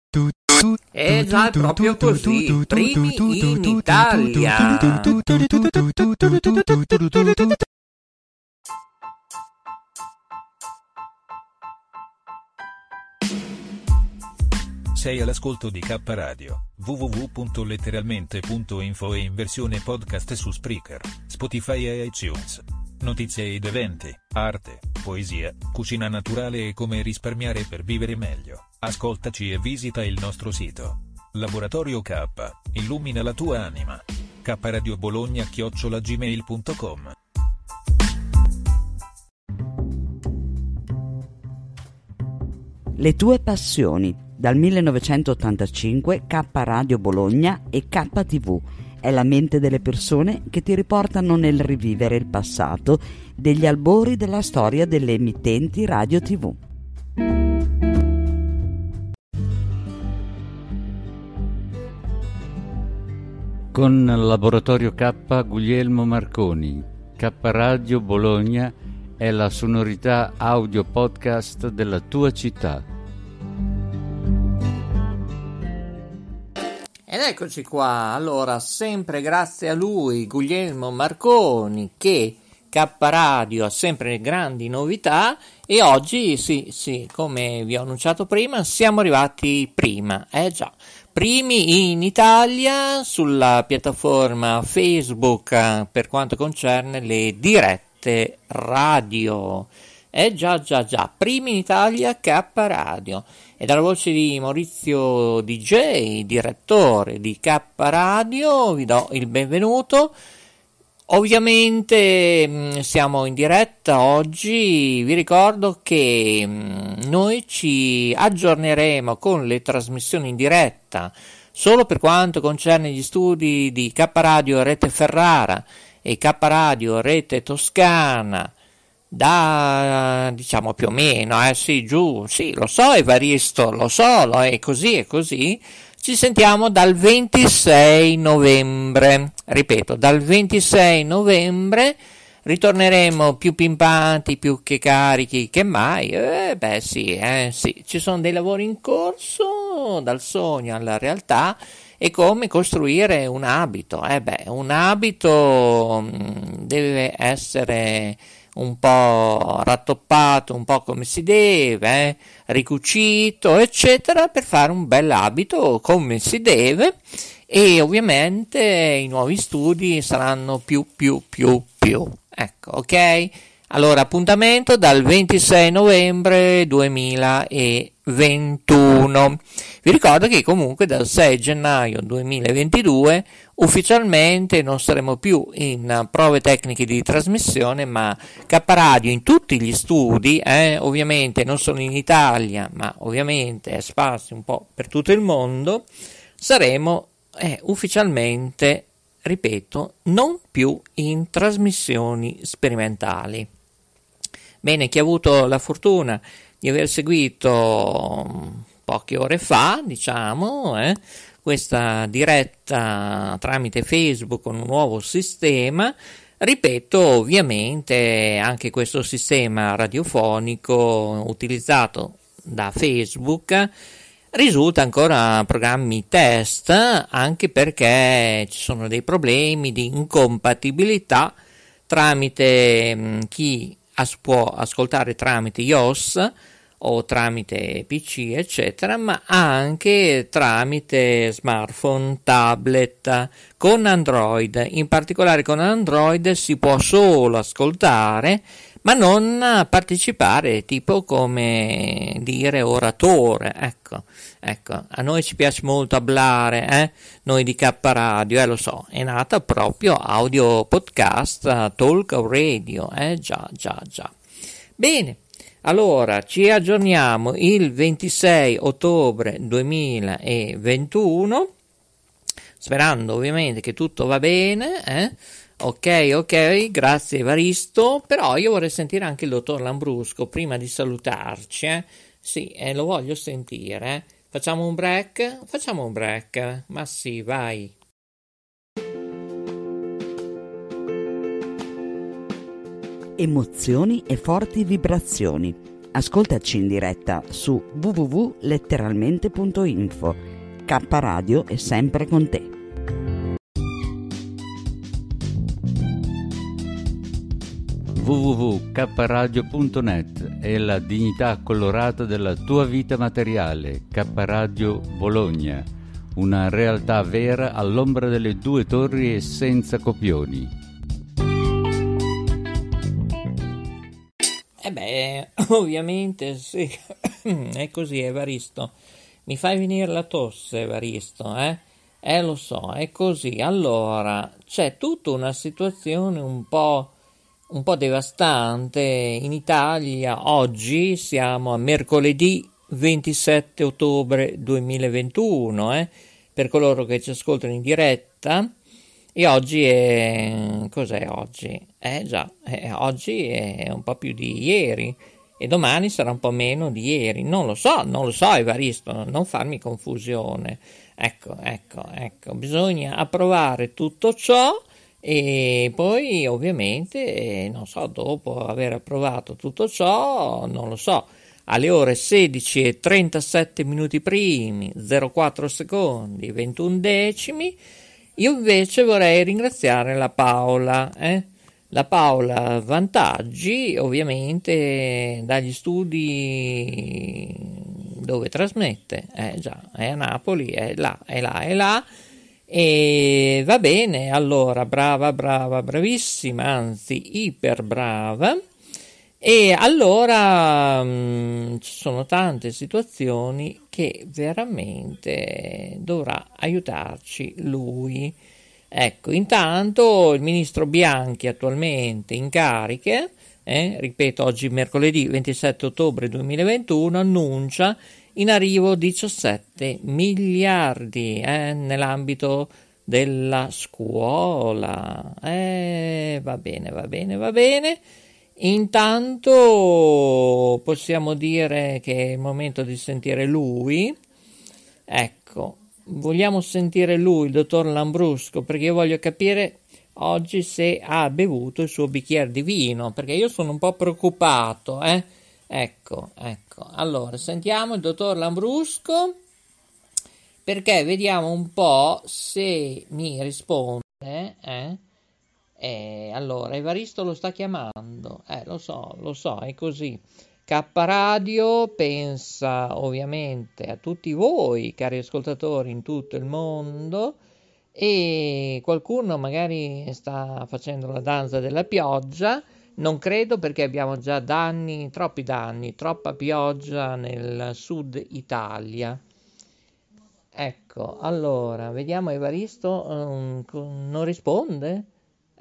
E già proprio così, primi in Italia. Sei all'ascolto di K-Radio, www.letteralmente.info e in versione podcast su Spreaker, Spotify e iTunes. Notizie ed eventi, arte, poesia, cucina naturale e come risparmiare per vivere meglio. Ascoltaci e visita il nostro sito. Laboratorio K, illumina la tua anima. K-Radio Bologna @gmail.com. Le tue passioni. Dal 1985 K-Radio Bologna e KTV. È la mente delle persone che ti riportano nel rivivere il passato degli albori della storia delle emittenti radio TV. Con Laboratorio K Guglielmo Marconi, K-Radio Bologna è la sonorità audio podcast della tua città. Ed eccoci qua, allora, sempre grazie a lui, Guglielmo Marconi, che K-Radio ha sempre grandi novità e oggi, sì, come vi ho annunciato prima, siamo arrivati prima, già, primi in Italia sulla piattaforma Facebook per quanto concerne le dirette radio. Già, primi in Italia K-Radio. E dalla voce di Maurizio DJ, direttore di K-Radio, vi do il benvenuto. Ovviamente siamo in diretta oggi, vi ricordo che noi ci aggiorneremo con le trasmissioni in diretta solo per quanto concerne gli studi di K-Radio Rete Ferrara e K-Radio Rete Toscana. Da diciamo più o meno, lo so Evaristo, è così, ci sentiamo dal 26 novembre, ripeto, dal 26 novembre ritorneremo più pimpanti, più che carichi che mai, ci sono dei lavori in corso, dal sogno alla realtà, e come costruire un abito, un abito deve essere un po' rattoppato, un po' come si deve, ricucito, eccetera, per fare un bel abito come si deve. E ovviamente i nuovi studi saranno più. Ecco, ok? Allora, appuntamento dal 26 novembre 2021. Vi ricordo che comunque dal 6 gennaio 2022 ufficialmente non saremo più in prove tecniche di trasmissione, ma K-Radio in tutti gli studi, ovviamente non solo in Italia, ma ovviamente è sparsi un po' per tutto il mondo, saremo ufficialmente, ripeto, non più in trasmissioni sperimentali. Bene, chi ha avuto la fortuna di aver seguito poche ore fa, diciamo, questa diretta tramite Facebook con un nuovo sistema, ripeto, ovviamente anche questo sistema radiofonico utilizzato da Facebook risulta ancora programmi test, anche perché ci sono dei problemi di incompatibilità tramite chi può ascoltare tramite iOS o tramite PC, eccetera, ma anche tramite smartphone, tablet, con Android. In particolare con Android si può solo ascoltare, ma non partecipare, tipo come dire oratore, ecco. A noi ci piace molto parlare, noi di K-Radio, lo so, è nata proprio Audio Podcast Talk Radio, già. Bene, allora ci aggiorniamo il 26 ottobre 2021, sperando ovviamente che tutto va bene, Ok, grazie Evaristo, però io vorrei sentire anche il dottor Lambrusco prima di salutarci, Sì, lo voglio sentire, Facciamo un break? Ma sì, vai! Emozioni e forti vibrazioni. Ascoltaci in diretta su www.letteralmente.info. K-Radio è sempre con te. www.kradio.net è la dignità colorata della tua vita materiale. K-Radio Bologna, una realtà vera all'ombra delle due torri e senza copioni. Ovviamente sì, è così Evaristo, mi fai venire la tosse Evaristo, lo so, è così. Allora, c'è tutta una situazione un po' devastante in Italia. Oggi siamo a mercoledì 27 ottobre 2021, per coloro che ci ascoltano in diretta, e oggi è... cos'è oggi? Oggi è un po' più di ieri e domani sarà un po' meno di ieri, non lo so Evaristo, non farmi confusione, ecco, bisogna approvare tutto ciò. E poi ovviamente, non so, dopo aver approvato tutto ciò, non lo so, alle ore 16:37 primi, 04 secondi, 21 decimi, io invece vorrei ringraziare la Paola, la Paola Vantaggi, ovviamente dagli studi dove trasmette, è a Napoli, è là. E va bene, allora, bravissima, anzi iper brava. E allora ci sono tante situazioni che veramente dovrà aiutarci lui. Ecco, intanto il ministro Bianchi attualmente in cariche, ripeto, oggi mercoledì 27 ottobre 2021, annuncia in arrivo 17 miliardi nell'ambito della scuola. Va bene. Intanto possiamo dire che è il momento di sentire lui. Ecco, vogliamo sentire lui, il dottor Lambrusco, perché io voglio capire oggi se ha bevuto il suo bicchiere di vino, perché io sono un po' preoccupato, Ecco, allora sentiamo il dottor Lambrusco, perché vediamo un po' se mi risponde Allora, Evaristo lo sta chiamando. Lo so, è così. K-Radio pensa ovviamente a tutti voi, cari ascoltatori, in tutto il mondo, e qualcuno magari sta facendo la danza della pioggia. Non credo, perché abbiamo già troppi danni, troppa pioggia nel sud Italia. Ecco, allora, vediamo Evaristo, non risponde?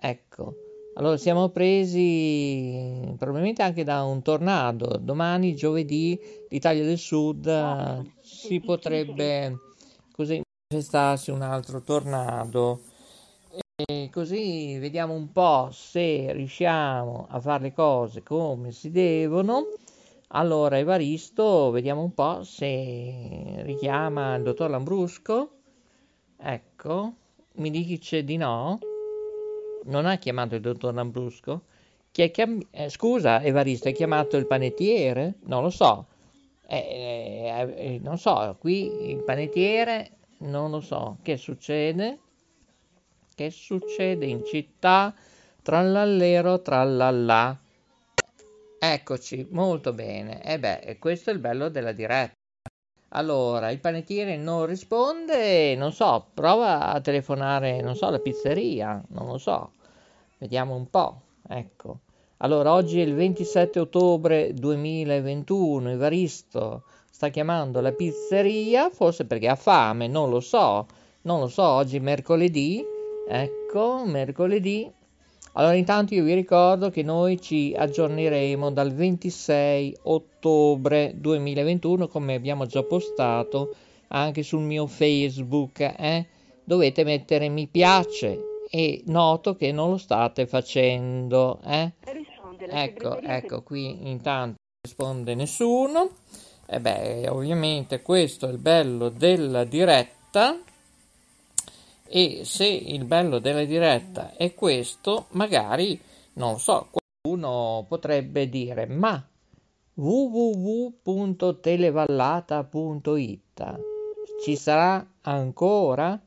Ecco, allora siamo presi probabilmente anche da un tornado. Domani, giovedì, l'Italia del Sud si potrebbe così manifestarsi un altro tornado, e così vediamo un po' se riusciamo a fare le cose come si devono. Allora Evaristo, vediamo un po' se richiama il dottor Lambrusco. Ecco, mi dice di no. Non ha chiamato il dottor Lambrusco? Scusa Evaristo, hai chiamato il panettiere? Non lo so, non so, qui il panettiere non lo so. Che succede in città? Trallallero trallallà. Eccoci, molto bene. Questo è il bello della diretta. Allora, il panettiere non risponde, non so, prova a telefonare, non so, alla pizzeria, non lo so, vediamo un po', ecco. Allora, oggi è il 27 ottobre 2021, Evaristo sta chiamando la pizzeria, forse perché ha fame, non lo so, oggi è mercoledì, ecco, mercoledì. Allora, intanto io vi ricordo che noi ci aggiorneremo dal 26 ottobre 2021, come abbiamo già postato anche sul mio Facebook. Dovete mettere mi piace, e noto che non lo state facendo. Ecco, qui intanto non risponde nessuno. Ovviamente questo è il bello della diretta. E se il bello della diretta è questo, magari, non so, qualcuno potrebbe dire, ma www.televallata.it ci sarà ancora?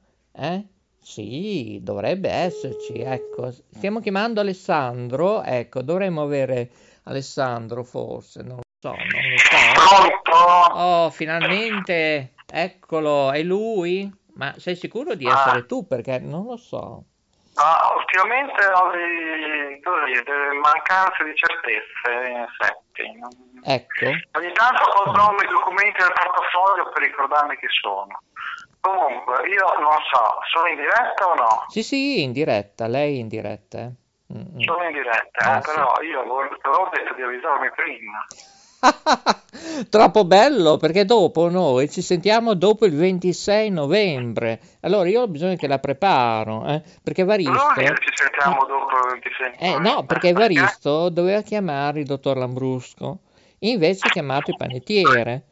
Sì, dovrebbe esserci, ecco. Stiamo chiamando Alessandro, ecco, dovremmo avere Alessandro forse, non lo so. Oh, finalmente, eccolo, è lui? Ma sei sicuro di essere tu? Perché non lo so. Ultimamente ho delle mancanze di certezze, in effetti. Ecco. Ogni tanto controllo i documenti del portafoglio per ricordarmi chi sono. Comunque, io non so, sono in diretta o no? Sì, in diretta, lei è in diretta. Sono in diretta, però sì. Io avevo detto di avvisarmi prima. Troppo bello, perché dopo noi ci sentiamo dopo il 26 novembre. Allora io ho bisogno che la preparo, perché Evaristo ci sentiamo dopo il 26 novembre. No, perché Evaristo doveva chiamare il dottor Lambrusco, invece ha chiamato il panettiere.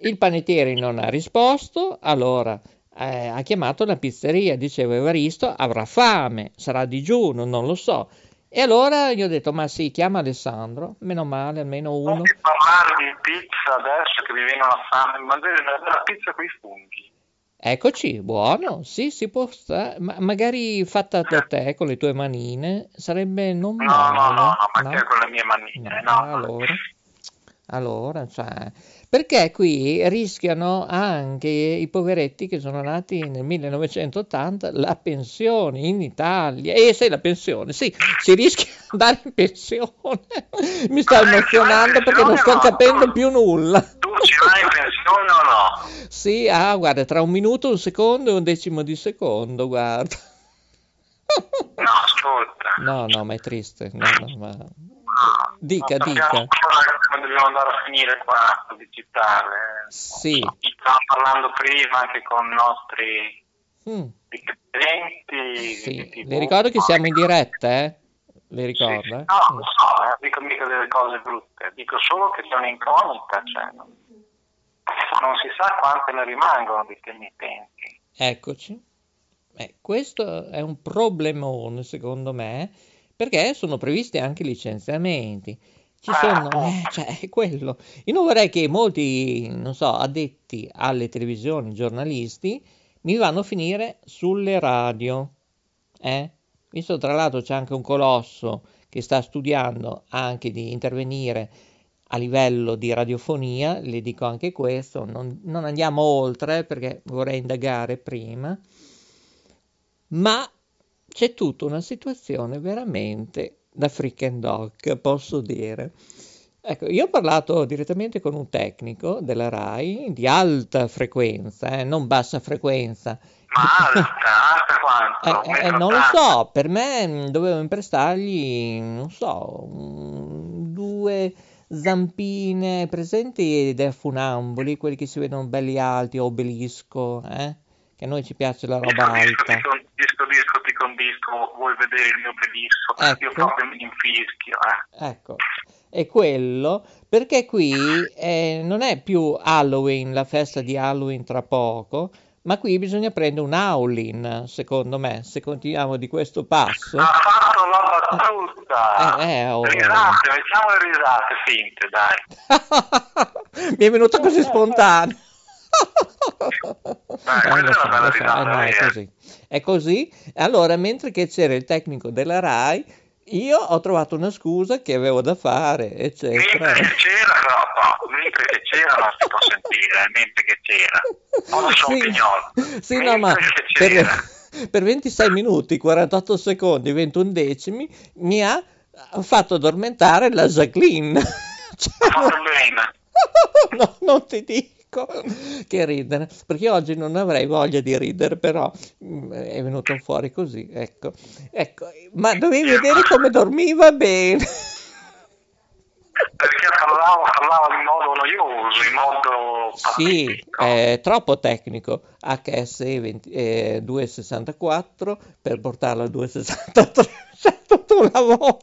Il panettiere non ha risposto, allora ha chiamato la pizzeria. Diceva Evaristo avrà fame, sarà a digiuno, non lo so. E allora gli ho detto, ma sì, chiama Alessandro, meno male, almeno uno. Non ti parlare di pizza adesso che mi viene la fame, mangiare una pizza con i funghi. Eccoci, buono, sì, si può stare, magari fatta da te con le tue manine, sarebbe non male. No, ma con le mie manine, no. Allora, cioè, perché qui rischiano anche i poveretti che sono nati nel 1980 la pensione in Italia. E se la pensione, sì, si rischia di andare in pensione. Mi sto emozionando perché non sto capendo più nulla. Tu ci vai in pensione o no? Sì, guarda, tra un minuto, un secondo e un decimo di secondo, guarda. No, ascolta. No, ma è triste. No, ma... Dica. Quando dobbiamo andare a finire qua sul digitale. Sì. Stavamo parlando prima anche con i nostri dipendenti. Sì. Le ricordo che siamo in diretta, Le ricordo? Sì. No, non dico mica delle cose brutte. Dico solo che c'è un'incognita, cioè non si sa quante ne rimangono di emittenti. Eccoci. Questo è un problemone, secondo me, perché sono previsti anche licenziamenti. Ci sono, cioè, quello. Io non vorrei che molti, non so, addetti alle televisioni, giornalisti, mi vanno a finire sulle radio. In questo, tra l'altro, c'è anche un colosso che sta studiando anche di intervenire a livello di radiofonia, le dico anche questo, non andiamo oltre perché vorrei indagare prima, ma c'è tutta una situazione veramente da freak and doc, posso dire. Ecco, io ho parlato direttamente con un tecnico della RAI di alta frequenza, non bassa frequenza. Ma alta quanto? Non lo so, per me dovevo imprestargli, non so, due zampine presenti dai funamboli, quelli che si vedono belli alti, obelisco, che a noi ci piace la roba alta. Disco ti condisco, vuoi vedere il mio obelisco? Ecco. Io proprio mi infischio. Ecco, è quello, perché qui non è più Halloween, la festa di Halloween tra poco, ma qui bisogna prendere un Howlin, secondo me, se continuiamo di questo passo. Ha fatto la battuta! Risate, facciamo le risate finte, dai! Mi è venuto così spontaneo! È così. Allora, mentre che c'era il tecnico della RAI, io ho trovato una scusa che avevo da fare, eccetera. Mentre che c'era non si può sentire, mentre che c'era. Non lo so, pignolo. Sì, no, ma per 26 minuti, 48 secondi, 21 decimi, mi ha fatto addormentare la Jacqueline. No, non ti dico. Che ridere, perché oggi non avrei voglia di ridere, però è venuto fuori così, ecco. Ma dovevi vedere come dormiva bene, perché parlava in modo noioso, in modo sì, troppo tecnico, HS 264 per portarlo a 263, c'è tutto un lavoro,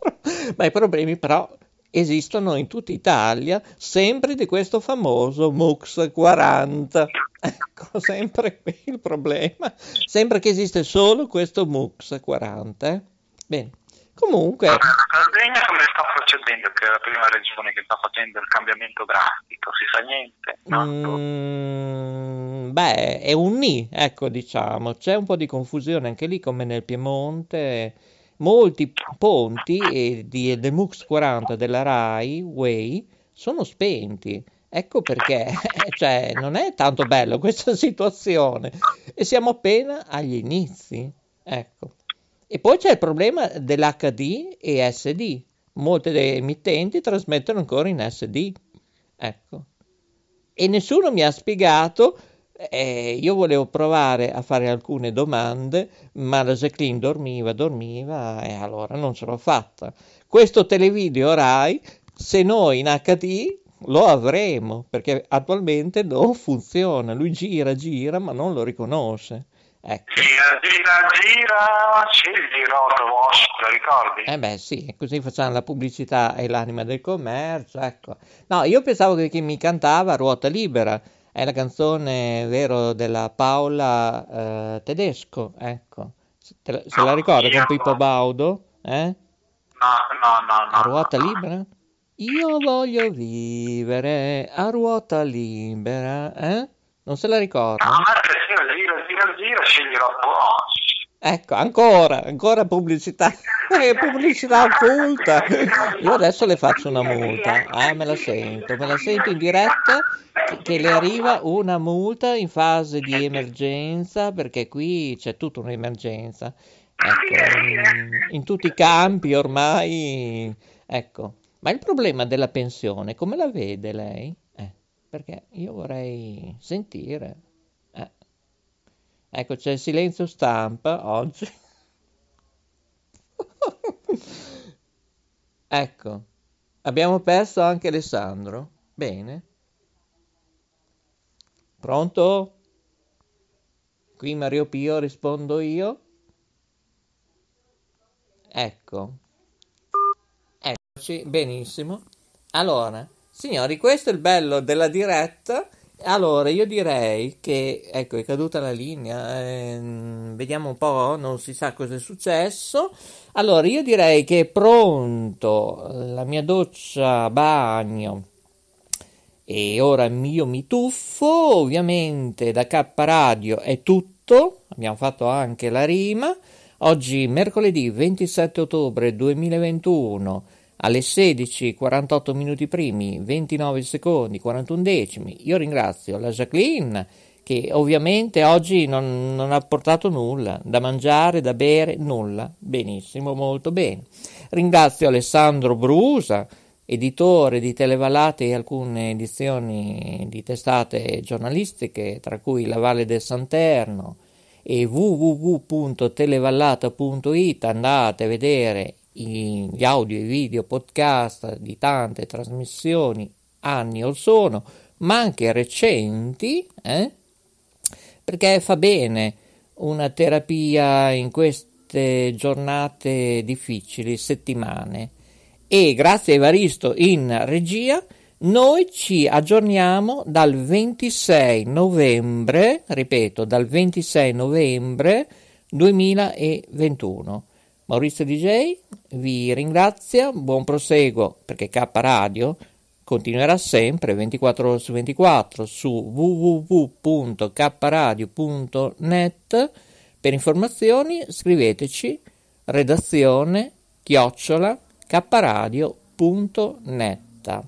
ma i problemi però esistono in tutta Italia, sempre di questo famoso MUX 40. Ecco, sempre qui il problema. Sembra che esiste solo questo MUX 40. Bene, comunque... La Sardegna come sta procedendo? Che è la prima regione che sta facendo il cambiamento drastico, si sa niente? Beh, è un nì, ecco, diciamo. C'è un po' di confusione anche lì, come nel Piemonte... Molti ponti del MUX 40 della Rai Way sono spenti, ecco perché cioè, non è tanto bello questa situazione e siamo appena agli inizi, ecco. E poi c'è il problema dell'HD e SD, molte delle emittenti trasmettono ancora in SD, ecco, e nessuno mi ha spiegato. Io volevo provare a fare alcune domande, ma la Jacqueline dormiva e allora non ce l'ho fatta. Questo televideo Rai, se noi in HD lo avremo, perché attualmente non funziona, lui gira ma non lo riconosce. Ecco. Gira, scegli il rotolo, lo ricordi? Beh sì, così facciamo la pubblicità e l'anima del commercio, ecco. No, io pensavo che chi mi cantava Ruota Libera, è la canzone, vero, della Paola Tedesco, ecco. Se la ricorda con Pippo Baudo? No. A ruota libera? Io voglio vivere a ruota libera, Non se la ricorda? No, ma gira, sceglierò tu. Ecco, ancora pubblicità. Pubblicità occulta. Io adesso le faccio una multa. Me la sento in diretta. Che le arriva una multa in fase di emergenza, perché qui c'è tutta un'emergenza, ecco, in tutti i campi ormai, ecco. Ma il problema della pensione come la vede lei? Perché io vorrei sentire, ecco, c'è il silenzio stampa oggi. Ecco, abbiamo perso anche Alessandro. Bene. Pronto? Qui Mario Pio, rispondo io. Ecco. Eccoci, benissimo. Allora, signori, questo è il bello della diretta. Allora, io direi che... Ecco, è caduta la linea. Vediamo un po', non si sa cosa è successo. Allora, io direi che è pronto la mia doccia bagno. E ora io mi tuffo, ovviamente da K Radio è tutto, abbiamo fatto anche la rima, Oggi, mercoledì 27 ottobre 2021, alle 16:48 minuti primi, 29 secondi, 41 decimi, io ringrazio la Jacqueline, che ovviamente oggi non ha portato nulla, da mangiare, da bere, nulla. Benissimo, molto bene. Ringrazio Alessandro Brusa, editore di Televalate e alcune edizioni di testate giornalistiche, tra cui La Valle del Santerno e www.televallata.it. Andate a vedere gli audio e video podcast di tante trasmissioni, anni or sono, ma anche recenti, perché fa bene una terapia in queste giornate difficili, settimane. E grazie a Evaristo in regia, noi ci aggiorniamo dal 26 novembre, ripeto, dal 26 novembre 2021. Maurizio DJ vi ringrazia, buon proseguo, perché K Radio continuerà sempre 24 ore su 24 su www.kradio.net. Per informazioni scriveteci redazione@kradio.net.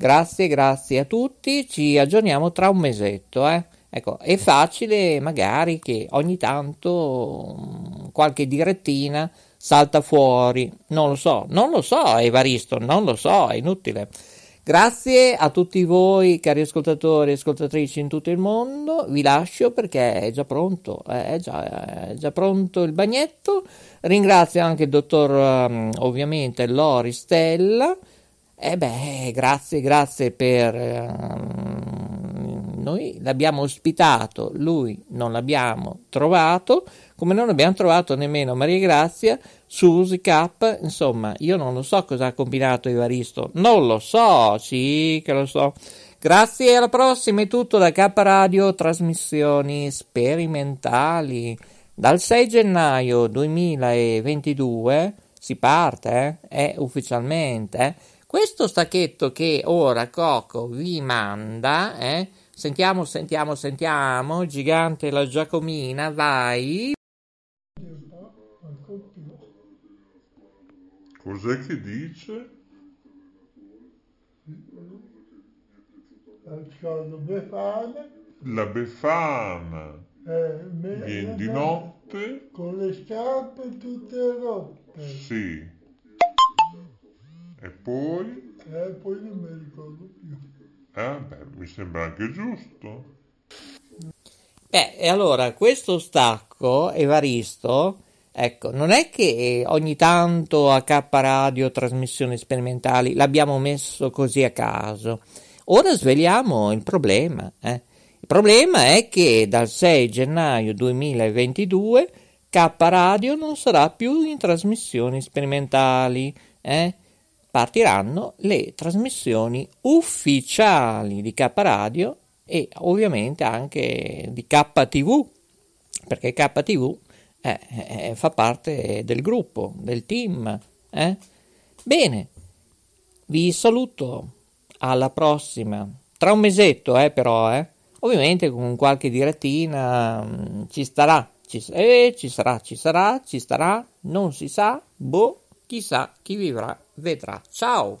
Grazie a tutti, ci aggiorniamo tra un mesetto, Ecco, è facile magari che ogni tanto qualche direttina salta fuori, non lo so Evaristo, è inutile. Grazie a tutti voi, cari ascoltatori e ascoltatrici in tutto il mondo. Vi lascio perché è già pronto il bagnetto. Ringrazio anche il dottor, ovviamente, Lori Stella. Grazie per... Noi l'abbiamo ospitato, lui non l'abbiamo trovato, come non abbiamo trovato nemmeno Maria Grazia, Susi K, insomma, io non lo so cosa ha combinato Evaristo, sì che lo so. Grazie, alla prossima, è tutto da K Radio Trasmissioni Sperimentali. Dal 6 gennaio 2022 si parte, è ufficialmente, Questo stacchetto che ora Coco vi manda, Sentiamo, gigante la Giacomina, vai. Cos'è che dice? La Befana. Viene di notte. Con le scarpe tutte rotte. Sì. E poi? Poi non mi ricordo più. Mi sembra anche giusto. E allora questo stacco, Evaristo, ecco, non è che ogni tanto a K Radio Trasmissioni Sperimentali l'abbiamo messo così a caso. Ora svegliamo il problema. Il problema è che dal 6 gennaio 2022 K Radio non sarà più in trasmissioni sperimentali, Partiranno le trasmissioni ufficiali di K Radio e ovviamente anche di KTV, perché KTV fa parte del gruppo, del team. Bene, vi saluto, alla prossima, tra un mesetto però. Ovviamente con qualche direttina ci sarà, non si sa, chissà chi vivrà. Vedrà, ciao.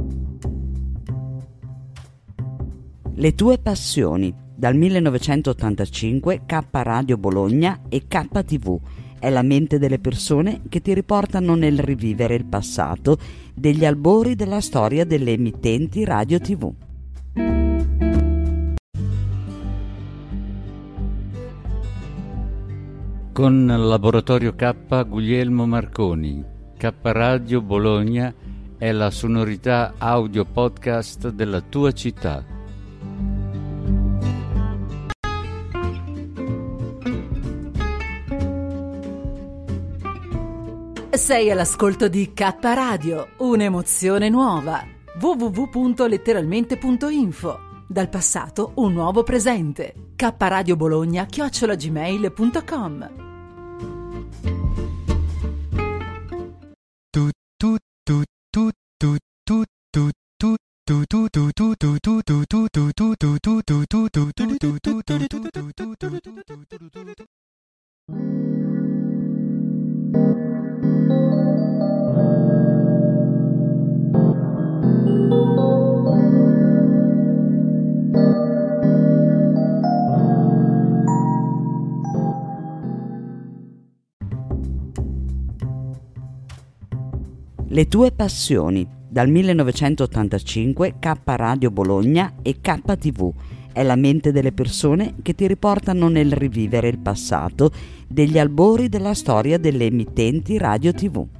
Le tue passioni, dal 1985 K Radio Bologna e KTV, è la mente delle persone che ti riportano nel rivivere il passato degli albori della storia delle emittenti radio TV. Con Laboratorio K Guglielmo Marconi. K Radio Bologna è la sonorità audio podcast della tua città. sei all'ascolto di K Radio, un'emozione nuova. www.letteralmente.info. Dal passato un nuovo presente. kradiobologna@gmail.com. Le tue passioni, dal 1985, K Radio Bologna e KTV, è la mente delle persone che ti riportano nel rivivere il passato degli albori della storia delle emittenti radio TV.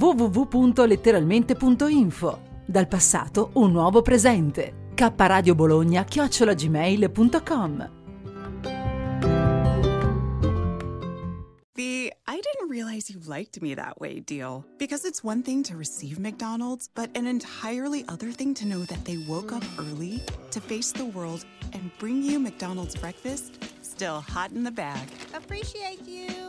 www.letteralmente.info. Dal passato un nuovo presente. kradiobologna@gmail.com. The "I didn't realize you liked me that way" deal. Because it's one thing to receive McDonald's, but an entirely other thing to know that they woke up early to face the world and bring you McDonald's breakfast still hot in the bag. Appreciate you.